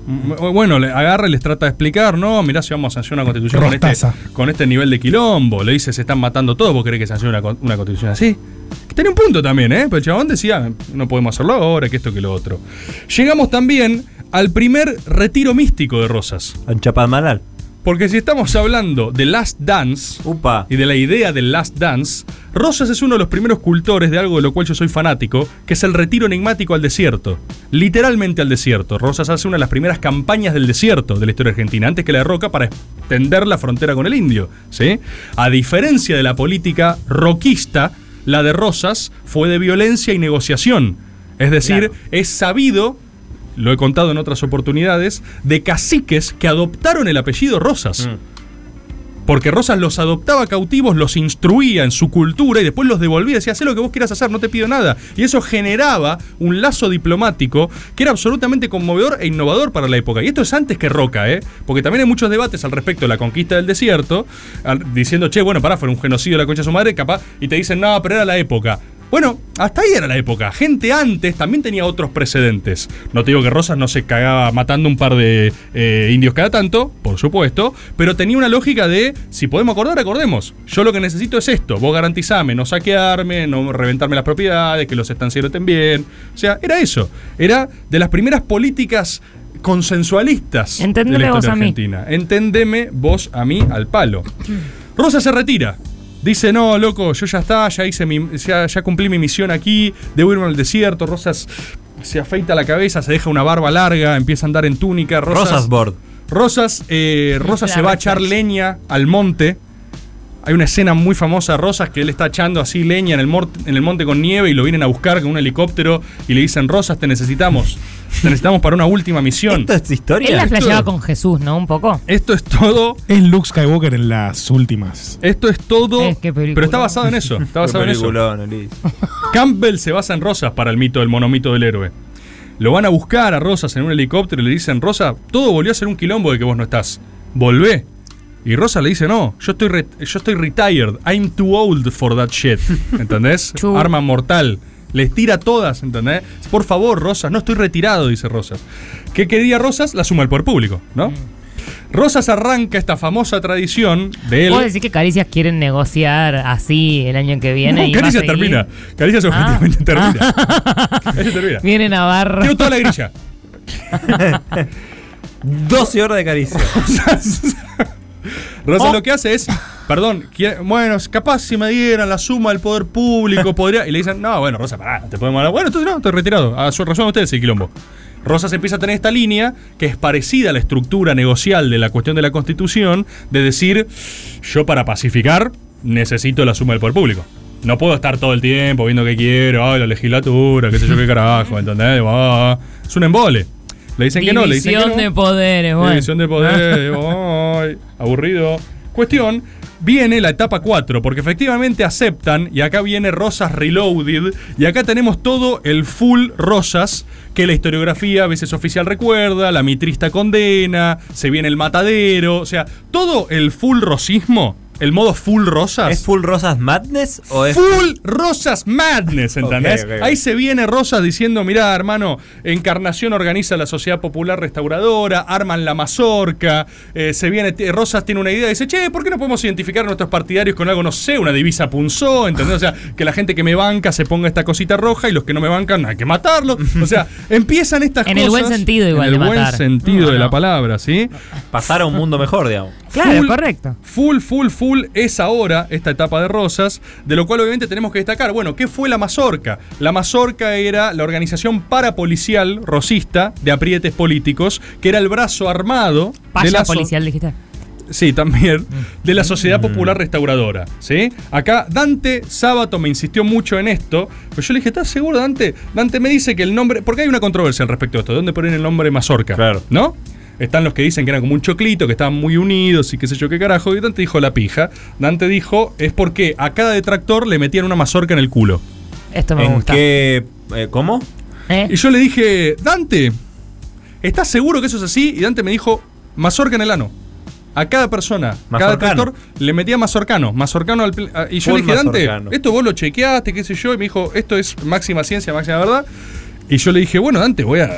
Bueno, agarra y les trata de explicar, no, mirá si vamos a sancionar una constitución con este nivel de quilombo. Le dice, se están matando todos, ¿vos querés que sancione una constitución así? Tenía un punto también, ¿eh? Pero el chabón decía, no podemos hacerlo ahora, que esto, que lo otro. Llegamos también al primer retiro místico de Rosas. En Chapadmalal. Porque si estamos hablando de Last Dance, upa, y de la idea del Last Dance, Rosas es uno de los primeros cultores de algo de lo cual yo soy fanático, que es el retiro enigmático al desierto. Literalmente al desierto. Rosas hace una de las primeras campañas del desierto de la historia argentina, antes que la de Roca, para extender la frontera con el indio, ¿sí? A diferencia de la política roquista, la de Rosas fue de violencia y negociación. Es decir, claro, es sabido, lo he contado en otras oportunidades, de caciques que adoptaron el apellido Rosas. Porque Rosas los adoptaba cautivos, los instruía en su cultura y después los devolvía. Decía, hacé lo que vos quieras hacer, no te pido nada. Y eso generaba un lazo diplomático que era absolutamente conmovedor e innovador para la época. Y esto es antes que Roca, ¿eh? Porque también hay muchos debates al respecto de la conquista del desierto, diciendo, che, bueno, pará, fue un genocidio de la concha de su madre, capaz. Y te dicen, no, pero era la época. Bueno, hasta ahí era la época. Gente antes también tenía otros precedentes. No te digo que Rosas no se cagaba matando un par de indios cada tanto, por supuesto, pero tenía una lógica de, si podemos acordar, acordemos. Yo lo que necesito es esto. Vos garantizame, no saquearme, no reventarme las propiedades, que los estancieros estén bien. O sea, era eso. Era de las primeras políticas consensualistas de la historia argentina. Entendeme vos a mí al palo. Rosas se retira. Dice, no, loco, yo ya está, ya cumplí mi misión aquí, debo irme al desierto. Rosas se afeita la cabeza, se deja una barba larga, empieza a andar en túnica. Rosas se va a echar leña al monte. Hay una escena muy famosa de Rosas que él está echando así leña en el monte con nieve y lo vienen a buscar con un helicóptero y le dicen, Rosas, te necesitamos. Te necesitamos para una última misión. Esto es historia. Él la flasheaba con Jesús, ¿no? Un poco. Esto es todo. Es Luke Skywalker en las últimas. Esto es todo. Pero está basado en eso. Está basado en eso. Campbell se basa en Rosas para el mito del monomito del héroe. Lo van a buscar a Rosas en un helicóptero y le dicen, Rosa, todo volvió a ser un quilombo de que vos no estás. Volvé. Y Rosa le dice, no, yo estoy retired, I'm too old for that shit, ¿entendés? Arma mortal, les tira todas, ¿entendés? Por favor, Rosas, no estoy retirado, dice Rosas. ¿Qué quería Rosas? La suma al poder público, ¿no? Rosas arranca esta famosa tradición de él. ¿Puedo decir que Caricias quieren negociar así el año que viene? No, y Caricias termina, Caricias objetivamente termina. Vienen a barra. Quiero toda la grilla. 12 horas de caricia. Rosa lo que hace es, perdón, bueno, capaz si me dieran la suma del poder público, podría. Y le dicen, no, bueno, Rosa, pará, te podemos hablar. Bueno, entonces no, estoy retirado. Resuelvan ustedes el quilombo. Rosa se empieza a tener esta línea que es parecida a la estructura negocial de la cuestión de la Constitución, de decir, yo para pacificar necesito la suma del poder público. No puedo estar todo el tiempo viendo qué quiero, ay, la legislatura, qué sé yo qué carajo, ¿entendés? Es un embole. Le dicen que no, le dicen que no. División de poderes, ay, aburrido. Cuestión, viene la etapa 4, porque efectivamente aceptan, y acá viene Rosas Reloaded, y acá tenemos todo el full Rosas, que la historiografía a veces oficial recuerda, la mitrista condena, se viene el matadero, o sea, todo el full rosismo, el modo full Rosas. ¿Es full Rosas Madness o es full Rosas Madness, ¿entendés? Okay. Ahí se viene Rosas diciendo, mirá, hermano, Encarnación organiza la Sociedad Popular Restauradora, arman la mazorca, se viene, Rosas tiene una idea y dice, che, ¿por qué no podemos identificar a nuestros partidarios con algo, no sé, una divisa punzó, ¿entendés? O sea, que la gente que me banca se ponga esta cosita roja y los que no me bancan hay que matarlos. O sea, empiezan estas en cosas. En el buen sentido igual de matar. En el buen sentido de la palabra, ¿sí? Pasar a un mundo mejor, digamos. Claro, full, correcto. Full es ahora esta etapa de Rosas, de lo cual obviamente tenemos que destacar, bueno, ¿qué fue la mazorca? La mazorca era la organización parapolicial rosista de aprietes políticos, que era el brazo armado de la policial digital. Sí, también, de la Sociedad Popular Restauradora, ¿sí? Acá Dante Sábato me insistió mucho en esto, pero yo le dije, ¿estás seguro, Dante? Dante me dice que el nombre, porque hay una controversia al respecto de esto, ¿de dónde ponen el nombre mazorca? Claro. ¿No? Están los que dicen que eran como un choclito, que estaban muy unidos y qué sé yo qué carajo, y Dante dijo la pija. Dante dijo, es porque a cada detractor le metían una mazorca en el culo. Esto me gusta. ¿En qué? ¿Cómo? Y yo le dije, Dante, ¿estás seguro que eso es así? Y Dante me dijo, mazorca en el ano. A cada persona, mazorcano. Cada detractor le metía mazorcano y yo le dije, Dante, esto vos lo chequeaste, qué sé yo, y me dijo, esto es máxima ciencia, máxima verdad. Y yo le dije, bueno, Dante, voy a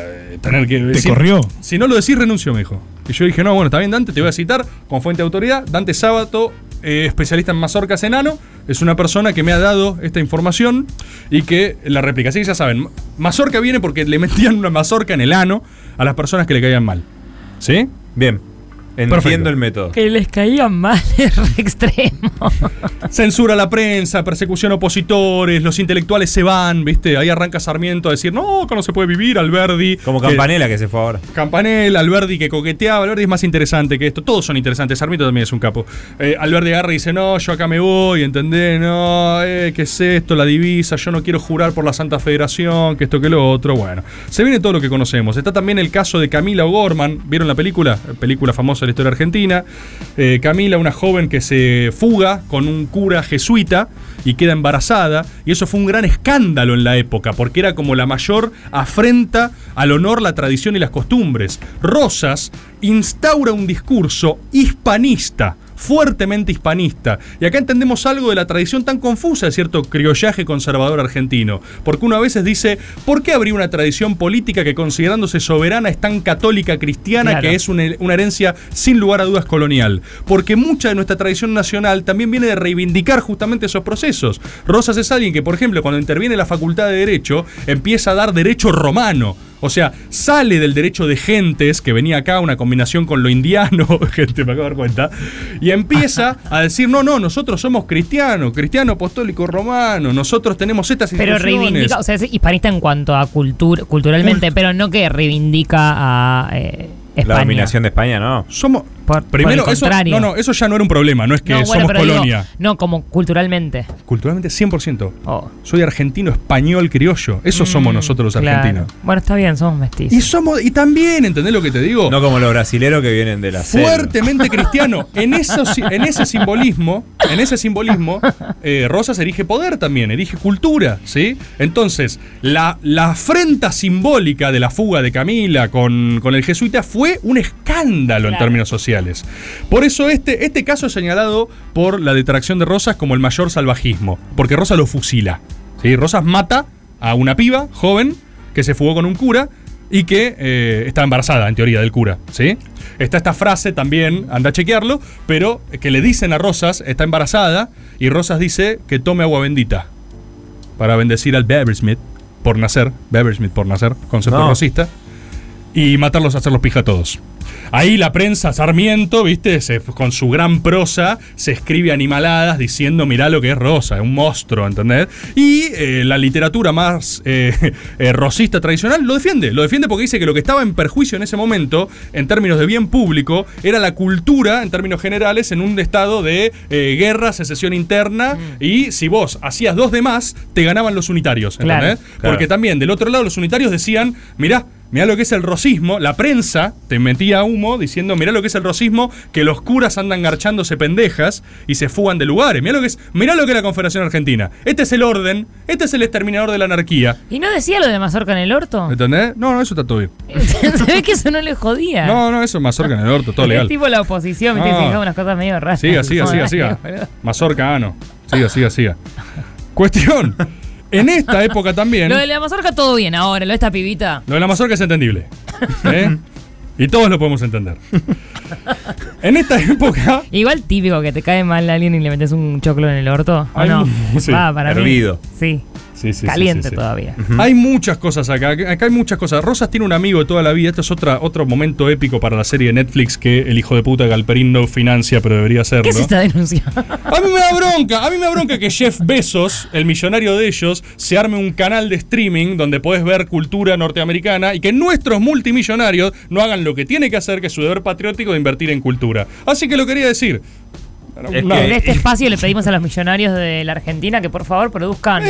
tener que decir. ¿Te corrió? Si no lo decís, renuncio, me dijo. Y yo dije, no, bueno, está bien, Dante, te voy a citar con fuente de autoridad. Dante Sábato, especialista en mazorcas enano, es una persona que me ha dado esta información y que la replica. Así que ya saben, mazorca viene porque le metían una mazorca en el ano a las personas que le caían mal. ¿Sí? Bien. Entiendo perfecto. El método. Que les caían mal es re extremo. Censura a la prensa, persecución a opositores, los intelectuales se van, ¿viste? Ahí arranca Sarmiento a decir, no, que no se puede vivir, Alberdi. Como Campanella que se fue ahora. Campanella, Alberdi que coqueteaba, Alberdi es más interesante que esto. Todos son interesantes, Sarmiento también es un capo. Alberdi agarra y dice, no, yo acá me voy, ¿entendés? No, ¿qué es esto? La divisa, yo no quiero jurar por la Santa Federación, que esto, que lo otro. Bueno, se viene todo lo que conocemos. Está también el caso de Camila O'Gorman. ¿Vieron la película? Película famosa de la historia argentina. Camila, una joven que se fuga con un cura jesuita y queda embarazada, y eso fue un gran escándalo en la época porque era como la mayor afrenta al honor, la tradición y las costumbres. Rosas instaura un discurso hispanista, fuertemente hispanista, y acá entendemos algo de la tradición tan confusa de cierto criollaje conservador argentino, porque uno a veces dice, ¿por qué habría una tradición política que considerándose soberana es tan católica cristiana? Claro. Que es una herencia sin lugar a dudas colonial, porque mucha de nuestra tradición nacional también viene de reivindicar justamente esos procesos. Rosas es alguien que, por ejemplo, cuando interviene la Facultad de Derecho, empieza a dar derecho romano. O sea, sale del derecho de gentes, que venía acá una combinación con lo indiano, gente, me acabo de dar cuenta, y empieza a decir, no, nosotros somos cristiano apostólico romano, nosotros tenemos estas instituciones. Pero reivindica, o sea, es hispanista en cuanto a culturalmente, pero no que reivindica a España. La dominación de España, no. Somos, primero, por el contrario. Eso, eso ya no era un problema, no es que no, bueno, somos colonia. Digo, no, como culturalmente. Culturalmente, 100%. Oh. Soy argentino, español, criollo. Eso somos nosotros los argentinos. Bueno, está bien, somos mestizos. Y también, ¿entendés lo que te digo? No como los brasileros que vienen de la selva. Fuertemente cristiano. En ese simbolismo, Rosas erige poder también, erige cultura, ¿sí? Entonces, la afrenta simbólica de la fuga de Camila con el jesuita fue un escándalo en términos sociales. Por eso este caso es señalado por la detracción de Rosas como el mayor salvajismo, porque Rosas lo fusila, ¿sí? Rosas mata a una piba joven que se fugó con un cura y que está embarazada, en teoría, del cura, ¿sí? Está esta frase también, anda a chequearlo, pero que le dicen a Rosas, está embarazada, y Rosas dice que tome agua bendita para bendecir al Beversmith por nacer, concepto rosista. y matarlos, hacerlos pija a todos. Ahí la prensa, Sarmiento, ¿viste? Con su gran prosa se escribe animaladas diciendo mirá lo que es Rosa, es un monstruo, ¿entendés? Y la literatura más rosista tradicional lo defiende porque dice que lo que estaba en perjuicio en ese momento, en términos de bien público, era la cultura, en términos generales, en un estado de guerra, secesión interna, y si vos hacías dos de más, te ganaban los unitarios, ¿entendés? Claro, claro. Porque también, del otro lado, los unitarios decían, mirá lo que es el rosismo, la prensa te metía humo diciendo mirá lo que es el rosismo, que los curas andan garchándose pendejas y se fugan de lugares, mirá lo que es la Confederación Argentina, este es el orden, este es el exterminador de la anarquía. ¿Y no decía lo de Mazorca en el orto? ¿Entendés? No, eso está todo bien. Se ve que eso no le jodía. No, eso es Mazorca en el orto, todo legal. Es tipo la oposición, me dicen unas cosas medio raras. Siga. Mazorca, siga. Cuestión. En esta época también... Lo de la mazorca todo bien ahora, lo de esta pibita. Lo de la mazorca es entendible. Y todos lo podemos entender. En esta época... Igual típico que te cae mal alguien y le metes un choclo en el orto. ¿O no? Sí. Para hervido. Mí. Sí. Sí, caliente sí. Todavía. Uh-huh. Hay muchas cosas acá hay muchas cosas. Rosas tiene un amigo de toda la vida. Esto es otro momento épico para la serie de Netflix que el hijo de puta Galperín no financia, pero debería hacerlo. ¿Qué se está denunciando? A mí me da bronca que Jeff Bezos, el millonario de ellos, se arme un canal de streaming donde podés ver cultura norteamericana y que nuestros multimillonarios no hagan lo que tiene que hacer, que es su deber patriótico de invertir en cultura. Así que lo quería decir. En este espacio le pedimos a los millonarios de la Argentina que por favor produzcan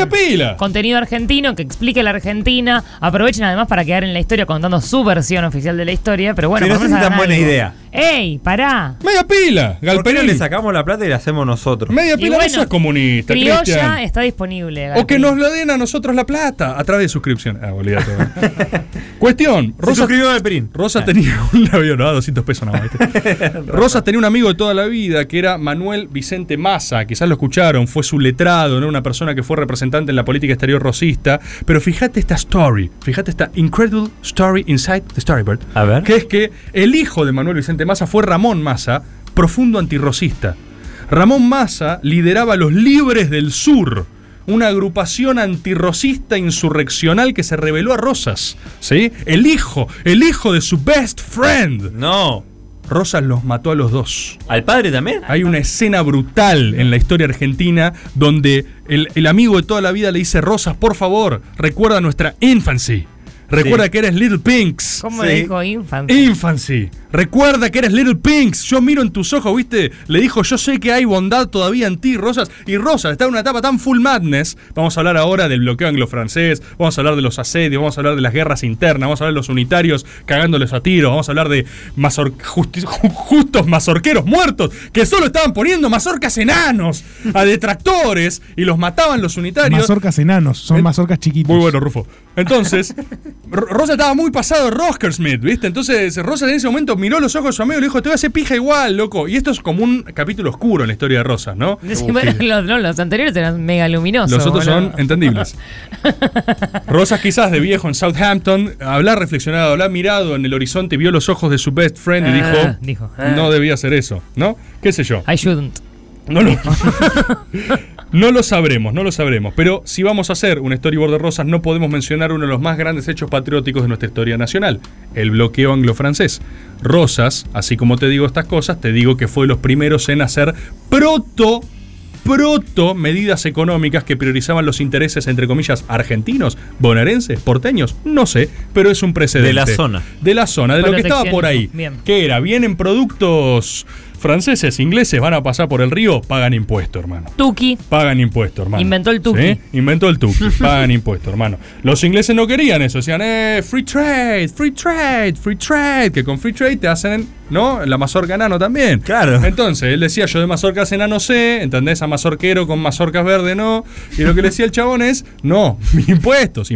contenido argentino, que explique la Argentina, aprovechen además para quedar en la historia contando su versión oficial de la historia, pero bueno, si no es tan buena idea. ¡Ey, pará! ¡Media pila! Galperín. ¿Por qué no le sacamos la plata y la hacemos nosotros? Media pila, bueno, eso es comunista, Criolla Cristian. Está disponible. Galperín. O que nos lo den a nosotros la plata a través de suscripción. Bolida todo. Cuestión. Rosa, se suscribió Galperín. Rosa tenía un avión, no, 200 pesos nada más. Rosa tenía un amigo de toda la vida que era Manuel Vicente Massa. Quizás lo escucharon, fue su letrado, ¿no? Una persona que fue representante en la política exterior rosista. Pero fíjate esta incredible story inside the Storybird. A ver. Que es que el hijo de Manuel Vicente Massa fue Ramón Massa, profundo antirrosista. Ramón Massa lideraba los Libres del Sur, una agrupación antirrosista insurreccional que se rebeló a Rosas, ¿sí? El hijo de su best friend. No. Rosas los mató a los dos. ¿Al padre también? Hay una escena brutal en la historia argentina donde el amigo de toda la vida le dice: Rosas, por favor, recuerda nuestra infancy. Recuerda que eres Little Pinks. ¿Cómo le dijo Infancy? Recuerda que eres Little Pinks. Yo miro en tus ojos, ¿viste? Le dijo, yo sé que hay bondad todavía en ti, Rosas. Y Rosas está en una etapa tan full madness. Vamos a hablar ahora del bloqueo anglo-francés. Vamos a hablar de los asedios. Vamos a hablar de las guerras internas. Vamos a hablar de los unitarios cagándoles a tiros. Vamos a hablar de justos mazorqueros muertos que solo estaban poniendo mazorcas enanos a detractores y los mataban los unitarios. Mazorcas enanos, son mazorcas chiquitas. Muy bueno, Rufo. Entonces... Rosa estaba muy pasado Roskersmith, ¿viste? Entonces Rosa en ese momento miró los ojos de su amigo y le dijo: te voy a hacer pija igual, loco. Y esto es como un capítulo oscuro en la historia de Rosa, ¿no? Sí, bueno, los anteriores eran mega luminosos. Los otros son entendibles. Rosas quizás de viejo en Southampton habrá reflexionado, habrá mirado en el horizonte, vio los ojos de su best friend y dijo no debía hacer eso, ¿no? ¿Qué sé yo? I shouldn't. No lo sabremos. Pero si vamos a hacer un storyboard de Rosas, no podemos mencionar uno de los más grandes hechos patrióticos de nuestra historia nacional: el bloqueo anglo-francés. Rosas, así como te digo estas cosas, te digo que fue de los primeros en hacer proto medidas económicas que priorizaban los intereses, entre comillas, argentinos, bonaerenses, porteños, no sé, pero es un precedente. De la zona, de lo que estaba por ahí. Bien. Que era, vienen productos franceses, ingleses, van a pasar por el río, pagan impuesto, hermano. Inventó el tuki, pagan impuesto, hermano. Los ingleses no querían eso, decían, free trade, que con free trade te hacen, ¿no? La mazorca enano también. Claro. Entonces, él decía, yo de mazorcas enano sé, ¿entendés? A mazorquero con mazorcas verde, no. Y lo que le decía el chabón es, no, impuestos.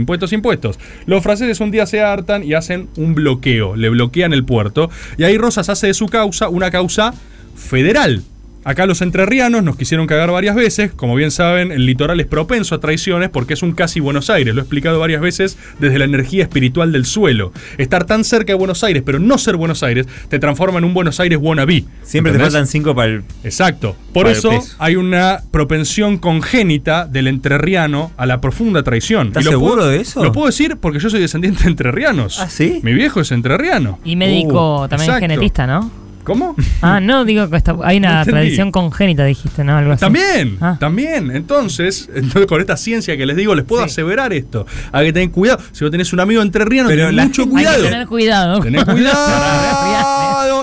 Los franceses un día se hartan y hacen un bloqueo, le bloquean el puerto, y ahí Rosas hace de su causa una causa federal. Acá los entrerrianos nos quisieron cagar varias veces. Como bien saben, el litoral es propenso a traiciones porque es un casi Buenos Aires. Lo he explicado varias veces desde la energía espiritual del suelo. Estar tan cerca de Buenos Aires, pero no ser Buenos Aires, te transforma en un Buenos Aires wannabe. Siempre ¿entendés? Te faltan 5 para el... Exacto. Por eso hay una propensión congénita del entrerriano a la profunda traición. ¿Estás seguro de eso? Lo puedo decir porque yo soy descendiente de entrerrianos. ¿Ah, sí? Mi viejo es entrerriano. Y médico también exacto. genetista, ¿no? ¿Cómo? Ah, no, digo que hay una tradición congénita, dijiste, ¿no? Algo así. También, ah. también. Entonces, con esta ciencia que les digo, les puedo sí. aseverar esto. Hay que tener cuidado. Si vos tenés un amigo entrerriano, tenés mucho cuidado. Hay que tener cuidado. Tenés cuidado.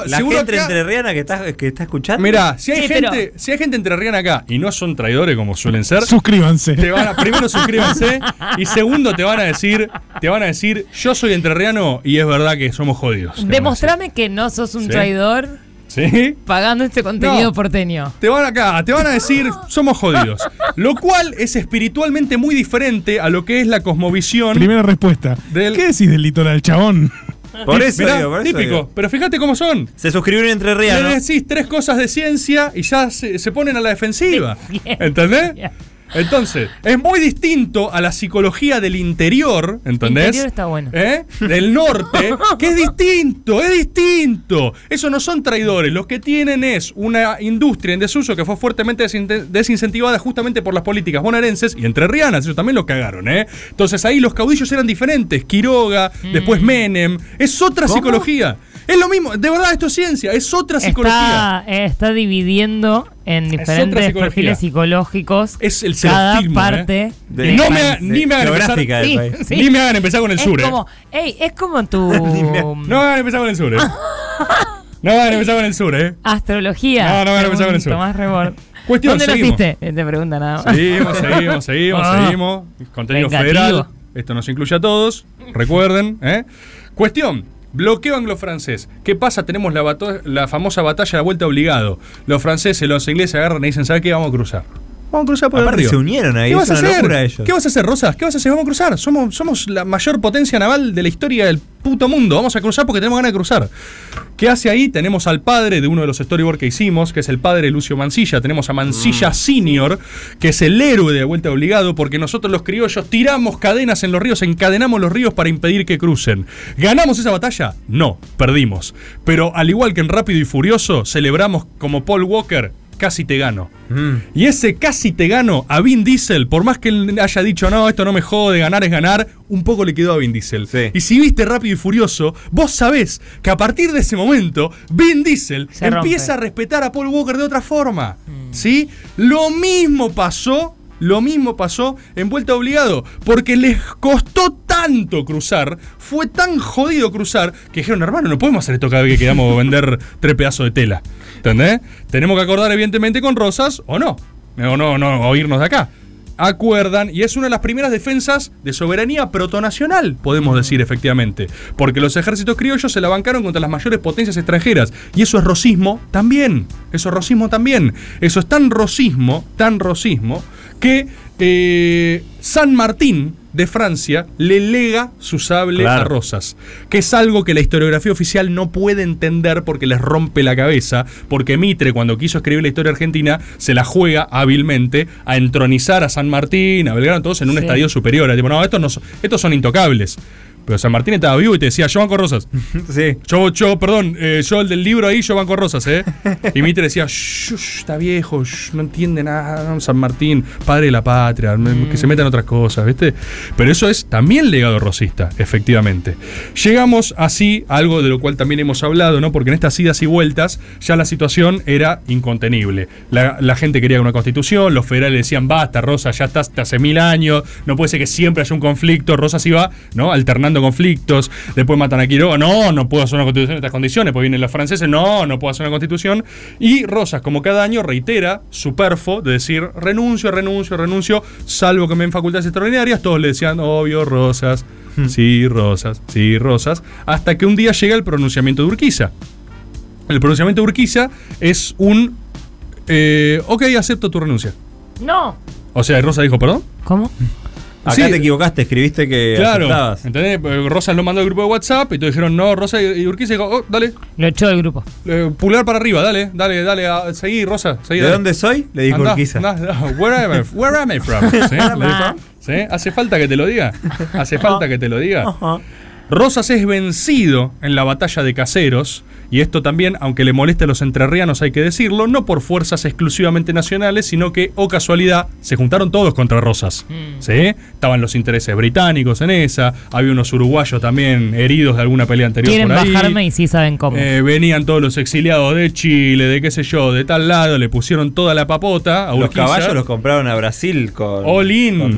La seguro gente entrerriana que está escuchando. Mirá, si hay gente entrerriana acá y no son traidores como suelen ser, suscríbanse. Primero suscríbanse y segundo te van a decir, yo soy entrerriano y es verdad que somos jodidos. Demostrame que no sos un ¿sí? traidor. ¿Sí? Pagando este contenido no, porteño. Te van a decir, somos jodidos. Lo cual es espiritualmente muy diferente a lo que es la cosmovisión. Primera respuesta. ¿Qué decís del litoral, chabón? Por eso, mirá, digo, por eso típico, digo. Pero fíjate cómo son. Se suscribieron entre rías. Le decís tres cosas de ciencia y ya se ponen a la defensiva. ¿Entendés? Entonces, es muy distinto a la psicología del interior, ¿entendés? El interior está bueno. ¿Eh? Del norte, que es distinto, es distinto. Eso no son traidores, los que tienen es una industria en desuso que fue fuertemente desincentivada justamente por las políticas bonaerenses y entrerrianas, eso también lo cagaron, ¿eh? Entonces ahí los caudillos eran diferentes, Quiroga, después Menem, es otra ¿cómo? Psicología. Es lo mismo, de verdad esto es ciencia, es otra psicología. Está dividiendo en diferentes perfiles psicológicos. Es el cada parte. Ni me hagan empezar con el sur. Es como tu... No hagan empezar con el sur. No hagan empezar con el sur, ¿eh? Astrología. No hagan empezar con el sur. Tomás Rebord. Cuestión, ¿dónde naciste? Te pregunta nada más. Seguimos. Contenido federal. Esto nos incluye a todos. Recuerden, ¿eh? Cuestión. Bloqueo anglo-francés. ¿Qué pasa? Tenemos la famosa batalla de la vuelta obligado. Los franceses, los ingleses agarran y dicen, ¿sabes qué? Vamos a cruzar. Vamos a cruzar por el río. Se unieron ahí. ¿Qué vas a hacer? Ellos. ¿Qué vas a hacer, Rosas? ¿Qué vas a hacer? Vamos a cruzar. Somos la mayor potencia naval de la historia del puto mundo. Vamos a cruzar porque tenemos ganas de cruzar. ¿Qué hace ahí? Tenemos al padre de uno de los storyboards que hicimos, que es el padre Lucio Mansilla. Tenemos a Mansilla Senior, que es el héroe de vuelta obligado, porque nosotros los criollos tiramos cadenas en los ríos, encadenamos los ríos para impedir que crucen. ¿Ganamos esa batalla? No, perdimos. Pero al igual que en Rápido y Furioso, celebramos como Paul Walker, casi te gano. Y ese casi te gano a Vin Diesel, por más que él haya dicho, no, esto no me jode, ganar es ganar, un poco le quedó a Vin Diesel. Sí. Y si viste Rápido y Furioso, vos sabés que a partir de ese momento, Vin Diesel empieza a respetar a Paul Walker de otra forma. ¿Sí? Lo mismo pasó en Vuelta Obligado, porque les costó tanto cruzar, fue tan jodido cruzar, que dijeron, hermano, no podemos hacer esto cada vez que quedamos vender 3 pedazos de tela, ¿entendés? Tenemos que acordar evidentemente con Rosas, o irnos de acá. Acuerdan, y es una de las primeras defensas de soberanía protonacional, podemos decir efectivamente, porque los ejércitos criollos se la bancaron contra las mayores potencias extranjeras, y eso es rosismo también, eso es tan rosismo que San Martín de Francia le lega su sable a Rosas, que es algo que la historiografía oficial no puede entender porque les rompe la cabeza, porque Mitre, cuando quiso escribir la historia argentina, se la juega hábilmente a entronizar a San Martín, a Belgrano, todos en un estadio superior. Tipo, no, estos son intocables. Pero San Martín estaba vivo y te decía, yo banco Rosas. Sí. Yo el del libro ahí, yo banco Rosas, ¿eh? Y Mitre decía, está viejo, no entiende nada, no, San Martín, padre de la patria, que se metan otras cosas, ¿viste? Pero eso es también legado rosista, efectivamente. Llegamos así a algo de lo cual también hemos hablado, ¿no? Porque en estas idas y vueltas ya la situación era incontenible. La gente quería una constitución, los federales decían, basta, Rosas, ya estás hace 1000 años, no puede ser que siempre haya un conflicto, Rosas iba, ¿no? Alternando conflictos, después matan a Quiroga, no puedo hacer una constitución en estas condiciones, después vienen los franceses, no puedo hacer una constitución, y Rosas, como cada año, reitera su perfo de decir, renuncio, salvo que me den facultades extraordinarias. Todos le decían, obvio, Rosas, sí, Rosas, hasta que un día llega el pronunciamiento de Urquiza. El pronunciamiento de Urquiza es un ok, acepto tu renuncia. No. O sea, Rosas dijo, ¿perdón? ¿Cómo? Acá sí, te equivocaste, escribiste que claro, aceptabas. ¿Entendés? Rosas lo mandó al grupo de WhatsApp y todos dijeron no, Rosas, y Urquiza dijo, oh, dale. Lo echó del grupo. Pulgar para arriba, dale, dale, dale, seguí, Rosas, seguí. ¿De dónde soy? Le dijo Urquiza. Where am I from? ¿Sí? ¿Sí? ¿Hace falta que te lo diga? ¿Hace falta que te lo diga? Rosas es vencido en la batalla de Caseros, y esto también, aunque le moleste a los entrerrianos, hay que decirlo, no por fuerzas exclusivamente nacionales, sino que, oh casualidad, se juntaron todos contra Rosas. ¿Sí? Estaban los intereses británicos en esa, había unos uruguayos también heridos de alguna pelea anterior. Quieren por ahí bajarme y sí saben cómo. Venían todos los exiliados de Chile, de qué sé yo, de tal lado, le pusieron toda la papota a Urquiza. Los caballos los compraron a Brasil con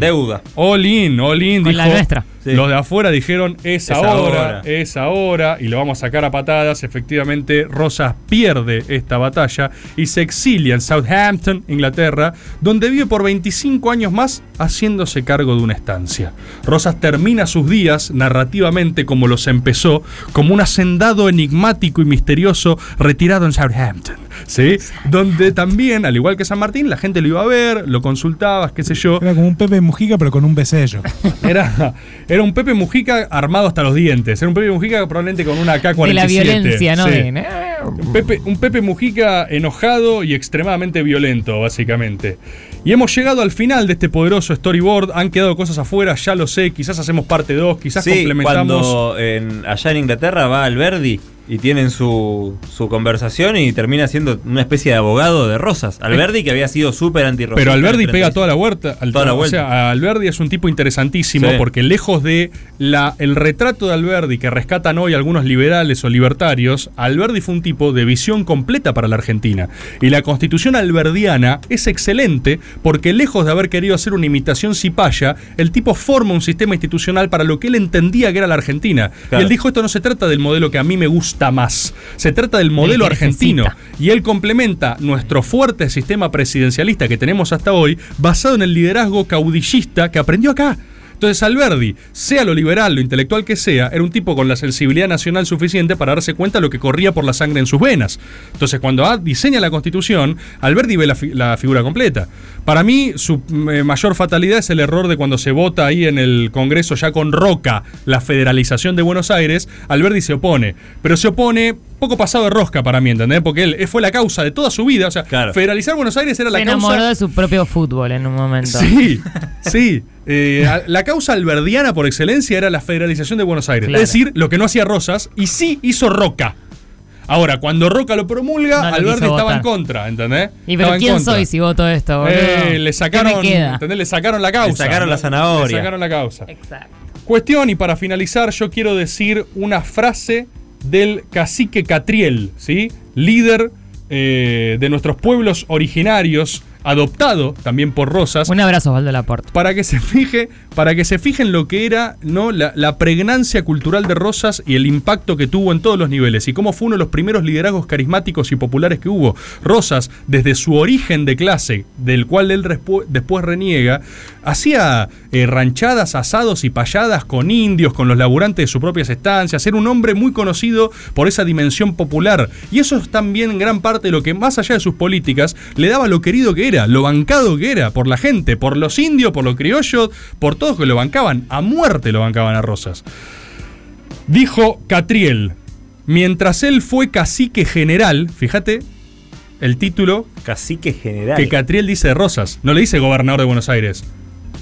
deuda. All in, con dijo, la nuestra. Sí. Los de afuera dijeron, es ahora, y lo vamos a sacar a patadas. Efectivamente, Rosas pierde esta batalla y se exilia en Southampton, Inglaterra, donde vive por 25 años más haciéndose cargo de una estancia. Rosas termina sus días, narrativamente como los empezó, como un hacendado enigmático y misterioso retirado en Southampton, ¿sí? Donde también, al igual que San Martín, la gente lo iba a ver, lo consultabas, qué sé yo. Era como un Pepe Mujica, pero con un besello. Era un Pepe Mujica armado hasta los dientes. Era un Pepe Mujica probablemente con una AK-47. De la violencia, ¿no? Sí. Un Pepe Mujica enojado y extremadamente violento, básicamente. Y hemos llegado al final de este poderoso storyboard. Han quedado cosas afuera, ya lo sé. Quizás hacemos parte 2, quizás sí, complementamos. Cuando allá en Inglaterra va Alberdi y tienen su conversación y termina siendo una especie de abogado de Rosas. Alberdi, que había sido súper antirrosista. Pero Alberdi pega toda la vuelta. O sea, Alberdi es un tipo interesantísimo, sí, porque lejos de el retrato de Alberdi que rescatan hoy algunos liberales o libertarios, Alberdi fue un tipo de visión completa para la Argentina. Y la constitución alberdiana es excelente porque, lejos de haber querido hacer una imitación cipaya, el tipo forma un sistema institucional para lo que él entendía que era la Argentina. Claro. Y él dijo, esto no se trata del modelo que a mí me gusta más. Se trata del modelo argentino. Y él complementa nuestro fuerte sistema presidencialista que tenemos hasta hoy, basado en el liderazgo caudillista que aprendió acá. Entonces Alberdi, sea lo liberal, lo intelectual que sea, era un tipo con la sensibilidad nacional suficiente para darse cuenta de lo que corría por la sangre en sus venas. Entonces cuando diseña la Constitución, Alberdi ve la figura completa. Para mí, su mayor fatalidad es el error de cuando se vota ahí en el Congreso ya con Roca la federalización de Buenos Aires. Alberdi se opone, pero se opone poco pasado de rosca para mí, ¿entendés? Porque él fue la causa de toda su vida. O sea, claro, federalizar Buenos Aires era la causa. Se enamoró de su propio fútbol en un momento. Sí, sí. La causa alberdiana por excelencia era la federalización de Buenos Aires. Claro. Es decir, lo que no hacía Rosas, y sí hizo Roca. Ahora, cuando Roca lo promulga, no, Alberdi estaba en contra, ¿entendés? ¿Y pero quién soy si voto esto, boludo? Le sacaron la causa. Le sacaron la zanahoria. Le sacaron la causa. Exacto. Cuestión, y para finalizar, yo quiero decir una frase del cacique Catriel, ¿sí? Líder de nuestros pueblos originarios, adoptado también por Rosas. Un abrazo, Osvaldo Laporte. Para que se fijen lo que era, ¿no?, la pregnancia cultural de Rosas y el impacto que tuvo en todos los niveles y cómo fue uno de los primeros liderazgos carismáticos y populares que hubo. Rosas, desde su origen de clase, del cual él después reniega, hacía ranchadas, asados y payadas con indios, con los laburantes de sus propias estancias. Era un hombre muy conocido por esa dimensión popular, y eso es también gran parte de lo que, más allá de sus políticas, le daba lo querido que era, lo bancado que era por la gente, por los indios, por los criollos, por todos que lo bancaban, a muerte lo bancaban a Rosas. Dijo Catriel, mientras él fue cacique general, fíjate el título, cacique general, que Catriel dice de Rosas, no le dice gobernador de Buenos Aires.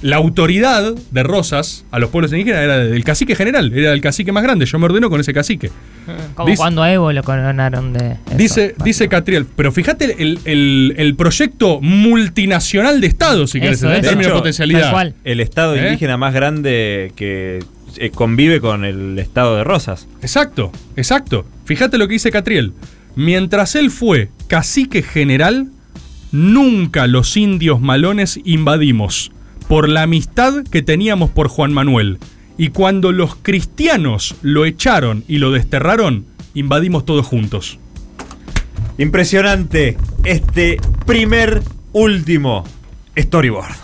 La autoridad de Rosas a los pueblos indígenas era del cacique general, era el cacique más grande, yo me ordeno con ese cacique. Como dice, cuando a Evo lo coronaron de eso, dice Catriel, pero fíjate el proyecto multinacional de Estado, si querés, en términos de potencialidad. El Estado indígena más grande que convive con el Estado de Rosas. Exacto. Fíjate lo que dice Catriel. Mientras él fue cacique general, nunca los indios malones invadimos, por la amistad que teníamos por Juan Manuel. Y cuando los cristianos lo echaron y lo desterraron, invadimos todos juntos. Impresionante este último storyboard.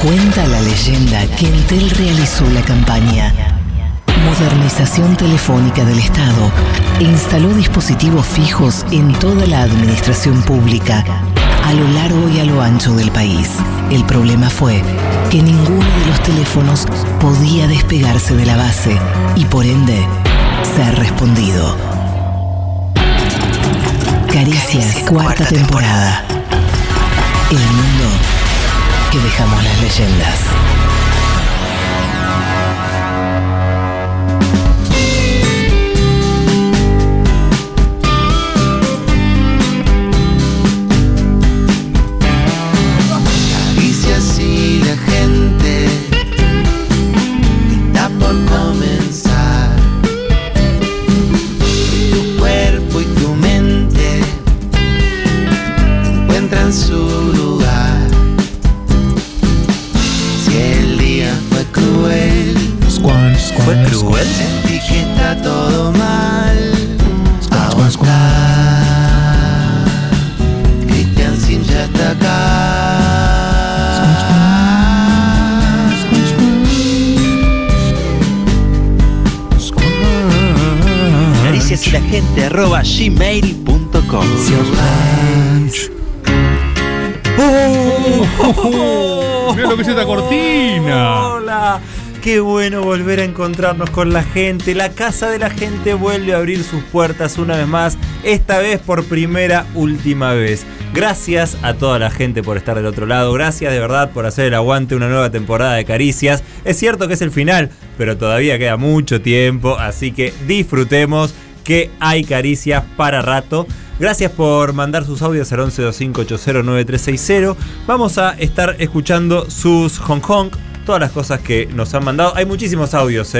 Cuenta la leyenda que Entel realizó la campaña Modernización Telefónica del Estado e instaló dispositivos fijos en toda la administración pública, A lo largo y a lo ancho del país, el problema fue que ninguno de los teléfonos podía despegarse de la base y, por ende, ser respondido. Caricias, cuarta temporada. El mundo que dejamos las leyendas. @gmail.com. ¡Oh! Mira lo que es esta cortina. Hola, qué bueno volver a encontrarnos con la gente. La casa de la gente vuelve a abrir sus puertas una vez más, esta vez por última vez. Gracias a toda la gente por estar del otro lado. Gracias de verdad por hacer el aguante. Una nueva temporada de Caricias. Es cierto que es el final, pero todavía queda mucho tiempo, así que disfrutemos, que hay caricias para rato. Gracias por mandar sus audios al 1125809360. Vamos a estar escuchando sus Hong Kong, todas las cosas que nos han mandado. Hay muchísimos audios,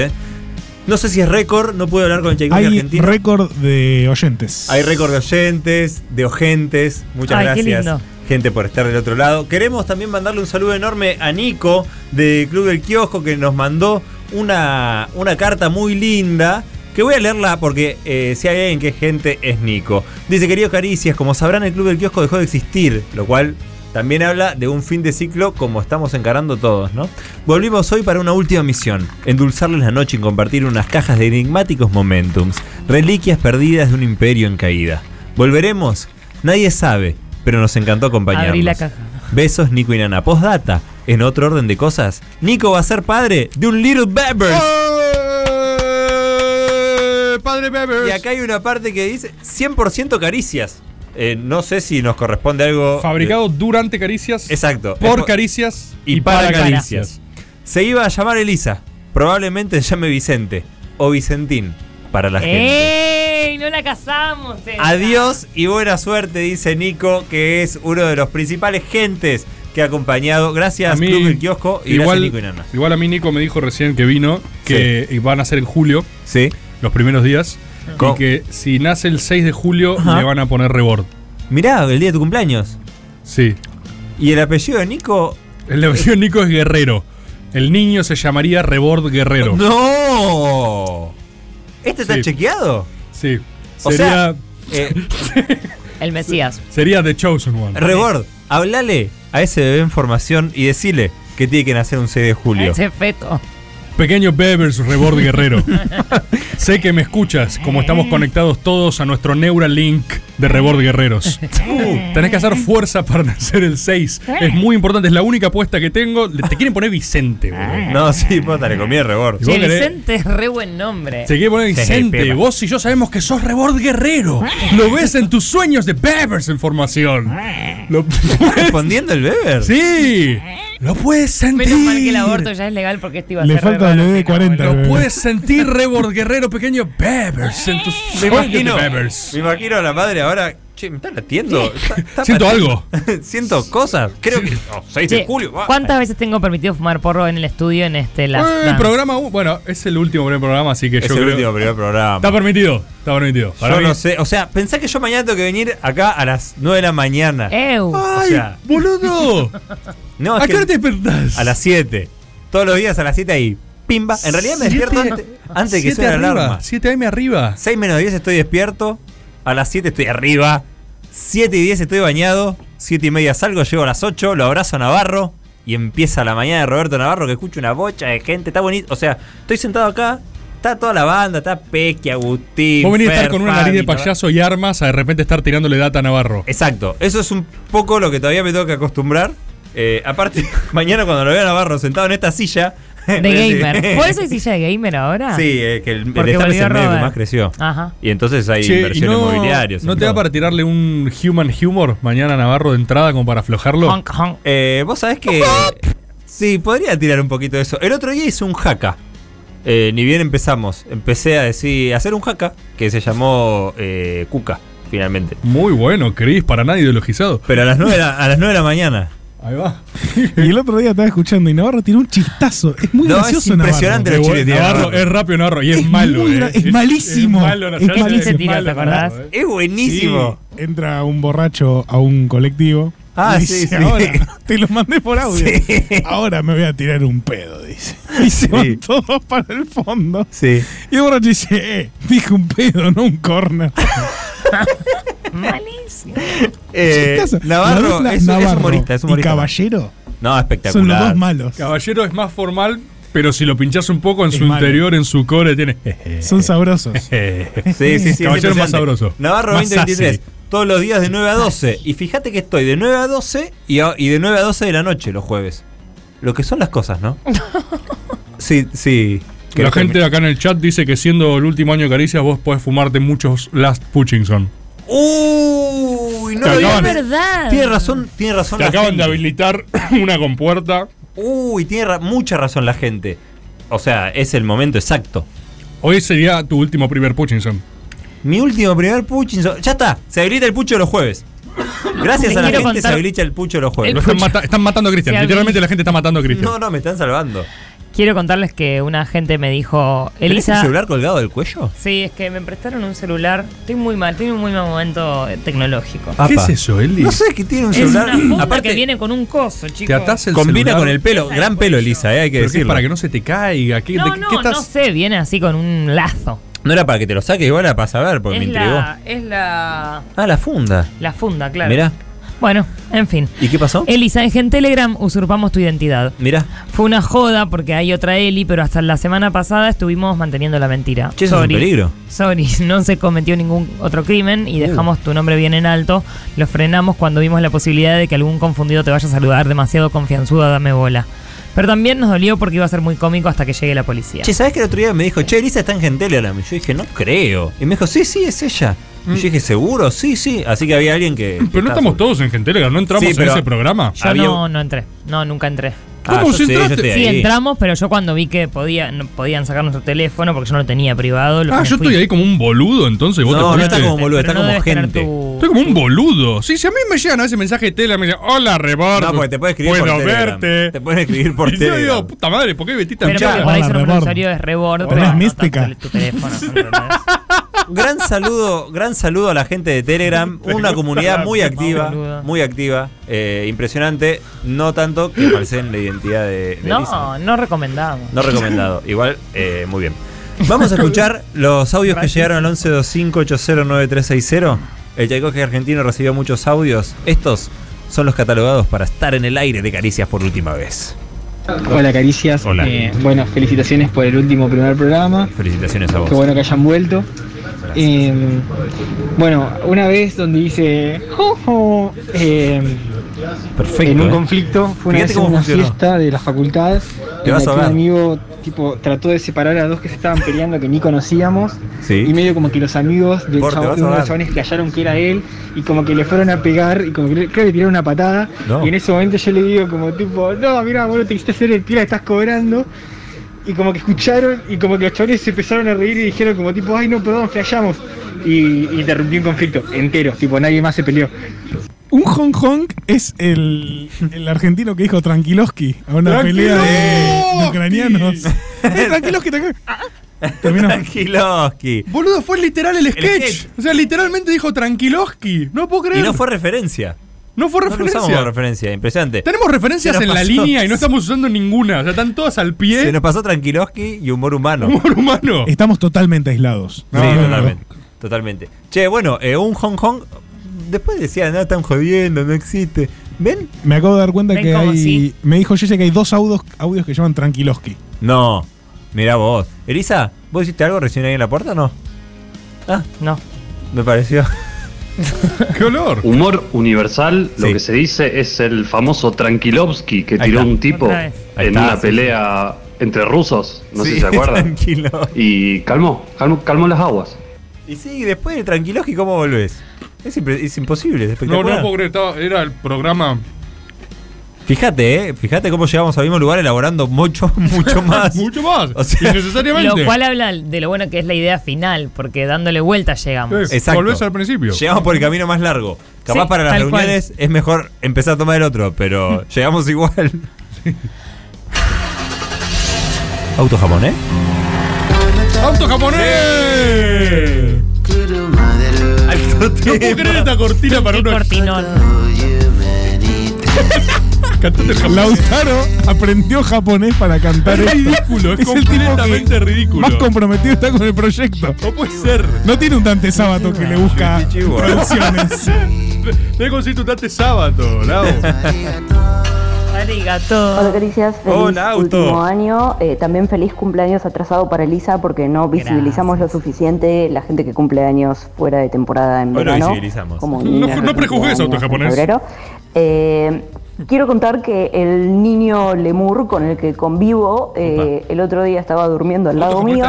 No sé si es récord, no pude hablar con el Check-in argentino. Hay récord de oyentes. Hay récord de oyentes, de ojentes. Muchas gracias, gente, por estar del otro lado. Queremos también mandarle un saludo enorme a Nico, de Club del Kiosco, que nos mandó una carta muy linda, que voy a leerla porque si hay alguien que es gente, es Nico. Dice: queridos Caricias, como sabrán, el Club del Kiosco dejó de existir, lo cual también habla de un fin de ciclo como estamos encarando todos, ¿no? Volvimos hoy para una última misión: endulzarles la noche y compartir unas cajas de enigmáticos momentums, reliquias perdidas de un imperio en caída. ¿Volveremos? Nadie sabe, pero nos encantó acompañarnos. Abrí la caja. Besos, Nico y Nana. Postdata, en otro orden de cosas, Nico va a ser padre de un Little Beavers. Y acá hay una parte que dice 100% Caricias. No sé si nos corresponde algo fabricado durante Caricias. Exacto. Por Caricias y para Caricias. Se iba a llamar Elisa. Probablemente se llame Vicente o Vicentín para la gente. ¡Ey! No la casamos. Adiós y buena suerte, dice Nico, que es uno de los principales gentes que ha acompañado. Gracias, Club del Kiosco. Y igual, gracias, Nico y Nana. Igual a mí Nico me dijo recién que vino, que van a ser en julio. Sí. Los primeros días. Y que si nace el 6 de julio, le van a poner Rebord. Mirá, el día de tu cumpleaños. Sí. ¿Y el apellido de Nico? El apellido de Nico es Guerrero. El niño se llamaría Rebord Guerrero. ¡No! ¿Este está chequeado? Sí. Sería... el Mesías. Sería The Chosen One. Rebord, háblale a ese bebé en formación y decile que tiene que nacer un 6 de julio. Ese feto. Pequeño Bevers, Rebord Guerrero. Sé que me escuchas, como estamos conectados todos a nuestro Neuralink de Rebord Guerreros. Tenés que hacer fuerza para nacer el 6. Es muy importante, es la única apuesta que tengo. Te quieren poner Vicente, boludo. No, sí, posta, le comí el Rebord. Sí, Vicente es re buen nombre. Se quiere poner Vicente. Sí, vos y yo sabemos que sos Rebord Guerrero. Lo ves en tus sueños de Bevers en formación. ¿Estás respondiendo el Bevers? Sí. Lo puedes sentir. Menos mal que el aborto ya es legal porque este iba a ser. Le falta la ley de 40. Lo puedes sentir, Rebord Guerrero, pequeño Bevers. En tus me imagino a la madre ahora. Che, me están latiendo. Siento algo. Siento cosas. Creo que. 6 de julio. ¿Cuántas veces tengo permitido fumar porro en el estudio en el programa? Bueno, es el último primer programa, así que yo creo. Es el último primer programa. Está permitido. Está permitido. Yo no sé. O sea, pensá que yo mañana tengo que venir acá a las 9 de la mañana. ¡Ew! ¡Ay, o sea, boludo! No, ¿a qué hora te despertás? A las 7. Todos los días a las 7 ahí. Pimba. En realidad me despierto antes de que suene la alarma. 7 a.m. arriba. 6 menos 10 estoy despierto. A las 7 estoy arriba. 7 y 10 estoy bañado. 7 y media salgo, llego a las 8. Lo abrazo a Navarro. Y empieza la mañana de Roberto Navarro, que escucho una bocha de gente. Está bonito. O sea, estoy sentado acá está toda la banda, está Pequi, Agustín. Vos venís a estar con una nariz de payaso y armas a de repente estar tirándole data a Navarro. Exacto, eso es un poco lo que todavía me tengo que acostumbrar. Aparte, mañana cuando lo vea Navarro sentado en esta silla de gamer. ¿Por eso hay silla de gamer ahora? Sí, que el estar es el medio que más creció. Ajá. Y entonces hay inversiones inmobiliarias. ¿No te da para tirarle un human humor mañana a Navarro de entrada como para aflojarlo? Honk, honk. Vos sabés que... sí, podría tirar un poquito de eso. El otro día hice un jaca. Ni bien empezamos. Empecé a decir, a hacer un jaca que se llamó Cuca, finalmente. Muy bueno, Cris, para nadie ideologizado. Pero a las 9 de la mañana. Ahí va. Y el otro día estaba escuchando y Navarro tiene un chistazo. Es muy gracioso, Navarro. Es impresionante Navarro. Los chiles de Navarro. Es rápido, Navarro. Y es malo. Es malísimo. Es malo. ¿Te acordás? Es buenísimo. Sí, entra un borracho a un colectivo. Ah, dice, sí, sí. Ahora, te lo mandé por audio. Sí. Ahora me voy a tirar un pedo, dice. Y se van todos para el fondo. Sí. Y el borracho dice, dije un pedo, no un corner. Malísimo. Navarro es humorista, es humorista. ¿Y Caballero? No, espectacular. Son los dos malos. Caballero es más formal, pero si lo pinchás un poco en es su malo. Interior, en su core, tiene. Son sabrosos. Sí, sí, sí. Caballero es más sabroso. Navarro 2023. Todos los días de 9 a 12. Y fíjate que estoy de 9 a 12 y de 9 a 12 de la noche los jueves. Lo que son las cosas, ¿no? Sí, sí. La gente acá en el chat dice que siendo el último año de Caricias vos podés fumarte muchos Last Puchingson. Uy, no lo vi, es verdad. Tiene razón la gente. Te acaban de habilitar una compuerta. Uy, tiene mucha razón la gente. O sea, es el momento exacto. Hoy sería tu último primer Puchingson. Mi último primer Puchingson. Ya está, se habilita el pucho de los jueves. Gracias a la gente se habilita el pucho de los jueves. Están matando a Cristian, literalmente la gente está matando a Cristian. No, me están salvando. Quiero contarles que una gente me dijo, Elisa, ¿tenés el celular colgado del cuello? Sí, es que me prestaron un celular. Estoy muy mal, tengo un muy mal momento tecnológico. ¿Qué es eso, Eli? No sé, que tiene un celular. Es una funda. Aparte, que viene con un coso, chicos. Te atás el combina celular con el pelo, gran pelo, Elisa, hay que decirlo. Para que no se te caiga. No sé, viene así con un lazo. No era para que te lo saques, igual era para saber, porque me intrigó. La funda. La funda, claro. Mirá. Bueno, en fin. ¿Y qué pasó? Elisa, en Telegram usurpamos tu identidad. Mirá. Fue una joda porque hay otra Eli, pero hasta la semana pasada estuvimos manteniendo la mentira. Che, eso es un peligro. Sorry, no se cometió ningún otro crimen y dejamos tu nombre bien en alto. Lo frenamos cuando vimos la posibilidad de que algún confundido te vaya a saludar demasiado confianzudo, dame bola. Pero también nos dolió porque iba a ser muy cómico hasta que llegue la policía. Che, ¿sabés que el otro día me dijo, che, Elisa está en Gentelegram? Y yo dije, no creo. Y me dijo, sí, es ella. Y yo dije, ¿seguro? Sí. Así que había alguien que... Pero no estamos todos en Gentelegram, ¿no entramos en ese programa? Yo no entré. No, nunca entré. ¿Cómo si entraste? Sí, entramos, pero yo cuando vi que podían sacar nuestro teléfono, porque yo no lo tenía privado... yo estoy ahí como un boludo, entonces. ¿Vos no está como un boludo, está como gente. Estoy como un boludo. Sí, si a mí me llegan a ese mensaje de Telegram, me dicen, hola, Rebordo. No, porque te pueden escribir por Telegram. Te pueden escribir por Telegram. Y yo digo, puta madre, ¿por qué vestiste tan chata? Pero por ahí su nombre de usuario es Rebordo. Pero es mística. Tu teléfono. Gran saludo a la gente de Telegram, una comunidad muy activa, impresionante, no tanto que falseen la identidad de Elisa. No recomendado, igual muy bien. Vamos a escuchar los audios que llegaron al 1125809360. El Chaicoge argentino recibió muchos audios, estos son los catalogados para estar en el aire de Caricias por última vez. Hola Caricias, hola. Bueno, felicitaciones por el último primer programa. Felicitaciones a vos. Qué bueno que hayan vuelto. Bueno, una vez donde hice jojo perfecto, en un conflicto, fue una vez en una fiesta de la facultad, en la que un amigo tipo trató de separar a dos que se estaban peleando que ni conocíamos, sí. Y medio como que los amigos de uno de los chabones playaron que era él y como que le fueron a pegar y como que creo que le tiraron una patada, no. Y en ese momento yo le digo como tipo, no, mira, vos no te quisiste hacer el tira, estás cobrando. Y como que escucharon y como que los chavales se empezaron a reír y dijeron como tipo, ay no, perdón, flashamos. Y interrumpió un conflicto entero, tipo nadie más se peleó. Un Hong Kong es el argentino que dijo Tranquiloski a una pelea de ucranianos. Tranquiloski. Boludo, fue literal el sketch. O sea, literalmente dijo Tranquiloski. No puedo creer. Y no fue referencia. No usamos referencia, impresionante. Tenemos referencias en la línea y no estamos usando ninguna. O sea, están todas al pie. Se nos pasó Tranquiloski y humor humano. Estamos totalmente aislados. Sí, totalmente. Che, bueno, un Hong Kong. Después decían, no, están jodiendo, no existe. ¿Ven? Me acabo de dar cuenta que hay. Sí. Me dijo Jesse que hay dos audios que llaman Tranquiloski. No. Mirá vos. Elisa, ¿vos hiciste algo recién ahí en la puerta o no? Ah, no. Me pareció. ¡Qué olor! Humor universal, sí. Lo que se dice es el famoso Tranquilovsky que tiró un tipo en una pelea entre rusos, no sé si se acuerdan. Y calmó las aguas. Y sí, después del Tranquilovsky, ¿cómo volvés? Es imposible, es espectacular. No, pobre, era el programa. Fíjate, fíjate cómo llegamos al mismo lugar elaborando mucho más. Mucho más, o sea, innecesariamente. Lo cual habla de lo bueno que es la idea final, porque dándole vueltas llegamos. Exacto. Volvés al principio. Llegamos por el camino más largo. Capaz para las reuniones es mejor empezar a tomar el otro, pero llegamos igual. Sí. Auto japonés. ¡Auto japonés! Alto tiempo. No puedo creer esta cortina para uno. Cortinón. Cantante japonés. Lautaro aprendió japonés para cantar. Es ridículo, es completamente ridículo. Más comprometido está con el proyecto. No puede ser. No tiene un Dante Sábato que le busca producciones. Debe conseguir un Dante Sábato, Lau. Arigato. Hola, Caricias. Hola, último año. También feliz cumpleaños atrasado para Elisa porque no visibilizamos lo suficiente la gente que cumple años fuera de temporada en verano. Bueno, visibilizamos. Como no prejuzgues auto japonés. Quiero contar que el niño lemur con el que convivo el otro día estaba durmiendo al lado mío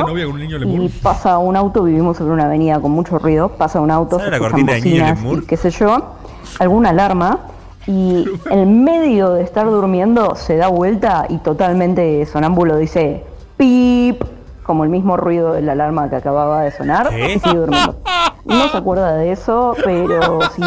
y pasa un auto, vivimos sobre una avenida con mucho ruido, pasa un auto, se escuchan bocinas y qué sé yo, alguna alarma, y en medio de estar durmiendo se da vuelta y totalmente sonámbulo dice pip, como el mismo ruido de la alarma que acababa de sonar, y sigue durmiendo. No se acuerda de eso, pero sí,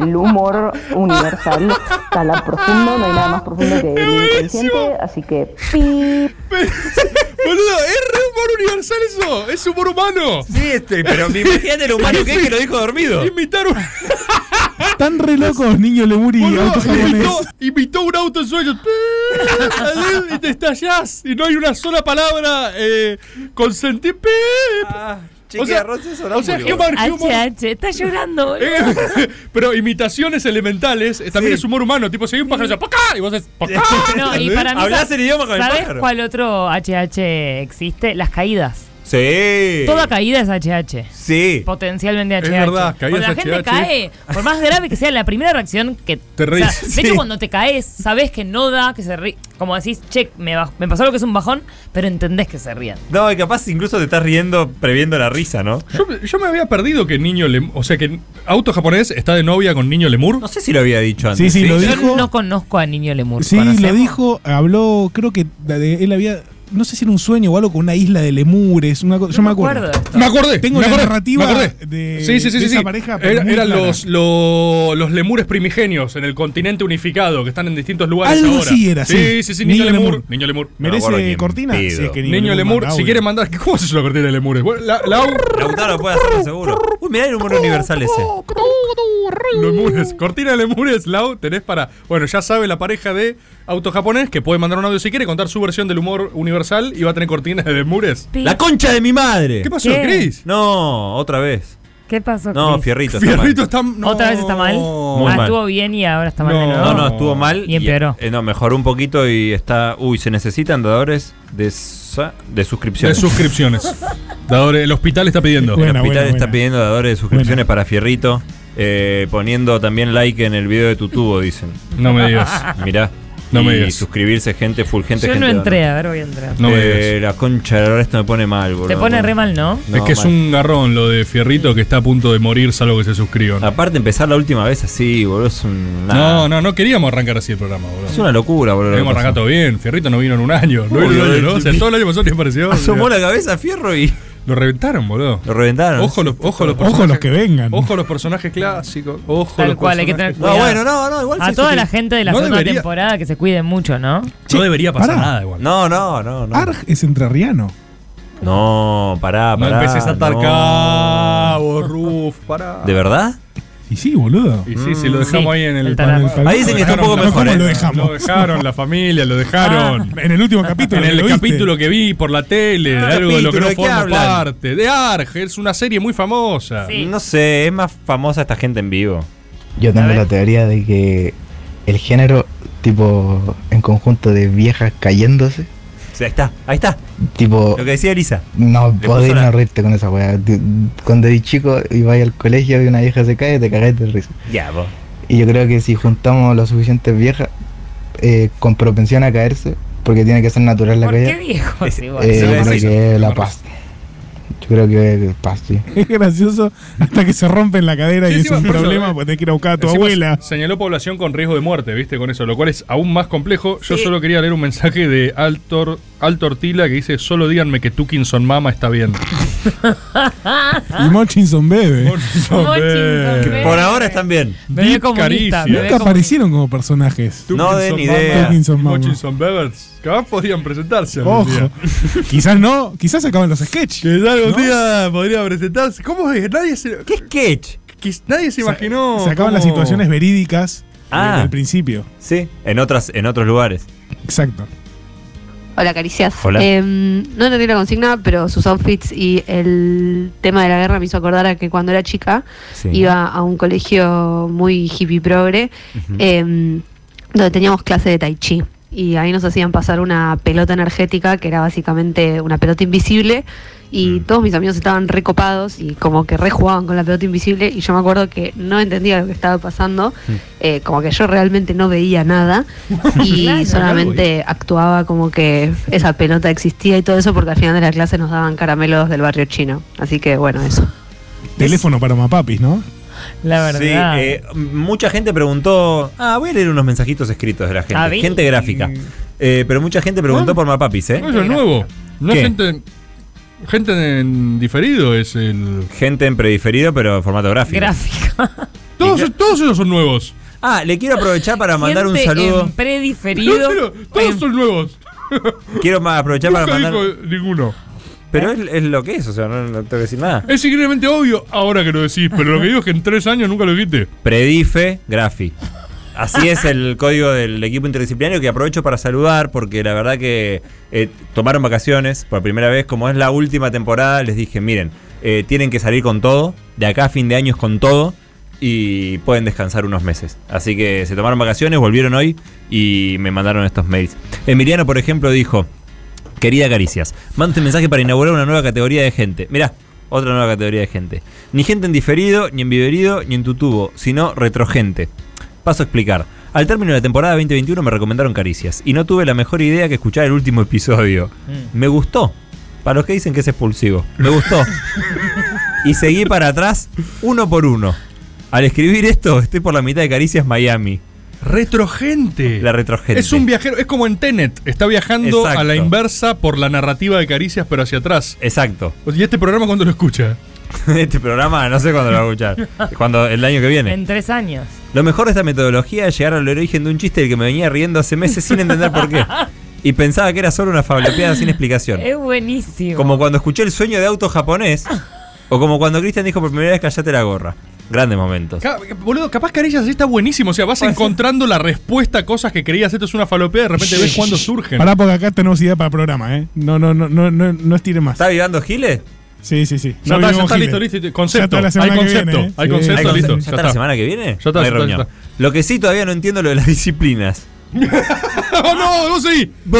el humor universal cala profundo, no hay nada más profundo que el inconsciente, así que pi. Boludo, es re humor universal eso, es humor humano. Sí, pero me imagínate lo humano que es que lo dijo dormido. Invitaron. Tan re locos, niño lemur y autos japoneses. Invitó un auto en sueños. Y te estallás, y no hay una sola palabra con sentir. Chiquilla, o sea, H.H. está llorando. Pero imitaciones elementales también es humor humano. Tipo, si hay un pájaro ya, ¡pacá! Y vos haces ¡pacá! No, y para mí, hablás el idioma con el pájaro. ¿Sabés cuál otro H.H. existe? Las caídas. Sí. Toda caída es HH. Sí. Potencialmente HH. Es verdad, cuando la gente cae, por más grave que sea la primera reacción que te ríes. O sea, de hecho, cuando te caes, sabes que no da, que se ríe. Como decís, che, me pasó algo que es un bajón, pero entendés que se rían. No, y capaz incluso te estás riendo previendo la risa, ¿no? Yo me había perdido que niño lemur. O sea, que auto japonés está de novia con niño lemur. No sé si lo había dicho antes. Sí, lo dijo. Yo no conozco a niño lemur. Sí, lo dijo, habló, creo que él había. No sé si era un sueño o algo con una isla de lemures. Yo me acuerdo. Me acordé. Tengo la narrativa de esa pareja. Eran los lemures primigenios en el continente unificado que están en distintos lugares algo ahora. Sí, era. Sí, niño lemur. ¿Merece cortina? Sí, es que niño lemur. Si quiere mandar. ¿Cómo es la cortina de lemures? Lautaro puede hacerlo seguro. Uy, mirá el humor universal ese. Lemures. Cortina de lemures, Lau, tenés para. Bueno, ya sabe la pareja de auto japonés que puede mandar un audio si quiere contar su versión del humor universal y va a tener cortinas de lemures. ¡La concha de mi madre! ¿Qué pasó, Cris? No, otra vez. ¿Qué pasó, Cris? No, Fierrito está mal. No. ¿Otra vez está mal? Muy mal. Estuvo bien y ahora está mal de nuevo. No, estuvo mal. Y empeoró. No, mejoró un poquito y está. Uy, se necesitan dadores de suscripciones. De suscripciones. Dadores, el hospital está pidiendo. El hospital está pidiendo dadores de suscripciones para Fierrito. Poniendo también like en el video de tu tubo, dicen. No me digas. Mirá. No me digas. Y suscribirse, gente fulgente. Yo no entré, a ver, voy a entrar. No me digas. La concha, ahora esto me pone mal, boludo. Te pone re mal, ¿no? Es que es un garrón lo de Fierrito que está a punto de morir, salvo que se suscriban. Aparte, empezar la última vez así, boludo, es un. No queríamos arrancar así el programa, boludo. Es una locura, boludo. Hemos arrancado todo bien. Fierrito no vino en un año. No, o sea, todo el año pasó, ni apareció. Asomó la cabeza a Fierro y. Lo reventaron, boludo. Lo reventaron. Ojo los que vengan. Ojo los personajes clásicos. Tal cual, hay que tener cuidado. Igual a toda la gente de la segunda temporada que se cuiden mucho, ¿no? Che, no debería pasar nada igual. No. Arg es entrerriano. No, pará. No empecés a atar cabos, Ruf, pará. ¿De verdad? Y sí, boludo. Y sí, lo dejamos ahí en el panel. Ahí dicen que está un poco mejor. Lo dejaron, la familia, lo dejaron. En el último capítulo. En el capítulo que vi por la tele, de algo de lo que no forma parte. De Arg, es una serie muy famosa. Sí. No sé, es más famosa esta gente en vivo. Yo tengo la teoría de que el género, tipo, en conjunto de viejas cayéndose, Sí, ahí está, ahí está. Tipo, lo que decía Elisa. No podés no reírte con esa weá. Cuando eres chico y vas al colegio y una vieja se cae, te cagás de risa. Ya, vos. Y yo creo que si juntamos lo suficientes viejas con propensión a caerse, porque tiene que ser natural la caída. ¿Por qué viejo? La paz. Yo creo que es paz, sí. Es gracioso hasta que se rompen la cadera, sí, y es un problema, pues tenés que ir a buscar a tu abuela. Señaló población con riesgo de muerte, viste, con eso, lo cual es aún más complejo. Sí. Yo solo quería leer un mensaje de Altortila que dice: solo díganme que Tukinson mama está bien. Y Mochinson bebe. Bebe. Por ahora están bien. Bebe comunista. Nunca aparecieron como personajes. No den ni idea. Mochinson Bebers. Capaz podrían presentarse. Ojo. Quizás no. Quizás acaban los sketches. Quizás algún día podría presentarse. ¿Cómo es? Nadie se... ¿Qué sketch? Nadie se imaginó. Se acaban las situaciones verídicas al principio. Sí. En otros lugares. Exacto. Hola, Caricias. Hola. No entendí la consigna, pero sus outfits y el tema de la guerra me hizo acordar a que cuando era chica iba a un colegio muy hippie progre, donde teníamos clase de tai chi. Y ahí nos hacían pasar una pelota energética, que era básicamente una pelota invisible, y todos mis amigos estaban recopados y como que rejugaban con la pelota invisible, y yo me acuerdo que no entendía lo que estaba pasando, como que yo realmente no veía nada y solamente actuaba como que esa pelota existía y todo eso, porque al final de la clase nos daban caramelos del barrio chino, así que bueno, eso. Teléfono para mapapis, ¿no? La verdad. Sí, mucha gente preguntó. Voy a leer unos mensajitos escritos de la gente. Gente gráfica. Pero mucha gente preguntó por Mapapis, ¿eh? No, eso es nuevo. No es gente en diferido, es el. Gente en prediferido, pero formato gráfico. Gráfica. Todos ellos son nuevos. Le quiero aprovechar para mandar un saludo. En prediferido. No, todos son nuevos. Quiero aprovechar para mandar. Ninguno. Pero es lo que es, o sea, no tengo que decir nada. Es increíblemente obvio ahora que lo decís, pero lo que digo es que en 3 años nunca lo dijiste. Predife Grafi. Así es el código del equipo interdisciplinario, que aprovecho para saludar, porque la verdad que tomaron vacaciones por primera vez. Como es la última temporada, les dije, miren, tienen que salir con todo, de acá a fin de año es con todo, y pueden descansar unos meses. Así que se tomaron vacaciones, volvieron hoy y me mandaron estos mails. Emiliano, por ejemplo, dijo... Querida Caricias, mando este mensaje para inaugurar una nueva categoría de gente. Mirá, otra nueva categoría de gente. Ni gente en diferido, ni en viverido, ni en tu tubo, sino retrogente. Paso a explicar. Al término de la temporada 2021 me recomendaron Caricias y no tuve la mejor idea que escuchar el último episodio. Me gustó. Para los que dicen que es expulsivo, me gustó. Y seguí para atrás uno por uno. Al escribir esto, estoy por la mitad de Caricias Miami. Retrogente. La retrogente. Es un viajero, es como en Tenet. Está viajando a la inversa por la narrativa de Caricias, pero hacia atrás. Exacto. ¿Y este programa cuándo lo escucha? Este programa no sé cuándo lo va a escuchar. Cuando, el año que viene. En 3 años. Lo mejor de esta metodología es llegar al origen de un chiste del que me venía riendo hace meses sin entender por qué. Y pensaba que era solo una fablepeada sin explicación. Es buenísimo. Como cuando escuché el sueño de auto japonés. O como cuando Cristian dijo por primera vez cállate la gorra. Grandes momentos. Boludo, capaz Caricias está buenísimo. O sea, vas encontrando la respuesta a cosas que creías esto es una falopea, de repente ves cuando surgen. Pará, porque acá tenemos idea para el programa, ¿eh? No estire más. ¿Está avivando Giles? Sí. Ya está listo. Concepto. Hay concepto, listo. ¿Ya está la semana que viene? Ya está. Lo que sí todavía no entiendo lo de las disciplinas. No, vos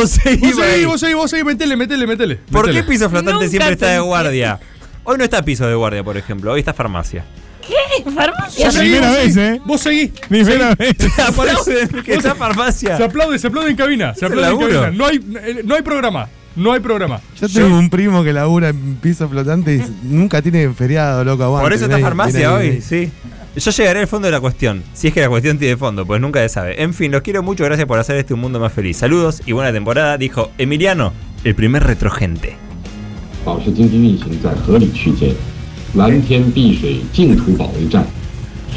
seguí, metele. ¿Por qué piso flotante siempre está de guardia? Hoy no está piso de guardia, por ejemplo. Hoy está farmacia. ¿Qué? ¿Farmacia? Primera vez, ¿eh? Vos seguís. Primera vez. Esa farmacia. Se aplaude en cabina. No hay programa. Yo tengo un primo que labura en piso flotante y nunca tiene feriado, loco. Aguante. Por eso está farmacia hoy, sí. Yo llegaré al fondo de la cuestión. Si es que la cuestión tiene fondo, pues nunca se sabe. En fin, los quiero mucho. Gracias por hacer un mundo más feliz. Saludos y buena temporada. Dijo Emiliano, el primer retrogente.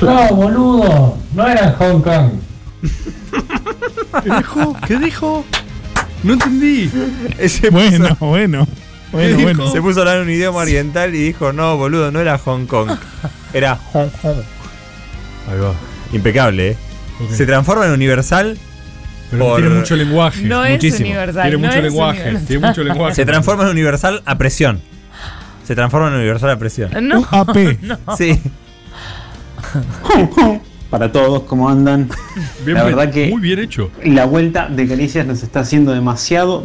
No, boludo, no era Hong Kong. ¿Qué dijo? No entendí. Bueno. Se puso a hablar en un idioma oriental y dijo, no, boludo, no era Hong Kong. Era Hong Kong. Ahí va. Impecable, ¿eh? Okay. Se transforma en universal. Pero tiene mucho lenguaje. No muchísimo. Es universal. Tiene mucho lenguaje. Se transforma en universal a presión. No. AP. No. Sí. para todos, ¿cómo andan? Bien, la verdad que muy bien hecho. La vuelta de Caricias nos está haciendo demasiado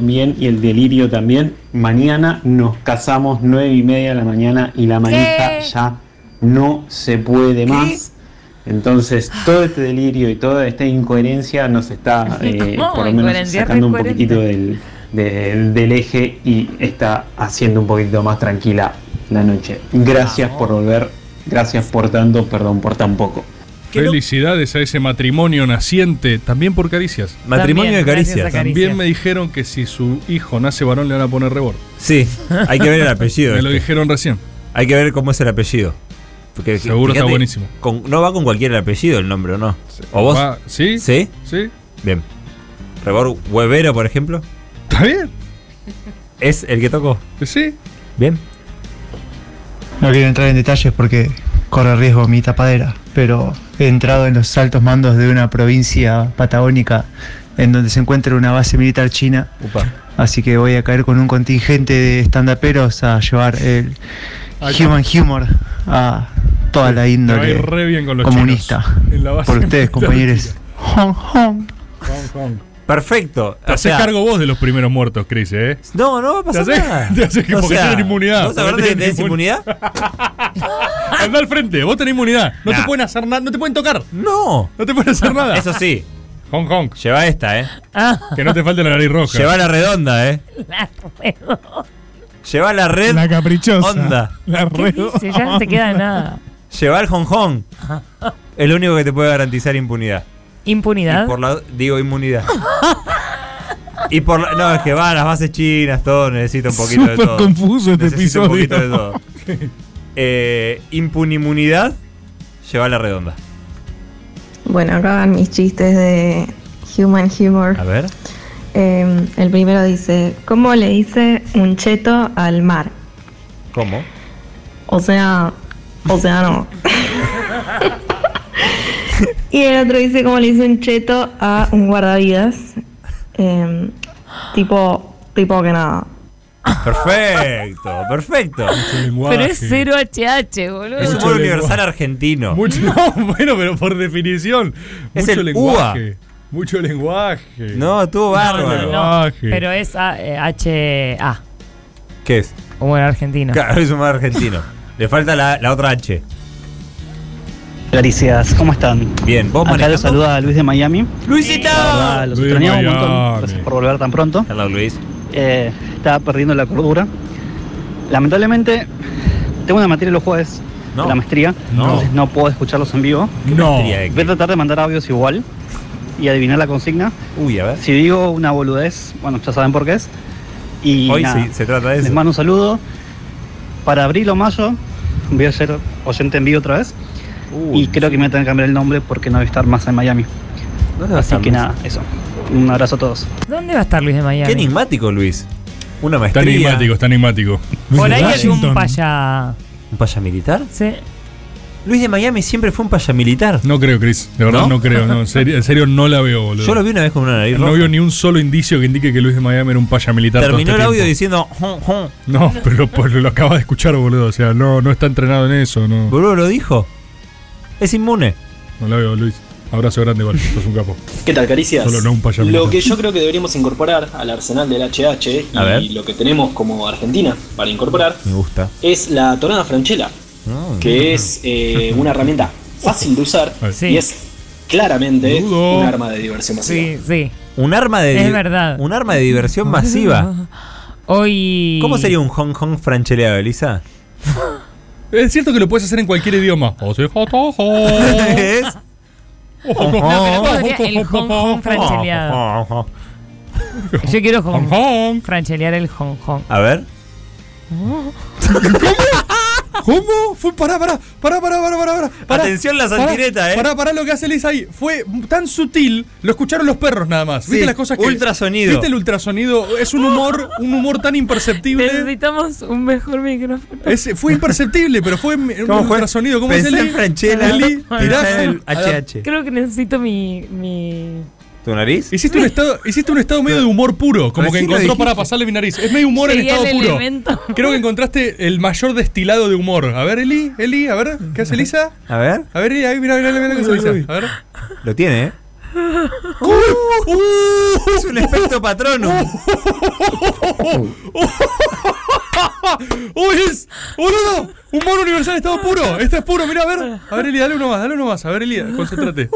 bien, y el delirio también. Mañana nos casamos 9:30 de la mañana y la manita ya no se puede más. Entonces todo este delirio y toda esta incoherencia nos está por lo menos sacando un poquitito del eje, y está haciendo un poquito más tranquila la noche. Gracias por volver, gracias por tanto, perdón por tan poco. Felicidades a ese matrimonio naciente, también por Caricias. Matrimonio de Caricias. También me dijeron que si su hijo nace varón le van a poner Rebord. Sí, hay que ver el apellido. Me lo dijeron recién. Hay que ver cómo es el apellido. Porque, seguro fíjate, está buenísimo. No va con cualquier apellido el nombre, ¿o no? Sí. ¿O vos? ¿Sí? ¿Sí? Sí. Bien. Rebord Huevero, por ejemplo. Está bien. ¿Es el que tocó? Sí. Bien. No quiero entrar en detalles porque corre riesgo mi tapadera, pero he entrado en los altos mandos de una provincia patagónica en donde se encuentra una base militar china. Upa. Así que voy a caer con un contingente de stand-uperos a llevar el human humor a toda la índole re bien con los comunista. Por ustedes, compañeros. Hong Kong. Hong Kong. Perfecto. Te haces cargo vos de los primeros muertos, Cris, ¿eh? No, no va a pasar nada. Te haces que porque tienen inmunidad. ¿Vos hablás de tenés inmunidad? Andá al frente, vos tenés inmunidad. No te pueden hacer nada, no te pueden tocar. No. No te pueden hacer nada. Eso sí. Hong Kong. Lleva esta, ¿eh? Que no te falte la nariz roja. Lleva la redonda, ¿eh? La redonda. Lleva la red. La caprichosa. Onda. La redonda. Ya no te queda nada. Lleva el Hong Kong. Es lo único que te puede garantizar impunidad. ¿Impunidad? Digo, inmunidad. Y por la, no, es que va a las bases chinas, todo, necesita un poquito de todo. Confuso este episodio. Necesita un poquito de todo. Okay. Impunimunidad, lleva la redonda. Bueno, acá van mis chistes de human humor. A ver. El primero dice, ¿cómo le dice un cheto al mar? ¿Cómo? O sea, no. Y el otro dice, ¿cómo le dice un cheto a un guardavidas? Tipo que nada. Perfecto. Pero es 0 HH, boludo. Es un humor universal argentino. Mucho, no, bueno, pero por definición. Es mucho el lenguaje. Uva. Mucho lenguaje. No, estuvo bárbaro. No. Pero es HA. ¿Qué es? Humor argentino. Claro, es humor argentino. Le falta la otra H. Caricias, ¿cómo están? Bien, vos manejando. Acá los saluda Luis de Miami. ¡Luisita! Verdad, los extrañamos un montón. Gracias por volver tan pronto. Hola, Luis. Estaba perdiendo la cordura. Lamentablemente, tengo una materia los jueves de la maestría. No. Entonces no puedo escucharlos en vivo. No. Voy a tratar de mandar audios igual y adivinar la consigna. Uy, a ver. Si digo una boludez, bueno, ya saben por qué es. Y hoy nada, sí, se trata de eso. Les mando un saludo. Para abril o mayo, voy a ser oyente en vivo otra vez. Y creo que me tengo que cambiar el nombre porque no voy a estar más en Miami. ¿Dónde va a estar? Así que nada, eso. Un abrazo a todos. ¿Dónde va a estar Luis de Miami? Qué enigmático, Luis. Una maestría. Está enigmático. Por ahí hay un paya. ¿Un paya militar? Sí. Luis de Miami siempre fue un paya militar. No creo, Cris. De verdad no creo. No. En serio no la veo, boludo. Yo lo vi una vez con una nariz roja. No veo ni un solo indicio que indique que Luis de Miami era un paya militar. Terminó el audio diciendo hon, hon. No, pero lo acabas de escuchar, boludo. O sea, no está entrenado en eso. No. Boludo, lo dijo. Es inmune. No la veo, Luis. Abrazo grande, vale. Sos un capo. ¿Qué tal, Caricias? Solo no un payamita. Lo que yo creo que deberíamos incorporar al arsenal del HH y lo que tenemos como Argentina para incorporar me gusta. Es la tonada franchela, que es una herramienta fácil de usar y es claramente un arma de diversión masiva. Sí. Un arma de diversión masiva. Hoy. ¿Cómo sería un Hong Kong francheleado, Elisa? Es cierto que lo puedes hacer en cualquier idioma. ¿Qué es? El Hong Kong francheleado. Yo quiero Hong Kong franchelear el Hong Kong. A ver. ¿Cómo? Fue pará. Atención la santineta, Pará lo que hace Liz ahí. Fue tan sutil, lo escucharon los perros nada más. ¿Viste las cosas que ultrasonido? ¿Viste el ultrasonido? Es un humor tan imperceptible. Necesitamos un mejor micrófono. Fue imperceptible, pero fue un ultrasonido. ¿Cómo es el franchela? Creo que necesito mi ¿Tu nariz? Hiciste, sí, un estado medio de humor puro, como que encontró para pasarle mi nariz. Es medio humor en estado puro. Elemento. Creo que encontraste el mayor destilado de humor. A ver, Eli, a ver, ¿qué hace Elisa? A ver, Eli, ahí, mira qué hace Elisa. A ver. Lo tiene, ¿eh? Es un espectro patrono. Es boludo, humor universal estado puro. Este es puro, mira, a ver. A ver, Eli, dale uno más. A ver, Eli, concéntrate.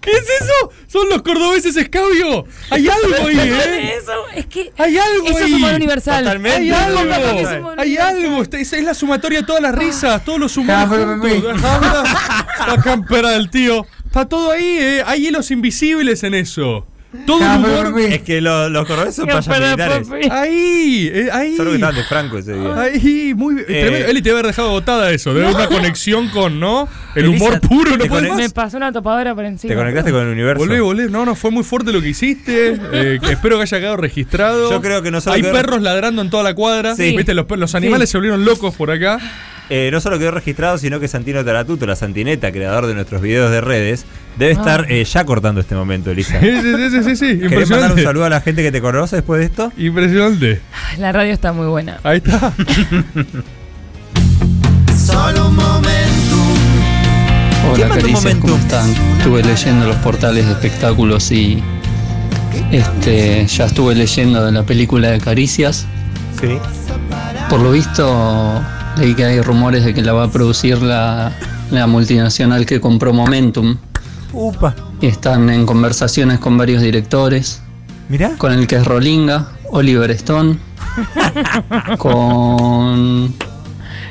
¿Qué es eso? Son los cordobeses escabio. Hay algo ahí, ¿eh? Hay algo ahí. Eso es humor universal. Totalmente. Hay algo. Es la sumatoria de todas las risas, todos los humores juntos. La campera del tío. Está todo ahí, ¿eh? Hay hilos invisibles en eso. Todo el humor. Es que los cordobeses son payas militares. Ahí. Solo que estaban de Franco ese día. Ahí, muy bien. Eli te debe haber dejado botada eso. Debe haber una conexión con, ¿no? El humor puro, ¿no puede más? Me pasó una topadora por encima. Te conectaste con el universo. Volvé. No, fue muy fuerte lo que hiciste. Que espero que haya quedado registrado. Yo creo que nosotros. Hay perros ladrando en toda la cuadra. Sí. Viste, los animales se volvieron locos por acá. No solo quedó registrado, sino que Santino Taratuto, la Santineta, creador de nuestros videos de redes, debe estar ya cortando este momento, Elisa. Sí. ¿Querés mandar un saludo a la gente que te conoce después de esto? Impresionante. La radio está muy buena. Ahí está. Solo un momento. Hola, Caricias, ¿cómo están? Estuve leyendo los portales de espectáculos y ya estuve leyendo de la película de Caricias. Sí. Por lo visto, leí que hay rumores de que la va a producir la multinacional que compró Momentum. Upa. Y están en conversaciones con varios directores. Mirá. Con el que es Rolinga, Oliver Stone, con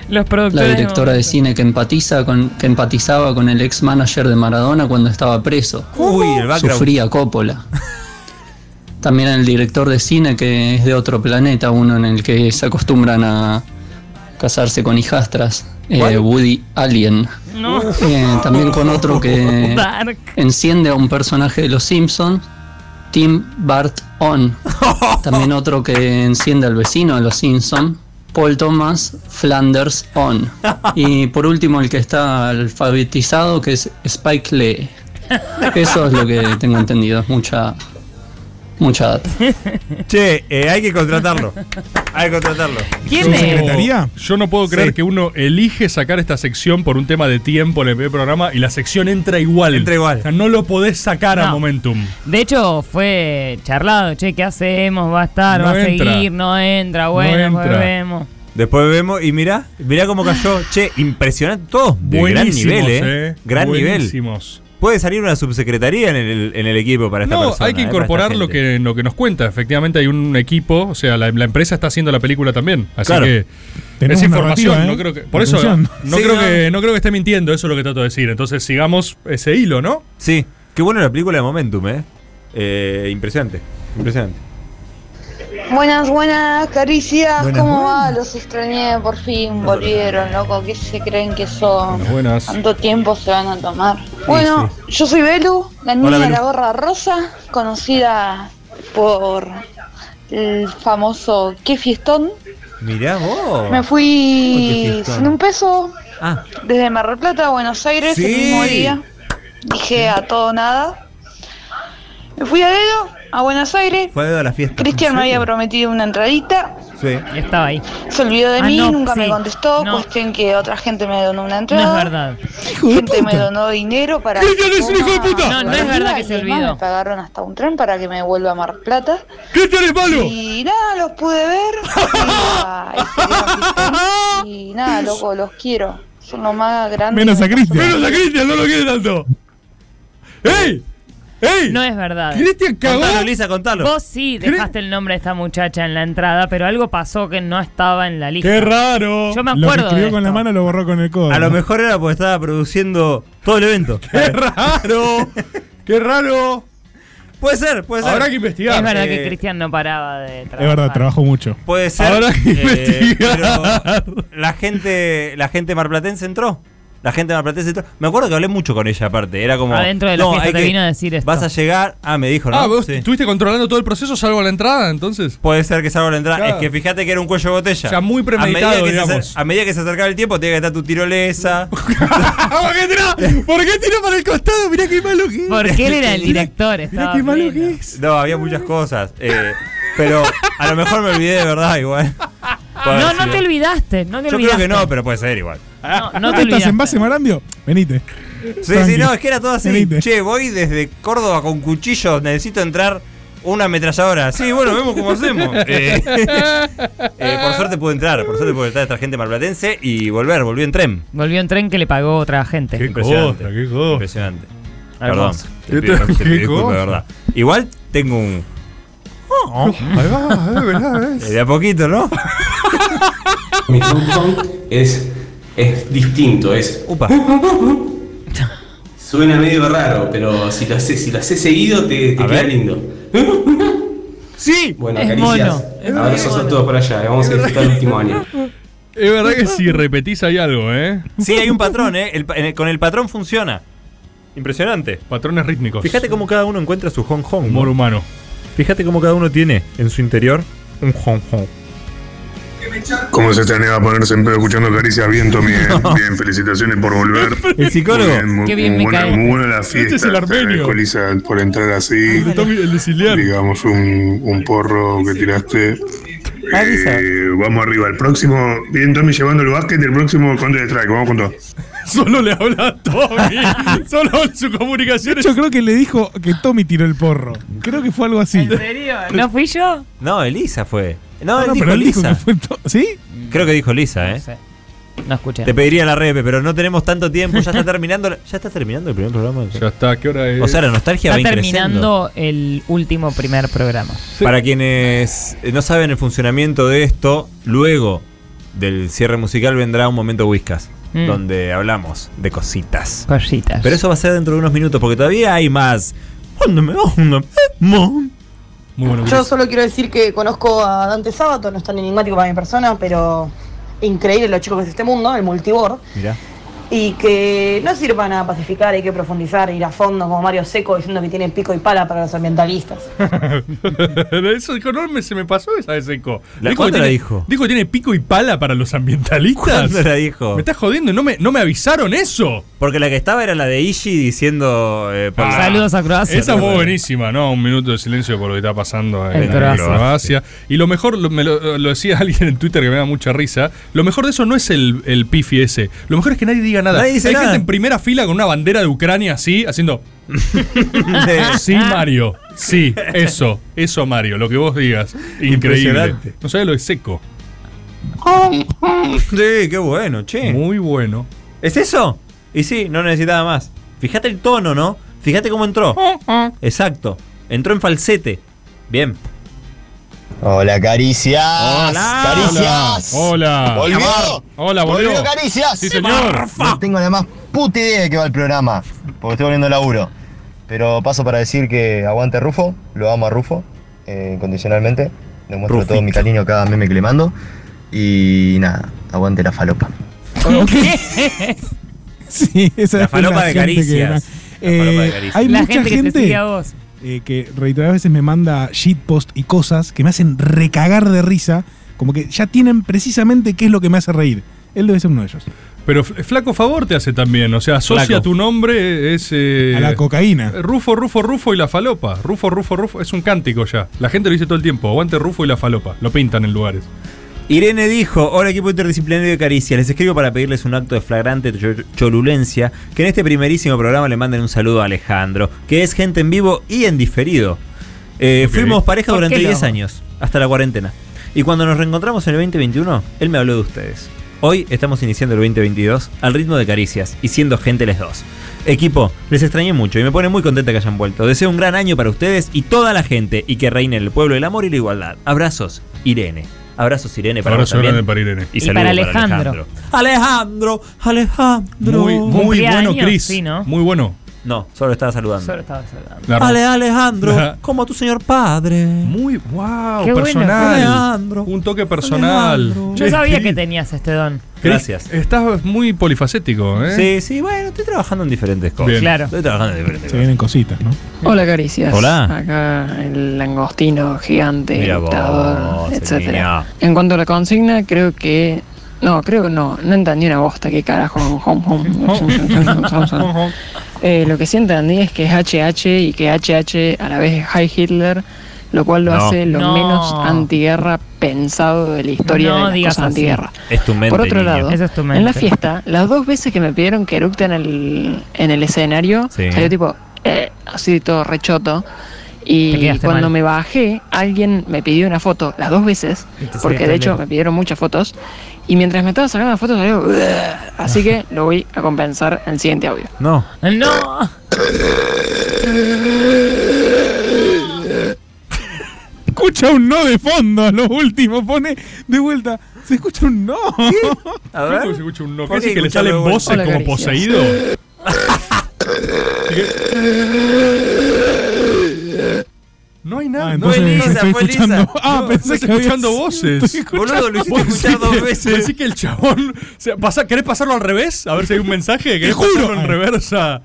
los productores, la directora de cine que empatizaba con el ex manager de Maradona cuando estaba preso. Uy, el background. Sufría Coppola. También el director de cine que es de otro planeta, uno en el que se acostumbran a casarse con hijastras, Woody Allen. No. También con otro que enciende a un personaje de los Simpsons, Tim Burton. También otro que enciende al vecino de los Simpsons, Paul Thomas Flanders On. Y por último el que está alfabetizado, que es Spike Lee. Eso es lo que tengo entendido, es mucha data. Che, hay que contratarlo. ¿Quién es? ¿Secretaría? Yo no puedo creer que uno elige sacar esta sección por un tema de tiempo en el primer programa y la sección entra igual. O sea, no lo podés sacar a Momentum. De hecho, fue charlado. Che, ¿qué hacemos? ¿Va a estar? No ¿va entra. A seguir? No entra. Bueno, no entra. Después vemos y mirá cómo cayó. Che, impresionante. Todos de gran nivel, ¿eh? Gran buenísimos. Nivel. Puede salir una subsecretaría en el equipo para esta persona. No, hay que incorporar lo que nos cuenta. Efectivamente hay un equipo, o sea, la empresa está haciendo la película también. Así que tenemos esa información, ¿eh? No creo que esté mintiendo, eso es lo que trato de decir. Entonces sigamos ese hilo, ¿no? Sí, qué bueno la película de Momentum, ¿eh? Impresionante. Buenas, Caricias, ¿cómo va? Los extrañé, por fin volvieron, loco, ¿qué se creen que son? Buenas. ¿Cuánto tiempo se van a tomar? Bueno, yo soy Belu, la niña de la gorra rosa, conocida por el famoso Qué Fiestón. Mirá vos. Me fui sin un peso desde Mar del Plata a Buenos Aires el mismo día. Dije a todo nada. Me fui a dedo a Buenos Aires. Fue a dedo a la fiesta. Cristian me había prometido una entradita. Sí. Y estaba ahí. Se olvidó de mí, nunca me contestó. Cuestión que otra gente me donó una entrada. No es verdad. Gente me donó dinero para. ¡Cristian es un hijo de puta! No es verdad que se olvidó. Me pagaron hasta un tren para que me vuelva a Mar Plata. ¡Cristian es malo! Y nada, los pude ver. Y nada, loco, los quiero. Son los más grandes. Menos a Cristian, no lo quiere tanto. ¡Ey! ¡Ey! No es verdad. Cristian cagó. Contalo, Lisa, contalo. Vos sí dejaste el nombre de esta muchacha en la entrada, pero algo pasó que no estaba en la lista. ¡Qué raro! Yo me acuerdo. Lo escribió con la mano, lo borró con el codo. A lo mejor era porque estaba produciendo todo el evento. ¡Qué raro! ¡Qué raro! Puede ser. Habrá que investigar. Es verdad que Cristian no paraba de trabajar. Es verdad, trabajó mucho. Puede ser. Habrá que investigar. Pero la gente marplatense entró. la gente marplatense. Me acuerdo que hablé mucho con ella, aparte. Era como. Adentro de la fiesta te vino a decir esto. Vas a llegar. Ah, me dijo, ¿no? Ah, vos estuviste controlando todo el proceso, salvo la entrada, entonces. Puede ser que salvo la entrada. Claro. Es que fíjate que era un cuello de botella. O sea, muy premeditado, a medida que se acercaba el tiempo, tenía que estar tu tirolesa. ¿Por qué tiró? ¿Por qué tiró para el costado? Mirá qué malo que es. Porque él era el director. Mirá qué malo que es. No, había muchas cosas. Pero a lo mejor me olvidé de verdad, igual. No, no te olvidaste, no te olvidaste. Yo creo que no, pero puede ser igual. No te olvidaste. ¿Estás en base, Marambio? Venite. Sí, sí, no, es que era todo así. Venite. Che, voy desde Córdoba con cuchillos, necesito entrar una ametralladora. Sí, bueno, vemos cómo hacemos. Por suerte pude entrar, esta gente marplatense y volver, volvió en tren. Volvió en tren que le pagó otra gente. Qué impresionante, cosa, qué cosa. Impresionante. Perdón, te pido de verdad. Igual tengo un... Ahí va, es verdad, es. De a poquito, ¿no? Mi son es distinto, es... Upa. Suena medio raro, pero si lo haces seguido te queda lindo. Sí. Bueno, caricias. Abrazos a todos por allá, vamos a disfrutar el último año. Es verdad que si repetís hay algo, ¿eh? Sí, hay un patrón, ¿eh? Con el patrón funciona. Impresionante. Patrones rítmicos. Fíjate cómo cada uno encuentra su hong hong. Humor humano. Fíjate cómo cada uno tiene en su interior un hong hong. ¿Cómo se extrañaba ponerse en pedo escuchando Caricias? Viento, bien, felicitaciones por volver. El psicólogo. Qué bien me cae. Muy buena la fiesta. Este es el armenio. Por entrar así. El digamos, un porro que tiraste. Vamos arriba. El próximo, bien, Tommy llevando el básquet. El próximo, Counter Strike. Vamos con todo. Solo le habla a Tommy. Solo su comunicación. Yo creo que le dijo que Tommy tiró el porro. Creo que fue algo así. ¿En serio? ¿No fui yo? No, Elisa fue. No, dijo Lisa. ¿Sí? Creo que dijo Lisa, ¿eh? No sé. No escuché. Te pediría la repe, pero no tenemos tanto tiempo. Ya está terminando. ¿Ya está terminando el primer programa? Ya está. ¿Qué hora es? O sea, la nostalgia va terminando el último primer programa. Sí. Para quienes no saben el funcionamiento de esto, luego del cierre musical vendrá un momento Whiskas. Donde hablamos de cositas. Cositas. Pero eso va a ser dentro de unos minutos, porque todavía hay más. ¿Cuándo me vas una vez? Muy bueno, yo solo quiero decir que conozco a Dante Sábato, no es tan enigmático para mi persona, pero increíble lo chico que es este mundo, el multibor. Mirá. Y que no sirve para nada pacificar, hay que profundizar, ir a fondo como Mario Seco diciendo que tiene pico y pala para los ambientalistas. Eso dijo, no, se me pasó esa de Seco. ¿Cuándo la dijo? Dijo que tiene pico y pala para los ambientalistas. ¿Cuándo la dijo? Me estás jodiendo, no me avisaron eso. Porque la que estaba era la de Ishi diciendo... saludos a Croacia. Esa fue buenísima, ¿no? Un minuto de silencio por lo que está pasando en Croacia. Sí. Y lo mejor, me lo decía alguien en Twitter que me da mucha risa, lo mejor de eso no es el pifi ese. Lo mejor es que nadie diga nada. Nadie dice nada. Hay gente en primera fila con una bandera de Ucrania así, haciendo... Sí, Mario. Sí, eso, Mario. Lo que vos digas. Increíble. No sabés lo de Seco. Sí, qué bueno, che. Muy bueno. ¿Es eso? Y sí, no necesitaba más. Fíjate el tono, ¿no? Fíjate cómo entró. Exacto. Entró en falsete. Bien. Hola, Caricias. Hola, Caricias. Hola. ¿Volvió? Hola, volvió. Caricias. Sí, señor. No tengo la más puta idea de que va el programa, porque estoy volviendo a laburo. Pero paso para decir que aguante Rufo. Lo amo a Rufo, incondicionalmente. Demuestro Rufito todo mi cariño cada meme que le mando. Y nada, aguante la falopa. ¿Qué? Sí, esa la falopa de Caricias. Hay la mucha gente que te sigue a vos. Que reiteradas veces me manda shitpost y cosas que me hacen recagar de risa, como que ya tienen precisamente qué es lo que me hace reír. Él debe ser uno de ellos. Pero flaco favor te hace también, o sea, asocia flaco tu nombre es, a la cocaína. Rufo, Rufo, Rufo y la falopa. Rufo, Rufo, Rufo, es un cántico ya. La gente lo dice todo el tiempo, aguante Rufo y la falopa. Lo pintan en lugares. Irene dijo, hola equipo interdisciplinario de Caricia, les escribo para pedirles un acto de flagrante cholulencia, que en este primerísimo programa le manden un saludo a Alejandro, que es gente en vivo y en diferido. Fuimos pareja durante 10 años, hasta la cuarentena. Y cuando nos reencontramos en el 2021, él me habló de ustedes. Hoy estamos iniciando el 2022 al ritmo de Caricias y siendo gente les dos. Equipo, les extrañé mucho y me pone muy contenta que hayan vuelto. Deseo un gran año para ustedes y toda la gente, y que reine el pueblo el amor y la igualdad. Abrazos, Irene. Abrazos, Irene, para también. Para Irene. Y para Alejandro. Alejandro. Muy bueno, Cris. Sí, ¿no? Muy bueno. No, solo estaba saludando. Alejandro, como a tu señor padre. Muy wow, qué personal. Bueno. Un toque personal. Alejandro. Yo sabía que tenías este don. Gracias. Estás muy polifacético, ¿eh? Sí, sí, bueno, estoy trabajando en diferentes cosas. Bien. Claro. Estoy trabajando en diferentes cosas. Se vienen cositas, ¿no? Hola, Caricias. Hola. Acá el langostino gigante, mira dictador, vos, etcétera. En cuanto a la consigna, creo que... No, creo que no. No entendí una bosta. ¿Qué carajo? Lo que sí entendí es que es HH y que HH a la vez es Heil Hitler, lo cual lo hace lo menos antiguerra pensado de la historia de las cosas antiguerra. Es tu mente. Por otro lado, es tu mente. En la fiesta, las dos veces que me pidieron que eructe en el escenario, sí, salió tipo, así todo rechoto. Y cuando me bajé, alguien me pidió una foto las dos veces, porque de hecho me pidieron muchas fotos. Y mientras me estaba sacando las fotos salió... Así que lo voy a compensar en el siguiente audio. No. Escucha un no de fondo, lo último, pone de vuelta. Se escucha un no. ¿Qué? A ver. Se escucha un no. Casi que le salen voces como Caricias, poseído. No hay nada. No, fue Lisa. Pensé que escuchando voces. Boludo, lo hiciste escuchar dos veces. Así que el chabón... ¿Querés pasarlo al revés? A ver si hay un mensaje. Te juro. En reversa.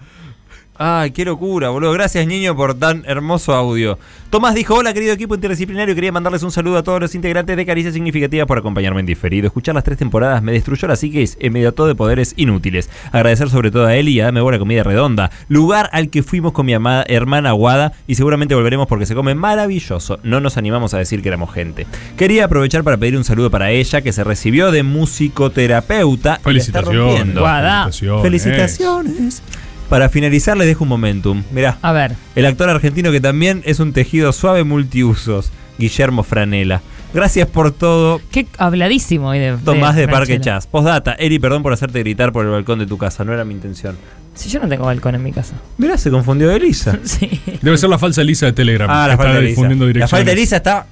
Ay, qué locura, boludo. Gracias, niño, por tan hermoso audio. Tomás dijo: hola, querido equipo interdisciplinario. Quería mandarles un saludo a todos los integrantes de Caricias Significativas por acompañarme en diferido. Escuchar las 3 temporadas me destruyó la psiquis en medio de poderes inútiles. Agradecer sobre todo a Eli y a Dame Buena Comida Redonda, lugar al que fuimos con mi amada hermana Guada y seguramente volveremos porque se come maravilloso. No nos animamos a decir que éramos gente. Quería aprovechar para pedir un saludo para ella, que se recibió de musicoterapeuta. Felicitaciones, Guada. Felicitaciones. Para finalizar les dejo un momentum. Mirá, a ver. El actor argentino que también es un tejido suave multiusos, Guillermo Franella. Gracias por todo. Qué habladísimo hoy de Tomás de Parque Chas. Postdata, Eri, perdón por hacerte gritar por el balcón de tu casa. No era mi intención. Si yo no tengo balcón en mi casa. Mirá, se confundió Elisa. Sí. Debe ser la falsa Elisa de Telegram. Ah, la falta Elisa. La falta Elisa está...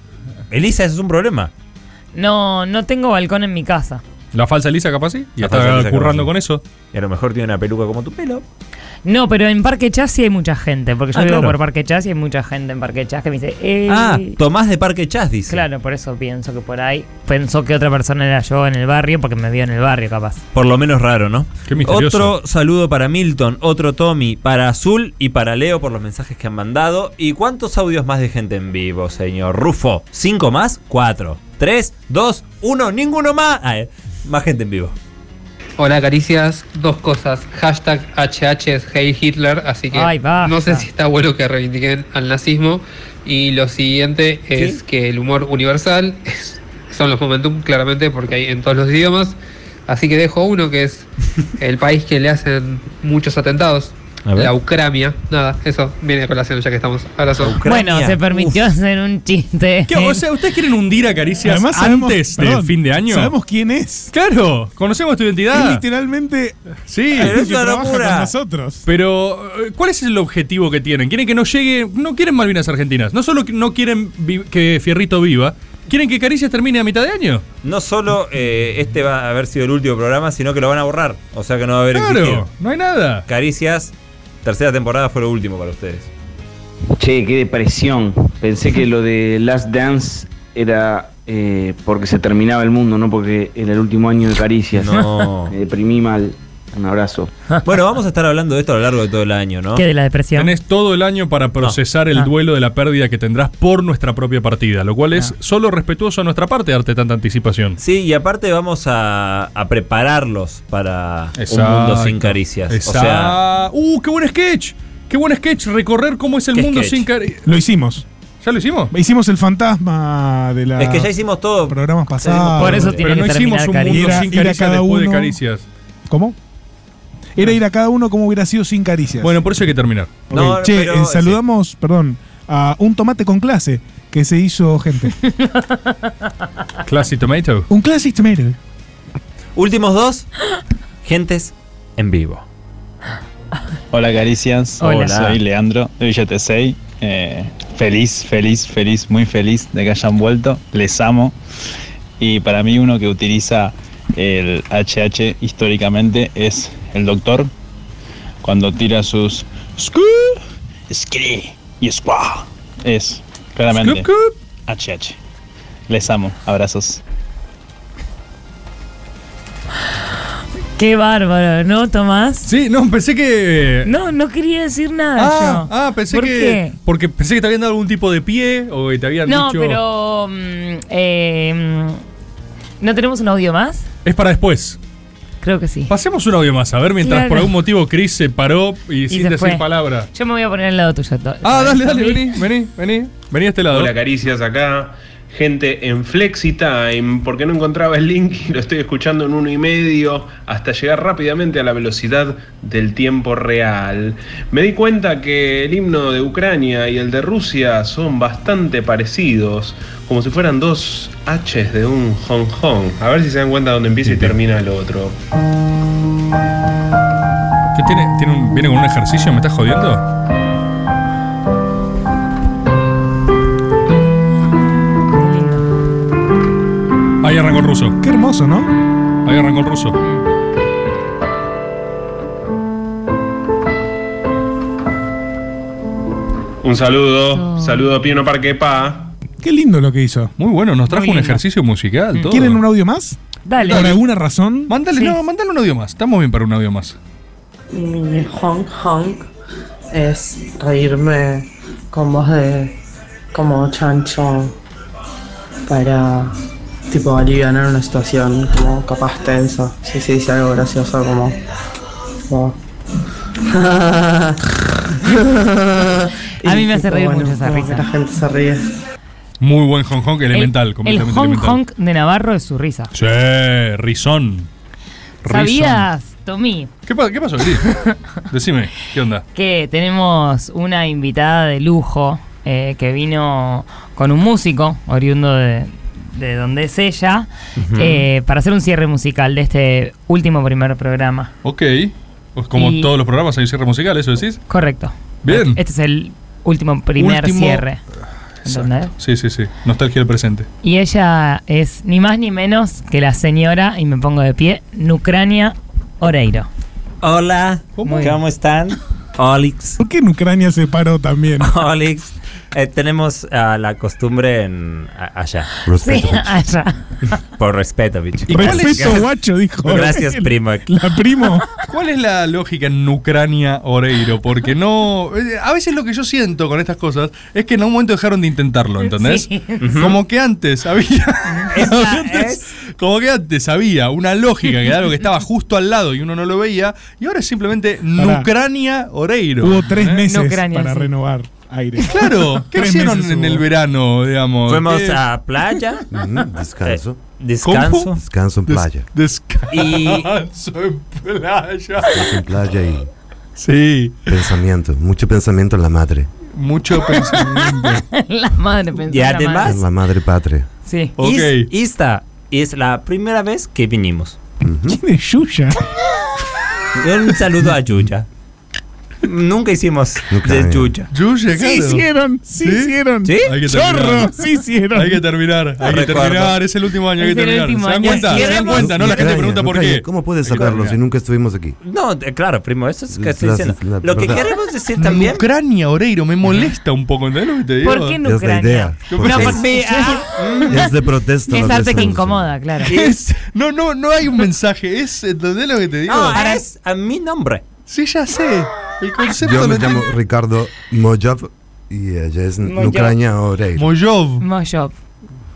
Elisa, ¿eso es un problema? No, no tengo balcón en mi casa. La falsa Elisa, capaz sí. Y está currando con eso. Y a lo mejor tiene una peluca como tu pelo. No, pero en Parque Chas sí hay mucha gente. Porque yo vivo por Parque Chas y hay mucha gente en Parque Chas que me dice... Tomás de Parque Chas, dice. Claro, por eso pienso que por ahí... Pensó que otra persona era yo en el barrio porque me vio en el barrio, capaz. Por lo menos raro, ¿no? Qué misterioso. Otro saludo para Milton, otro Tommy, para Azul y para Leo por los mensajes que han mandado. ¿Y cuántos audios más de gente en vivo, señor Rufo? 5 más? 4. 3, 2, 1. Ninguno más. Más gente en vivo. Hola, Caricias, 2 cosas. Hashtag HH es Heil Hitler, así que no sé si está bueno que reivindiquen al nazismo. Y lo siguiente es que el humor universal son los momentum, claramente, porque hay en todos los idiomas. Así que dejo uno que es el país que le hacen muchos atentados. La Ucrania, nada, eso viene a colación ya que estamos. Abrazo. Bueno, se permitió hacer un chiste. ¿Qué? O sea, ¿ustedes quieren hundir a Caricias además antes del fin de año? ¿Sabemos quién es? Claro, conocemos tu identidad. Es literalmente... Sí, es una locura. Con nosotros. Pero, ¿cuál es el objetivo que tienen? Quieren que no llegue... No quieren Malvinas Argentinas. No solo no quieren que Fierrito viva... ¿Quieren que Caricias termine a mitad de año? No solo este va a haber sido el último programa, sino que lo van a borrar. O sea que no va a haber existido. Claro, no hay nada. Caricias... 3.ª temporada fue lo último para ustedes. Che, qué depresión. Pensé que lo de Last Dance era porque se terminaba el mundo, no porque era el último año de Caricias. No. Me deprimí mal. Un abrazo. Bueno, vamos a estar hablando de esto a lo largo de todo el año, ¿no? ¿Qué de la depresión? Tenés todo el año para procesar el duelo de la pérdida que tendrás por nuestra propia partida, lo cual es solo respetuoso a nuestra parte darte tanta anticipación. Sí, y aparte vamos a prepararlos para un mundo sin Caricias. Exacto. O sea, qué buen sketch. Qué buen sketch recorrer cómo es el mundo sin Caricias. Lo hicimos. ¿Ya lo hicimos? Hicimos el fantasma de la... Es que ya hicimos todo. Programas pasados. Por eso tiene que terminar. Pero no hicimos un mundo sin Caricias después de Caricias. ¿Cómo? Era ir a cada uno como hubiera sido sin Caricias. Bueno, por eso hay que terminar. Okay. No, pero, saludamos, perdón, a un tomate con clase que se hizo gente. Classic Tomato. Un Classic Tomato. Últimos 2, gentes en vivo. Hola, Caricias. Hola. Soy Leandro de Villa Tesey. Feliz, muy feliz de que hayan vuelto. Les amo. Y para mí uno que utiliza... El HH históricamente es el doctor cuando tira sus scoop, skri y squaw. Es claramente HH. Les amo. Abrazos. Qué bárbaro, ¿no, Tomás? Sí, no, pensé que... No, no quería decir nada yo. Ah, pensé que... ¿Qué? Porque pensé que te habían dado algún tipo de pie o que te habían dicho... No, pero... ¿no tenemos un audio más? Es para después. Creo que sí. Pasemos un audio más, a ver, mientras por algún motivo Chris se paró y sin decir palabra. Yo me voy a poner al lado tuyo. Dale, vení a este lado. Hola, Caricias, acá. Gente en FlexiTime, porque no encontraba el link y lo estoy escuchando en 1:30 hasta llegar rápidamente a la velocidad del tiempo real. Me di cuenta que el himno de Ucrania y el de Rusia son bastante parecidos, como si fueran dos H's de un Hong Kong. A ver si se dan cuenta dónde empieza y termina el otro. ¿Qué tiene? ¿Viene con un ejercicio? ¿Me estás jodiendo? Ahí arrancó el ruso. Qué hermoso, ¿no? Ahí arrancó el ruso. Un saludo. Saludo a Pino Parque Pa. Qué lindo lo que hizo. Muy bueno, nos trajo un ejercicio musical. Todo. ¿Quieren un audio más? Dale. ¿Por alguna razón? Mándale, mándale un audio más. Estamos bien para un audio más. Mi honk honk es reírme con voz de como chancho para... tipo alivianar una situación como capaz tensa. Si se dice algo gracioso como a mí me hace reír mucho esa risa. La gente se ríe. Muy buen honk honk, elemental. El honk honk de Navarro es su risa. Sí, risón. ¿Sabías, Tommy? ¿Qué pasó, Cris? Decime, ¿qué onda? Que tenemos una invitada de lujo que vino con un músico oriundo de donde es ella, para hacer un cierre musical de este último primer programa. Ok, pues como y todos los programas hay un cierre musical, ¿eso decís? Correcto. Bien. Este es el último cierre. ¿Entendés? Sí. Nostalgia del presente. Y ella es ni más ni menos que la señora, y me pongo de pie, Nucrania Oreiro. Hola, ¿cómo están? Olix. ¿Por qué Nucrania se paró también? Olix. Tenemos la costumbre en allá. Respeto, sí, allá. Por respeto, bicho. ¿Y respeto, guacho, dijo. Gracias, primo. La primo. ¿Cuál es la lógica en Ucrania Oreiro? Porque no... A veces lo que yo siento con estas cosas es que en un momento dejaron de intentarlo, ¿entendés? Sí. Como que antes había... Como que antes había una lógica que era algo que estaba justo al lado y uno no lo veía, y ahora es simplemente Ucrania Oreiro. Hubo 3 meses Nucrania, para renovar. Aire. Claro, ¿qué hicieron en el verano, digamos? Fuimos a playa. Descanso. Descanso. Descanso en playa. Descanso en playa y... Sí. Pensamiento, mucho pensamiento en la madre. Mucho pensamiento. La madre pensamiento. Y además... En la madre patria. Sí. Okay. Esta es la primera vez que vinimos. ¿Quién es Yuya? Un saludo a Yuya. Nunca hicimos de Yuya. Yuya, claro. Sí hicieron. ¿Sí? Hay que terminar. Es el último año, ¿Se dan cuenta? No, la gente pregunta por qué. ¿Cómo puedes sacarlo si nunca estuvimos aquí? No, claro, primo, eso es que estoy diciendo. Lo que queremos decir también... Ucrania, Oreiro, me molesta un poco. ¿Entendés lo que te digo? ¿Por qué Ucrania? Es de protesta. Es arte que incomoda, claro. No hay un mensaje. ¿Entendés lo que te digo? No, es a mi nombre. Sí, ya sé. El concepto. Yo me llamo Ricardo Mojov y ella es Ucrania Oreiro. Mojov.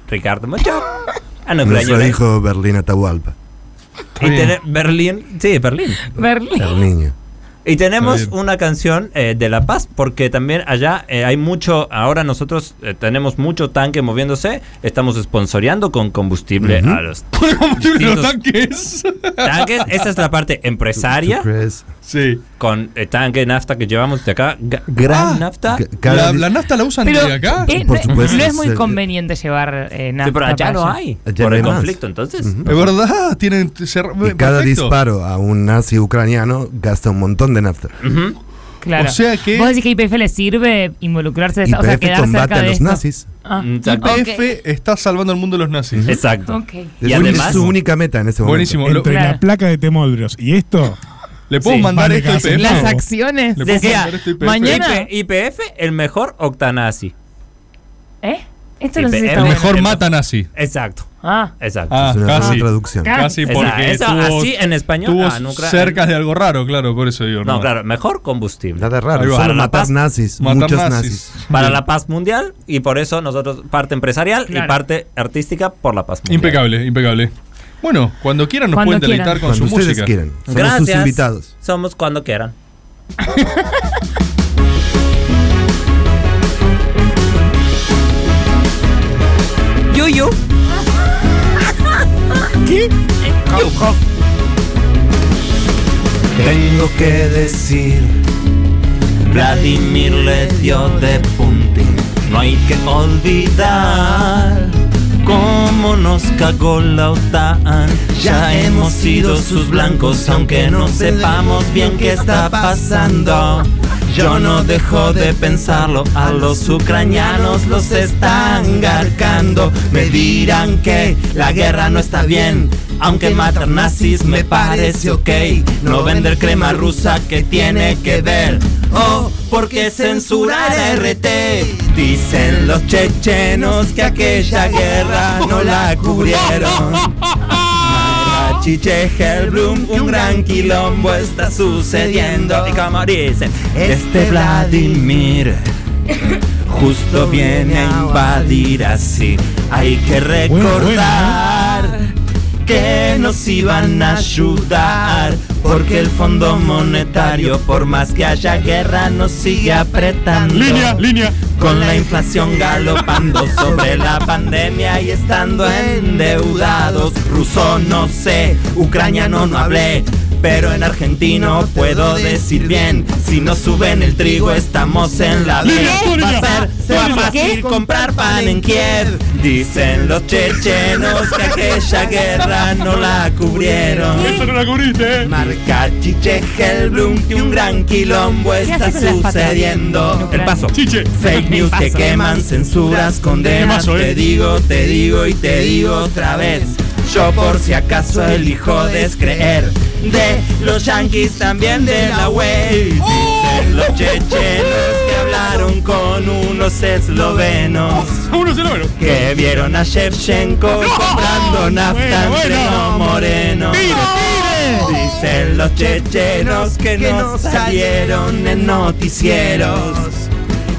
Ricardo Mojov. Nuestro hijo Berlín Atahualpa. Berlín. Y tenemos una canción de La Paz, porque también allá hay mucho. Ahora nosotros tenemos mucho tanque moviéndose. Estamos sponsoreando con combustible a los tanques. Tanques, esa es la parte empresaria. Sí. Con tanque de nafta que llevamos de acá. Gran nafta. La nafta la usan de acá. Por supuesto. No es muy conveniente llevar nafta. Sí, pero allá no hay. Allá por el conflicto, entonces. De verdad, tienen. Cada disparo a un nazi ucraniano gasta un montón de nafta. Claro. O sea que... ¿Vos decís que IPF le sirve involucrarse? IPF, o sea, combate cerca a los nazis. IPF está salvando al mundo de los nazis. Exacto. Y además, es su única meta en ese momento. Buenísimo. Entre la placa de Temodrios y esto... ¿Le puedo mandar esto a IPF? Las acciones. Decía, mañana IPF el mejor octanazi. Esto no sé si está bueno. Mejor matan así. Exacto. Ah, exacto. Ah, casi traducción. Casi porque eso, tuvo, así en español. Tuvo cercas de algo raro, claro, por eso digo. No, no, claro, mejor combustible. Nada raro. Solo para matar nazis, muchos nazis. Para la paz mundial y por eso nosotros parte empresarial claro. y parte artística por la paz mundial. Impecable, impecable. Bueno, cuando quieran nos cuando pueden deleitar quieran. Con cuando su música. Quieran. Somos gracias. Sus invitados. Somos cuando quieran. Yuyu. ¿Qué? Tengo que decir, Vladimir le dio de Putin. No hay que olvidar cómo nos cagó la OTAN. Ya hemos sido sus blancos, aunque no sepamos bien qué está pasando. Yo no dejo de pensarlo, a los ucranianos los están garcando. Me dirán que la guerra no está bien, aunque matar nazis me parece ok. No vender crema rusa, que tiene que ver? Oh, ¿por qué censurar RT? Dicen los chechenos que aquella guerra no la cubrieron. Chiche Helblum, un gran quilombo está sucediendo. Y como dicen, este Vladimir justo viene a invadir así. Hay que recordar que nos iban a ayudar, porque el Fondo Monetario, por más que haya guerra, nos sigue apretando. Línea, línea. Con la inflación galopando sobre la pandemia y estando endeudados. Ruso no sé, ucraniano no hablé, pero en argentino puedo decir bien. Si no suben el trigo estamos en la B. Va a ser, será fácil comprar pan en Kiev. Dicen los chechenos que aquella guerra no la cubrieron. Eso no la cubriste. Marca Chiche Helblum que un gran quilombo está sucediendo. El paso. Chiche. Fake news que queman, censuras, condenas. Te digo y te digo otra vez. Yo por si acaso elijo descreer de los yanquis, también de la web. Dicen los chechenos que hablaron con unos eslovenos, que vieron a Shevchenko comprando nafta entre los morenos. Dicen los chechenos que no salieron en noticieros.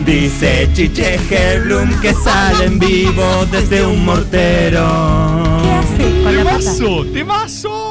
Dice Chiche Helblum que salen vivos desde un mortero. ¿Qué hace con la pata? ¡Temazo! ¡Temazo!